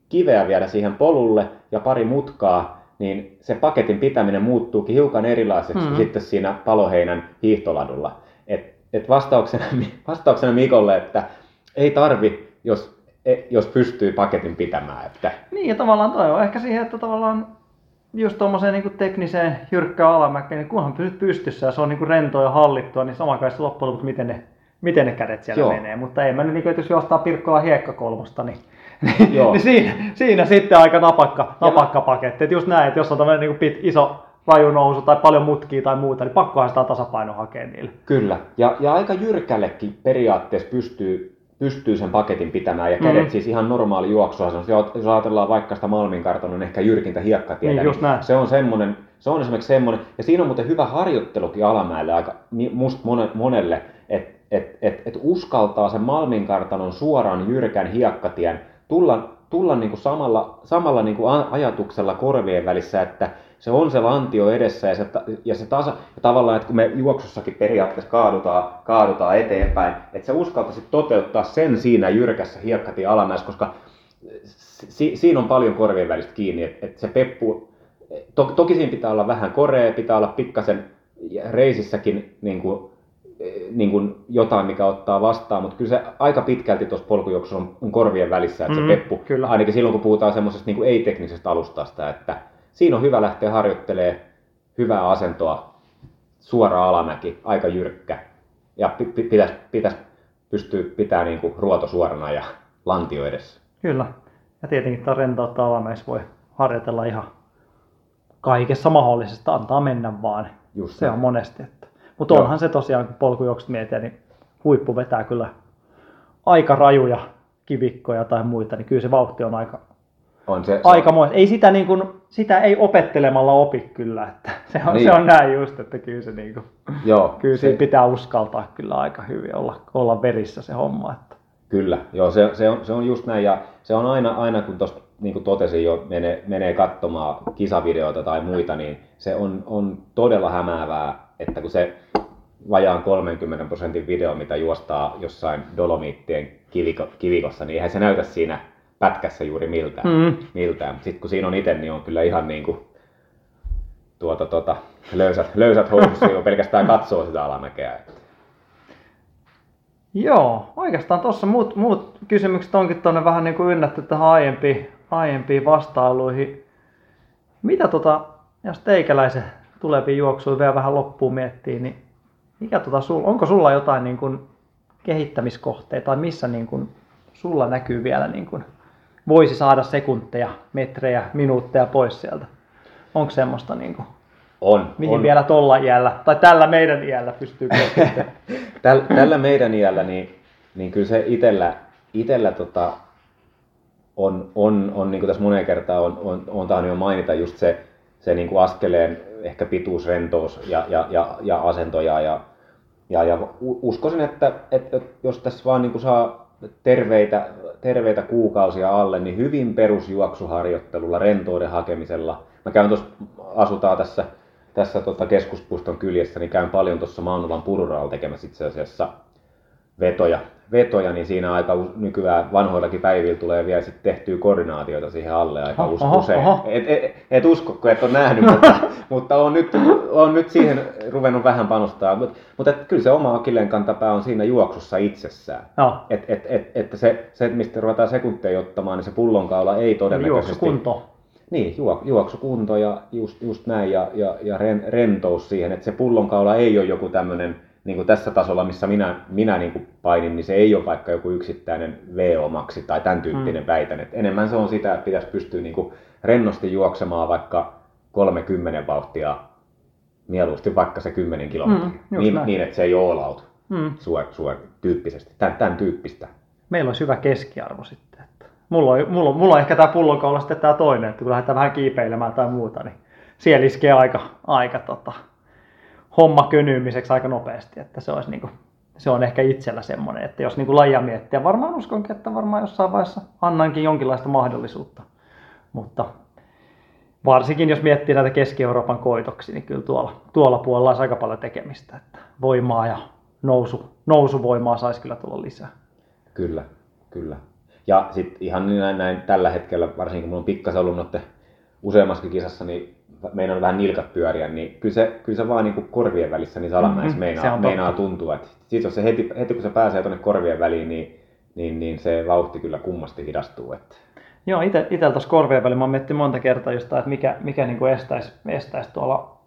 kiveä vielä siihen polulle ja pari mutkaa, niin se paketin pitäminen muuttuukin hiukan erilaiseksi kuin sitten siinä Paloheinän hiihtoladulla. Et vastauksena Mikolle, että ei tarvi, jos pystyy paketin pitämään. Että. Niin ja tavallaan toi on ehkä siihen, että tavallaan just tuommoiseen niin kuin tekniseen jyrkkään alamäkeen, niin kunhan pysyt pystyssä ja se on niin kuin rentoa ja hallittua, niin sama kai se loppujen lopuksi miten ne kädet siellä menee. Mutta ei mä nyt, niin jos juostaa Pirkkoa hiekkakolmosta, niin siinä sitten aika napakka paketti. Et just näin, että jos on tämmöinen niin kuin iso raju nousu tai paljon mutkia tai muuta, niin pakkohan sitä tasapainoa hakea niille. Kyllä, ja aika jyrkällekin periaatteessa pystyy sen paketin pitämään ja kädet siis ihan normaali juoksua. Jos ajatellaan vaikka sitä Malminkartanon ehkä jyrkintä hiekkatietä, niin se on esimerkiksi semmoinen. Ja siinä on muuten hyvä harjoittelukin alamäelle aika musta monelle, että uskaltaa sen Malminkartanon suoran jyrkän hiekkatien tulla niin kuin samalla niin kuin ajatuksella korvien välissä, että se on se lantio edessä ja tavallaan, että kun me juoksussakin periaatteessa kaadutaan eteenpäin, että se uskaltaisi toteuttaa sen siinä jyrkässä hiekkatien alamäessä, koska siinä on paljon korvien välistä kiinni, että se peppu, toki siinä pitää olla vähän korea, pitää olla pikkasen reisissäkin niin kuin jotain, mikä ottaa vastaan, mutta kyllä se aika pitkälti tuossa polkujuoksussa on korvien välissä, että se peppu, kyllä. Ainakin silloin kun puhutaan semmoisesta niin kuin ei-teknisestä alustasta, että siinä on hyvä lähteä harjoittelemaan hyvää asentoa, suora alamäki, aika jyrkkä ja pitäisi pystyä pitämään niin kuin ruoto suorana ja lantio edessä. Kyllä, ja tietenkin tämä rentoutta alamäessä voi harjoitella ihan kaikessa mahdollisesta, antaa mennä vaan, just se on monesti. Mutta onhan se tosiaan, kun polkujuoksut mietitään, niin huippu vetää kyllä aika rajuja kivikkoja tai muita, niin kyllä se vauhti on aikamoista. Ei sitä, niin kuin, sitä ei opettelemalla opi kyllä, että se on näin just, että kyllä se niin kuin, kyllä se pitää uskaltaa kyllä aika hyvin olla verissä se homma. Että. Kyllä, joo, se on just näin ja se on aina kun tuosta niin kuin totesin jo, menee katsomaan kisavideoita tai muita, niin se on todella hämäävää, että kun se vajaan 30% video, mitä juostaa jossain Dolomiittien kivikossa, niin eihän se näytä siinä pätkässä juuri miltään. Sitten kun siinä on itse, niin on kyllä ihan niin kuin löysät housussa, jo pelkästään katsoo sitä alamäkeä. Joo, oikeastaan tuossa muut kysymykset onkin tuonne vähän niin kuin ynnätty tähän aiempiin vastailuihin. Mitä jos teikäläisen tuleviin juoksuun vielä vähän loppuun miettii, niin mikä onko sulla jotain niin kuin kehittämiskohteita tai missä niin kuin sulla näkyy vielä niin kuin voisi saada sekunteja, metrejä, minuutteja pois sieltä? Onko semmoista niin kuin? On. Mihin on. Vielä tolla iällä tai tällä meidän iällä pystyy kehittämään? Tällä meidän iällä niin kyllä se itellä on niin kuin tässä moneen kertaan on tainnut jo mainita just se niin kuin askeleen ehkä pituus, rentous ja asentoja ja uskoisin, että jos tässä vaan niin kuin saa terveitä kuukausia alle, niin hyvin perusjuoksuharjoittelulla, rentouden hakemisella. Mä käyn asutaan tässä keskuspuiston kyljessä, niin käyn paljon tuossa Maunulan pururalla tekemässä itse asiassa vetoja, niin siinä aika nykyään vanhoillakin päivillä tulee vielä sit tehtyä koordinaatioita siihen alle aika usein. Et uskokko, että on nähnyt, mutta on nyt siihen ruvennut vähän panostaa. Mutta kyllä se oma akilleenkantapää on siinä juoksussa itsessään. No. Että se, mistä ruvetaan sekuntia ottamaan, niin se pullonkaula ei todennäköisesti... Juoksukunto. Niin, juoksukunto ja just näin ja rentous siihen, että se pullonkaula ei ole joku tämmöinen niin kuin tässä tasolla, missä minä niin kuin painin, niin se ei ole vaikka joku yksittäinen VO-maksi tai tämän tyyppinen väitän. Et enemmän se on sitä, että pitäisi pystyä niin kuin rennosti juoksemaan vaikka 30 vauhtia, mieluusti vaikka se 10 kilometriä, niin että se ei ole olautu tyyppisesti, tämän tyyppistä. Meillä on hyvä keskiarvo sitten. Että mulla on ehkä tämä pullonkaula sitten tämä toinen, että kun lähdetään vähän kiipeilemään tai muuta, niin siellä iskee aika homma könyymiseksi aika nopeasti, että se olisi niinku, se on ehkä itsellä semmoinen, että jos niinku lajia miettii, varmaan uskonkin, että varmaan jossain vaiheessa annankin jonkinlaista mahdollisuutta, mutta varsinkin jos miettii näitä Keski-Euroopan koitoksia, niin kyllä tuolla puolella olisi aika paljon tekemistä, että voimaa ja nousuvoimaa saisi kyllä tulla lisää. Kyllä. Ja sitten ihan näin tällä hetkellä, varsinkin kun minulla on pikkasen ollut noiden useammassakin kisassa, niin meinaan vähän nilkat pyöriä, niin kyllä se vaan niin kuin korvien välissä niin salamäis meinaa tuntua. Et sit jos se heti kun se pääsee tuonne korvien väliin, niin se vauhti kyllä kummasti hidastuu. Et. Joo, itsellä tuossa korvien väliin mä oon miettinyt monta kertaa just että mikä niin kuin estäisi tuolla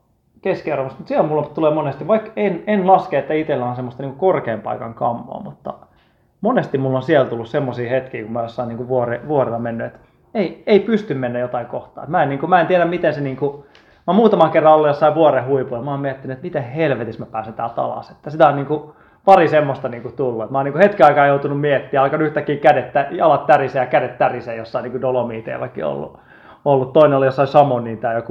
keskiarvossa. Mutta siellä mulla tulee monesti, vaikka en laske, että itsellä on semmoista niin kuin korkean paikan kammoa, mutta monesti mulla on siellä tullut semmoisia hetkiä, kun mä jossain niin kuin vuorella mennyt, että ei pysty mennä jotain kohtaan. Mä en tiedä, miten se... Niin kuin, mä muutaman kerran ollut jossain vuoren huipulla, mä oon miettinyt, että miten helvetissä mä pääsen täältä alas. Että sitä on niin kuin, pari semmoista niin kuin, tullut. Että mä oon niin kuin, hetken aikaa joutunut miettimään, alkanut yhtäkkiä jalat tärisee ja kädet tärisee jossain niin kuin Dolomiteellakin ollut. Toinen oli jossain Samoniin tai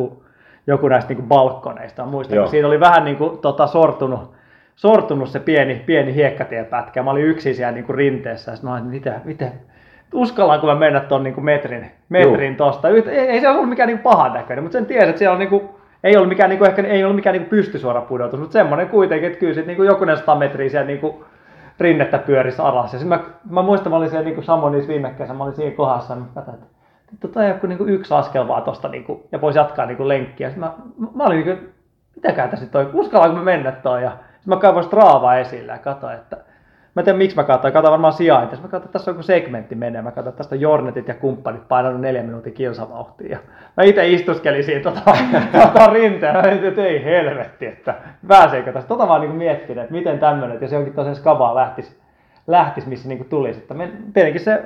joku näistä niin kuin balkkoneista. Muistan, siinä oli vähän niin kuin, sortunut se pieni hiekkatiepätkä. Mä olin yksin siellä niin kuin rinteessä ja sitten mä olin, että miten... Uskallanko mä mennä tuon niinku metrin tosta? Ei se ollut mikään niinku pahan näköinen, mutta sen tiesi, että siellä on niinku, ei ollut mikään pystysuora pudotus, mutta semmoinen kuitenkin, että kyllä sit niinku jokunen 100 metriä siellä niinku rinnettä pyörisi alas. Ja mä muistan, mä olin siellä niinku Samonissa viime kesänä, mä olin siinä kohdassa, niin mä katsoin, että toi ei ole kuin niinku yksi askel vaan tosta niinku, ja voisi jatkaa niinku lenkkiä. Mä olin niinku, mitäkään tässä nyt toi, uskallanko mä mennä toi? Ja sit mä kaivoin Stravaa esille ja katsoin, että mä en tiedä, miksi mä katsoin varmaan sijaintia. Mä katsoin, että tässä on joku segmentti menee. Mä katsoin, että tästä on Jornetit ja kumppanit painanut 4 minuutin kilsavauhtiin. Ja mä itse istuskelin siinä rinteen. Mä mietin, että ei helvetti, että pääseekö tästä. Vaan niin miettinyt, että miten tämmöinen, että jos jonkin tosiaan skavaa lähtis missä niin kuin tulisi. Että tietenkin se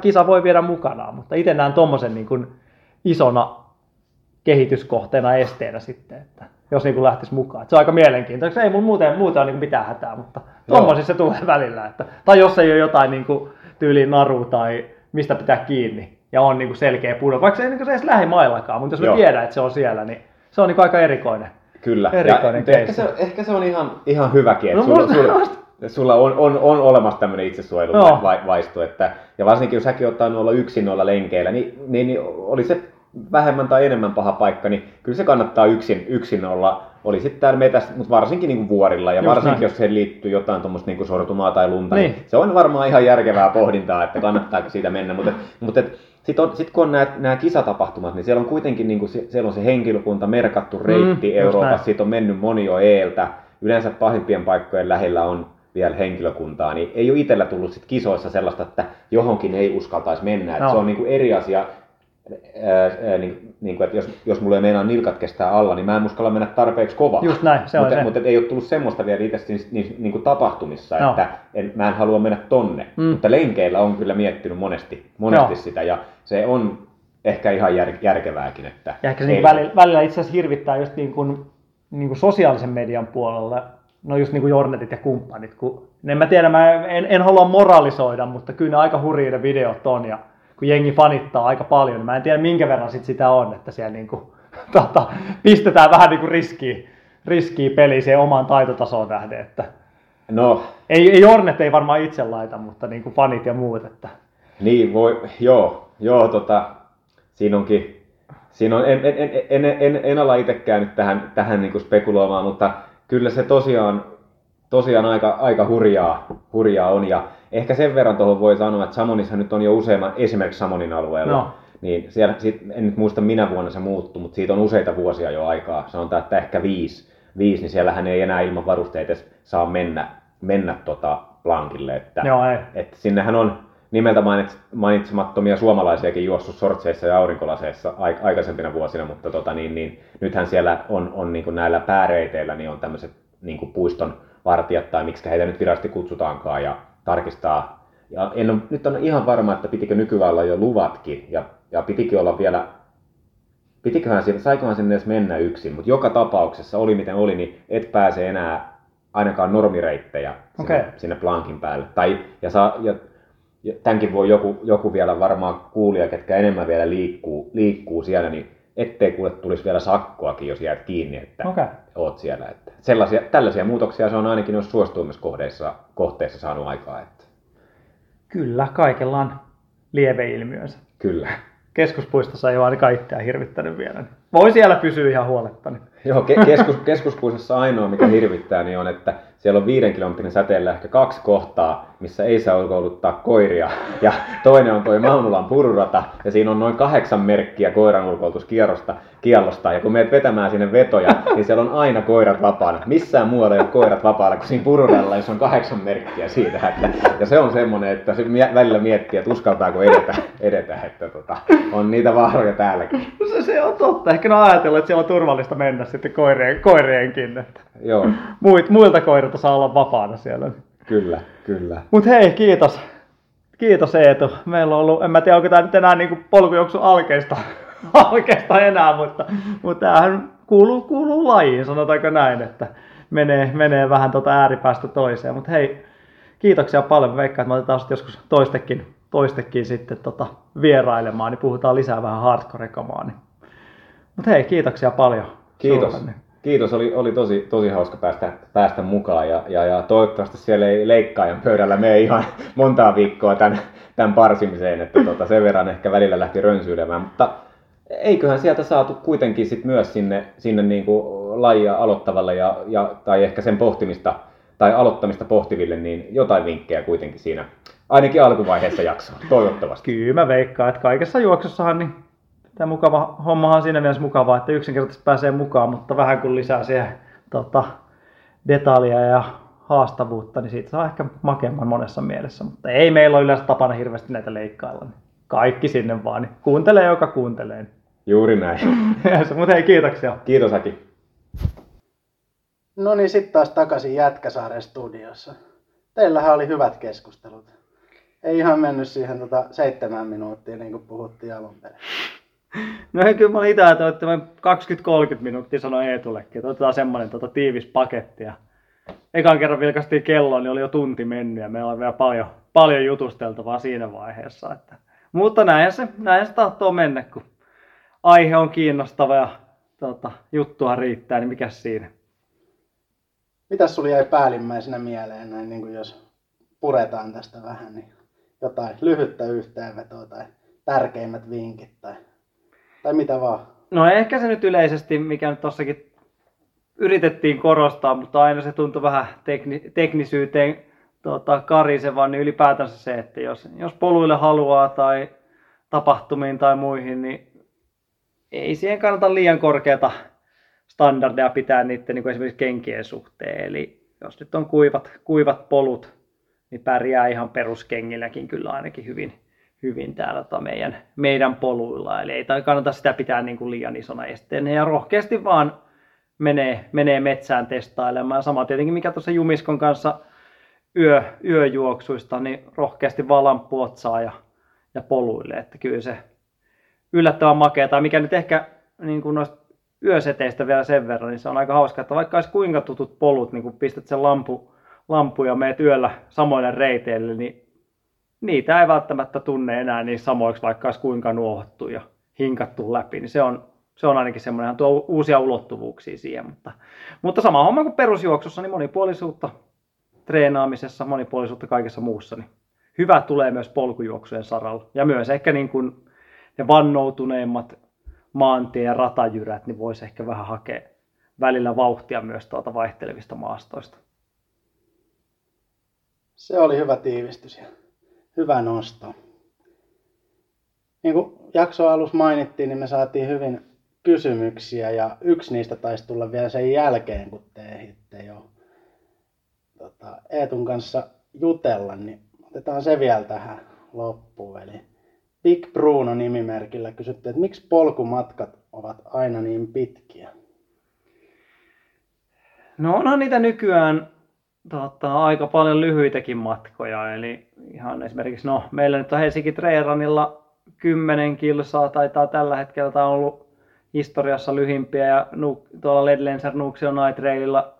kisa voi viedä mukanaan, mutta itse näen tommosen niin kuin isona kehityskohteena esteenä sitten. Että jos niin kuin lähtisi mukaan. Että se on aika mielenkiintoista. Ei mun muuten ole niin mitään hätää, mutta tuommoisissa se tulee välillä. Että, tai jos ei ole jotain niin kuin, tyyliin naru tai mistä pitää kiinni ja on niin kuin selkeä pudot. Vaikka se ei niin edes lähimaillakaan, mutta jos me tiedän, että se on siellä, niin se on niin kuin aika erikoinen. Kyllä. Erikoinen ja, ehkä se on ihan hyväkin, että sulla on olemassa tämmöinen itsesuojelun vaisto. Että, ja varsinkin, jos säkin oot tainnut olla yksin noilla lenkeillä, niin oli se... vähemmän tai enemmän paha paikka, niin kyllä se kannattaa yksin olla. Oli sitten täällä metässä, mutta varsinkin niin kuin vuorilla ja just varsinkin näin. Jos siihen liittyy jotain tuommoista niin kuin sortumaa tai lunta, niin se on varmaan ihan järkevää pohdintaa, että kannattaako siitä mennä. Mutta sitten kun on nämä kisatapahtumat, niin siellä on kuitenkin niin kuin siellä on se henkilökunta, merkattu reitti Euroopassa, siitä on mennyt moni jo edeltä. Yleensä pahimpien paikkojen lähellä on vielä henkilökuntaa, niin ei ole itsellä tullut sit kisoissa sellaista, että johonkin ei uskaltaisi mennä. No. Se on niin kuin eri asia. Niin kuin, että jos mulla ei meinaa nilkat kestää alla, niin mä en uskalla mennä tarpeeksi kovaa. Just näin, se on se. Mutta ei ole tullut semmoista vielä itse niin kuin tapahtumissa, no, että mä en halua mennä tonne. Mutta lenkeillä on kyllä miettinyt monesti sitä, ja se on ehkä ihan järkevääkin. Että ja ehkä se niin välillä itse asiassa hirvittää just niin kuin sosiaalisen median puolella, no just niin kuin Jornetit ja kumppanit. Kun, mä en halua moralisoida, mutta kyllä ne aika hurjia ne videot on, ja kun jengi fanittaa aika paljon, niin mä en tiedä minkä verran sitä on, että siellä niinku, pistetään vähän niinku riskiä peliin siihen omaan taitotasoon tähden. Että no, ei Jornet ei varmaan itse laita, mutta niinku fanit ja muut. Että. Niin, en ala itsekään nyt tähän niinku spekuloimaan, mutta kyllä se tosiaan aika hurjaa on, ja ehkä sen verran tuohon voi sanoa, että Samonissa nyt on jo useamman, esimerkiksi Samonin alueella, niin siellä, en nyt muista minä vuonna se muuttui, mutta siitä on useita vuosia jo aikaa, sanotaan, että ehkä 5, niin siellähän ei enää ilman varusteita saa mennä Blancille, että sinnehän on nimeltä mainitsemattomia suomalaisiakin juossut sortseissa ja aurinkolaseissa aikaisempina vuosina, mutta nythän siellä on niin kuin näillä pääreiteillä niin on tämmöiset niin kuin puiston vartijat tai miksi heitä nyt virallisesti kutsutaankaan ja tarkistaa. Ja nyt on ihan varma, että pitikö nykyään olla jo luvatkin ja pitikö olla vielä, saikohan sinne edes mennä yksin, mutta joka tapauksessa oli miten oli, niin et pääse enää ainakaan normireittejä sinne Blancin päälle. Ja tämänkin voi joku vielä varmaan kuulija, ketkä enemmän vielä liikkuu siellä, niin ettei kuule tulisi vielä sakkoakin, jos jäät kiinni, että oot siellä. Että tällaisia muutoksia se on ainakin noissa suostumiskohteissa saanut aikaa. Että. Kyllä, kaikella on lieveilmiönsä. Kyllä. Keskuspuistossa ei ole ainakaan itseään hirvittänyt vielä. Voi siellä pysyä ihan huolettani. Joo, keskuspuistossa ainoa, mikä hirvittää, niin on, että siellä on 5 kilometrin säteellä ehkä 2 kohtaa, missä ei saa ulkoiluttaa koiria. Ja toinen on tuo Maunulan pururata, ja siinä on noin 8 merkkiä koiran ulkoiltuskiellosta. Ja kun menet vetämään sinne vetoja, niin siellä on aina koirat vapaana. Missään muualla ei ole koirat vapaana kuin siinä pururadalla, jossa on 8 merkkiä siitä. Ja se on semmoinen, että se välillä miettii, että uskaltaako edetä, että on niitä vaaroja täälläkin. Se on totta. Ehkä ne on ajatellut, että siellä on turvallista mennä sitten koireenkin. Joo. Muilta koirilta saa olla vapaana siellä. Kyllä, kyllä. Mut hei, kiitos. Kiitos Eetu. Meillä on ollut, en mä tiedä onko tää nyt enää niinku polkujuoksun alkeista enää, mutta tämähän kuuluu lajiin, sanotaanko näin, että menee vähän ääripäästä toiseen. Mut hei, kiitoksia paljon. Veikkaan, että me otetaan sitten joskus toistekin sitten vierailemaan, niin puhutaan lisää vähän hardcore-kamaa. Niin. Mut hei, kiitoksia paljon. Kiitos. Suuranne. Kiitos, oli tosi hauska päästä mukaan ja toivottavasti siellä ei leikkaajan pöydällä mene ihan montaa viikkoa tämän parsimiseen, että sen verran ehkä välillä lähti rönsyilemään, mutta eiköhän sieltä saatu kuitenkin sit myös sinne niinku lajia aloittavalle tai ehkä sen pohtimista tai aloittamista pohtiville niin jotain vinkkejä kuitenkin siinä, ainakin alkuvaiheessa jaksoa, toivottavasti. Kyllä mä veikkaan, että kaikessa juoksussahan niin tämä mukava hommahan on siinä mielessä mukavaa, että yksinkertaisesti pääsee mukaan, mutta vähän kun lisää siihen detaljia ja haastavuutta, niin siitä saa ehkä makeamman monessa mielessä. Mutta ei meillä ole yleensä tapana hirveästi näitä leikkailla. Kaikki sinne vaan. Niin kuuntelee, joka kuuntelee. Juuri näin. Mutta hei, kiitoksia. Kiitos, Aki. No niin, sitten taas takaisin Jätkäsaaren studiossa. Teillähän oli hyvät keskustelut. Ei ihan mennyt siihen 7 minuuttia, niin kuin puhuttiin alun perin. No kyllä mä olin itse ajatellut, että 20-30 minuuttia sanoi Eetullekin, että otetaan semmoinen tiivis paketti. Ja ekan kerran vilkaistiin kelloa, niin oli jo tunti mennyt ja meillä oli vielä paljon jutusteltavaa siinä vaiheessa. Että. Mutta näinhän se tahtoo mennä, kun aihe on kiinnostava ja juttua riittää, niin mikäs siinä? Mitäs sulla jäi päällimmäisenä mieleen, näin, niin kuin jos puretaan tästä vähän, niin jotain lyhyttä yhteenvetoa tai tärkeimmät vinkit tai mitä vaan? No ehkä se nyt yleisesti, mikä nyt tossakin yritettiin korostaa, mutta aina se tuntui vähän teknisyyteen karisevan, niin ylipäätänsä se, että jos poluille haluaa tai tapahtumiin tai muihin, niin ei siihen kannata liian korkeata standardeja pitää niiden niin kuin esimerkiksi kenkien suhteen. Eli jos nyt on kuivat polut, niin pärjää ihan peruskengilläkin kyllä ainakin hyvin täällä meidän poluilla. Eli ei kannata sitä pitää niin kuin liian isona esteenä ja rohkeasti vaan menee metsään testailemaan. Sama tietenkin mikä tuossa Jumiskon kanssa yöjuoksuista, niin rohkeasti vaan lamppu otsaan ja poluille. Että kyllä se yllättävän makea, tai mikä nyt ehkä niin kuin noista yöseteistä vielä sen verran, niin se on aika hauska, että vaikka olisi kuinka tutut polut, niin kun pistät sen lampuja ja meet yöllä samoille reiteille, niin niitä ei välttämättä tunne enää niin samoiksi, vaikka olisi kuinka nuohottu ja hinkattu läpi, niin se on ainakin semmoinen, tuo uusia ulottuvuuksia siihen. Mutta sama homma kuin perusjuoksussa, niin monipuolisuutta treenaamisessa, monipuolisuutta kaikessa muussa, niin hyvä tulee myös polkujuoksujen saralla. Ja myös ehkä niin kuin ne vannoutuneimmat maantie- ja ratajyrät, niin voisi ehkä vähän hakea välillä vauhtia myös tuolta vaihtelevista maastoista. Se oli hyvä tiivistys. Hyvä nosto. Niin kuin jaksoa alussa mainittiin, niin me saatiin hyvin kysymyksiä ja yksi niistä taisi tulla vielä sen jälkeen, kun te ehditte jo Eetun kanssa jutella, niin otetaan se vielä tähän loppuun. Eli Big Bruno nimimerkillä kysyttiin, että miksi polkumatkat ovat aina niin pitkiä? No onhan niitä nykyään aika paljon lyhyitäkin matkoja, eli ihan esimerkiksi, no meillä nyt on Helsinki Trail Runilla 10 kilsaa, taitaa tällä hetkellä, tämä on ollut historiassa lyhimpiä, ja tuolla Ledlenser Nuuksio Night Traililla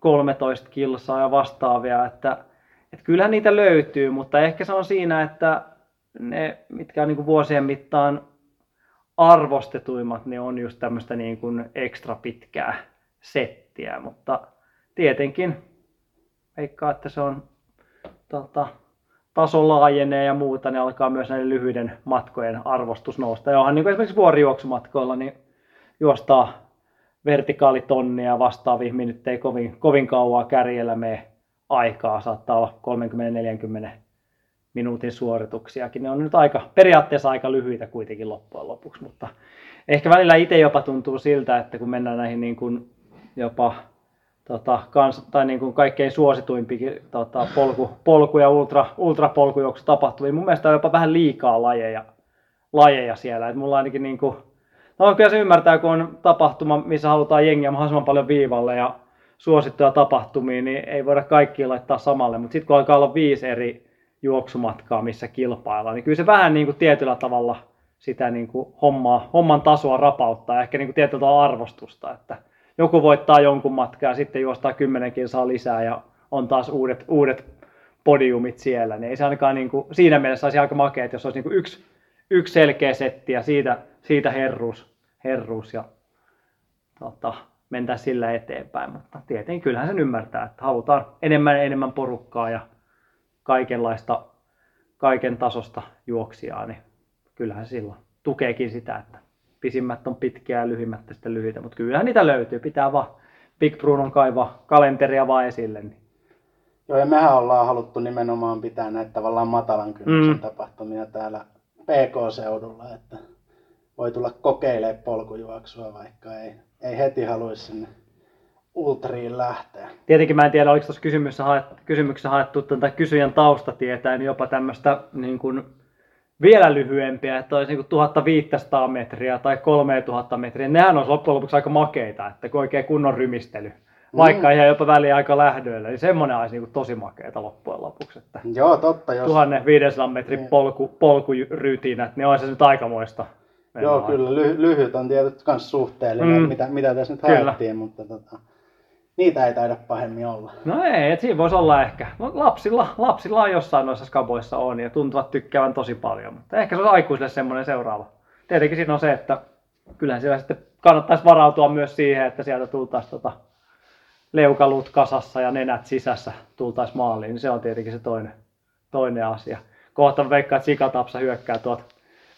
13 kilsaa ja vastaavia, että kyllähän niitä löytyy, mutta ehkä se on siinä, että ne, mitkä on niin kuin vuosien mittaan arvostetuimmat, niin on just tämmöistä niin kuin ekstra pitkää settiä, mutta tietenkin veikkaa, että se on taso laajenee ja muuta, niin alkaa myös näiden lyhyiden matkojen arvostus nousta. Ja onhan niin kuin esimerkiksi vuorijuoksumatkoilla niin juostaa vertikaalitonnia ja vastaavia, nyt ei kovin kauaa kärjellä mene aikaa, saattaa olla 30-40 minuutin suorituksiakin. Ne on nyt periaatteessa aika lyhyitä kuitenkin loppujen lopuksi, mutta ehkä välillä itse jopa tuntuu siltä, että kun mennään näihin niin kuin jopa tai niin kuin kaikkein suosituimpikin polku- ja ultrapolkujuoksu tapahtui. Mun mielestä on jopa vähän liikaa lajeja siellä. Et mulla ainakin niin kuin, no kyllä se ymmärtää, kun on tapahtuma, missä halutaan jengiä mahdollisimman paljon viivalle ja suosittuja tapahtumia, niin ei voida kaikkia laittaa samalle. Mutta sitten kun alkaa olla 5 eri juoksumatkaa, missä kilpaillaan, niin kyllä se vähän niin kuin tietyllä tavalla sitä niin kuin homman tasoa rapauttaa ja ehkä niin kuin tietyllä tavalla arvostusta. Että joku voittaa jonkun matkaa ja sitten juostaa 10 kilsaa lisää ja on taas uudet podiumit siellä. Niin ei se ainakaan niin kuin, siinä mielessä olisi aika makea, että jos olisi niin kuin yksi selkeä setti ja siitä herruus ja mentäisiin sillä eteenpäin. Mutta tietenkin kyllähän sen ymmärtää, että halutaan enemmän ja enemmän porukkaa ja kaikenlaista, kaiken tasosta juoksijaa. Niin kyllähän silloin tukeekin sitä, että pisimmät on pitkiä ja lyhimmät sitten lyhyitä, mutta kyllähän niitä löytyy. Pitää vaan Big Brunon kaivaa kalenteria vaan esille. Niin. Joo, ja mehän ollaan haluttu nimenomaan pitää näitä tavallaan matalan kynnyksen tapahtumia täällä PK-seudulla, että voi tulla kokeilemaan polkujuoksua, vaikka ei heti haluaisi sinne ultriin lähteä. Tietenkin mä en tiedä, oliko tuossa kysymyksessä haettu tätä kysyjän taustatietäen niin jopa tämmöistä niin kuin vielä lyhyempiä, että olisi niin 1500 metriä tai 3000 metriä. Nehän olisi loppujen lopuksi aika makeita, että oikein kunnon rymistely, vaikka ihan jopa väliä aika lähdöillä. Niin semmoinen olisi niin tosi makeita loppujen lopuksi. Että joo, totta. Jos 1500 metrin polkurytinät, niin olisi se nyt aikamoista. Joo, kyllä. Lyhyt on tietysti myös suhteellinen, mitä tässä nyt haettiin, mutta niitä ei taida pahemmin olla. No ei, et siinä voisi olla ehkä. No, lapsilla on jossain noissa skaboissa on ja tuntuvat tykkäävän tosi paljon, mutta ehkä se on aikuisille semmoinen seuraava. Tietenkin siinä on se, että kyllähän siellä sitten kannattaisi varautua myös siihen, että sieltä tultaisiin leukaluut kasassa ja nenät sisässä tultaisiin maaliin, niin se on tietenkin se toinen asia. Kohta veikkaa, että sikatapsa hyökkää tuolta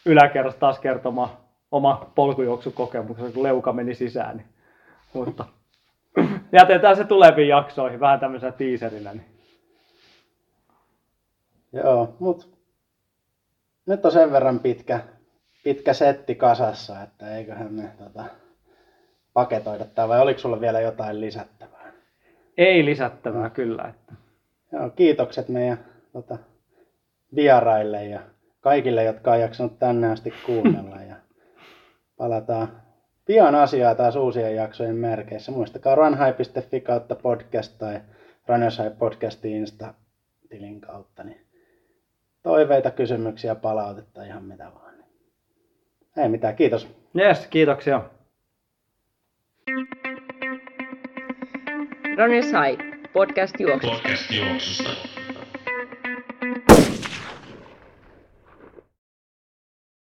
yläkerrasta taas kertomaan oma polkujuoksukokemuksensa, kun leuka meni sisään. Niin. Mutta jätetään se tuleviin jaksoihin vähän tämmöisellä tiiserillä. Niin. Joo, mutta nyt on sen verran pitkä setti kasassa, että eiköhän me paketoida tämä, vai oliko sulla vielä jotain lisättävää? Ei lisättävää kyllä. Että. Joo, kiitokset meidän vieraille ja kaikille, jotka on jaksanut tänne asti kuunnella. Ja palataan pian asiaa taas uusien jaksojen merkeissä. Muistakaa runhigh.fi kautta podcast tai Runners High podcastin Insta-tilin kautta. Niin toiveita, kysymyksiä, palautetta, ihan mitä vaan. Ei mitään, kiitos. Yes, kiitoksia. Runners High podcast juoksusta.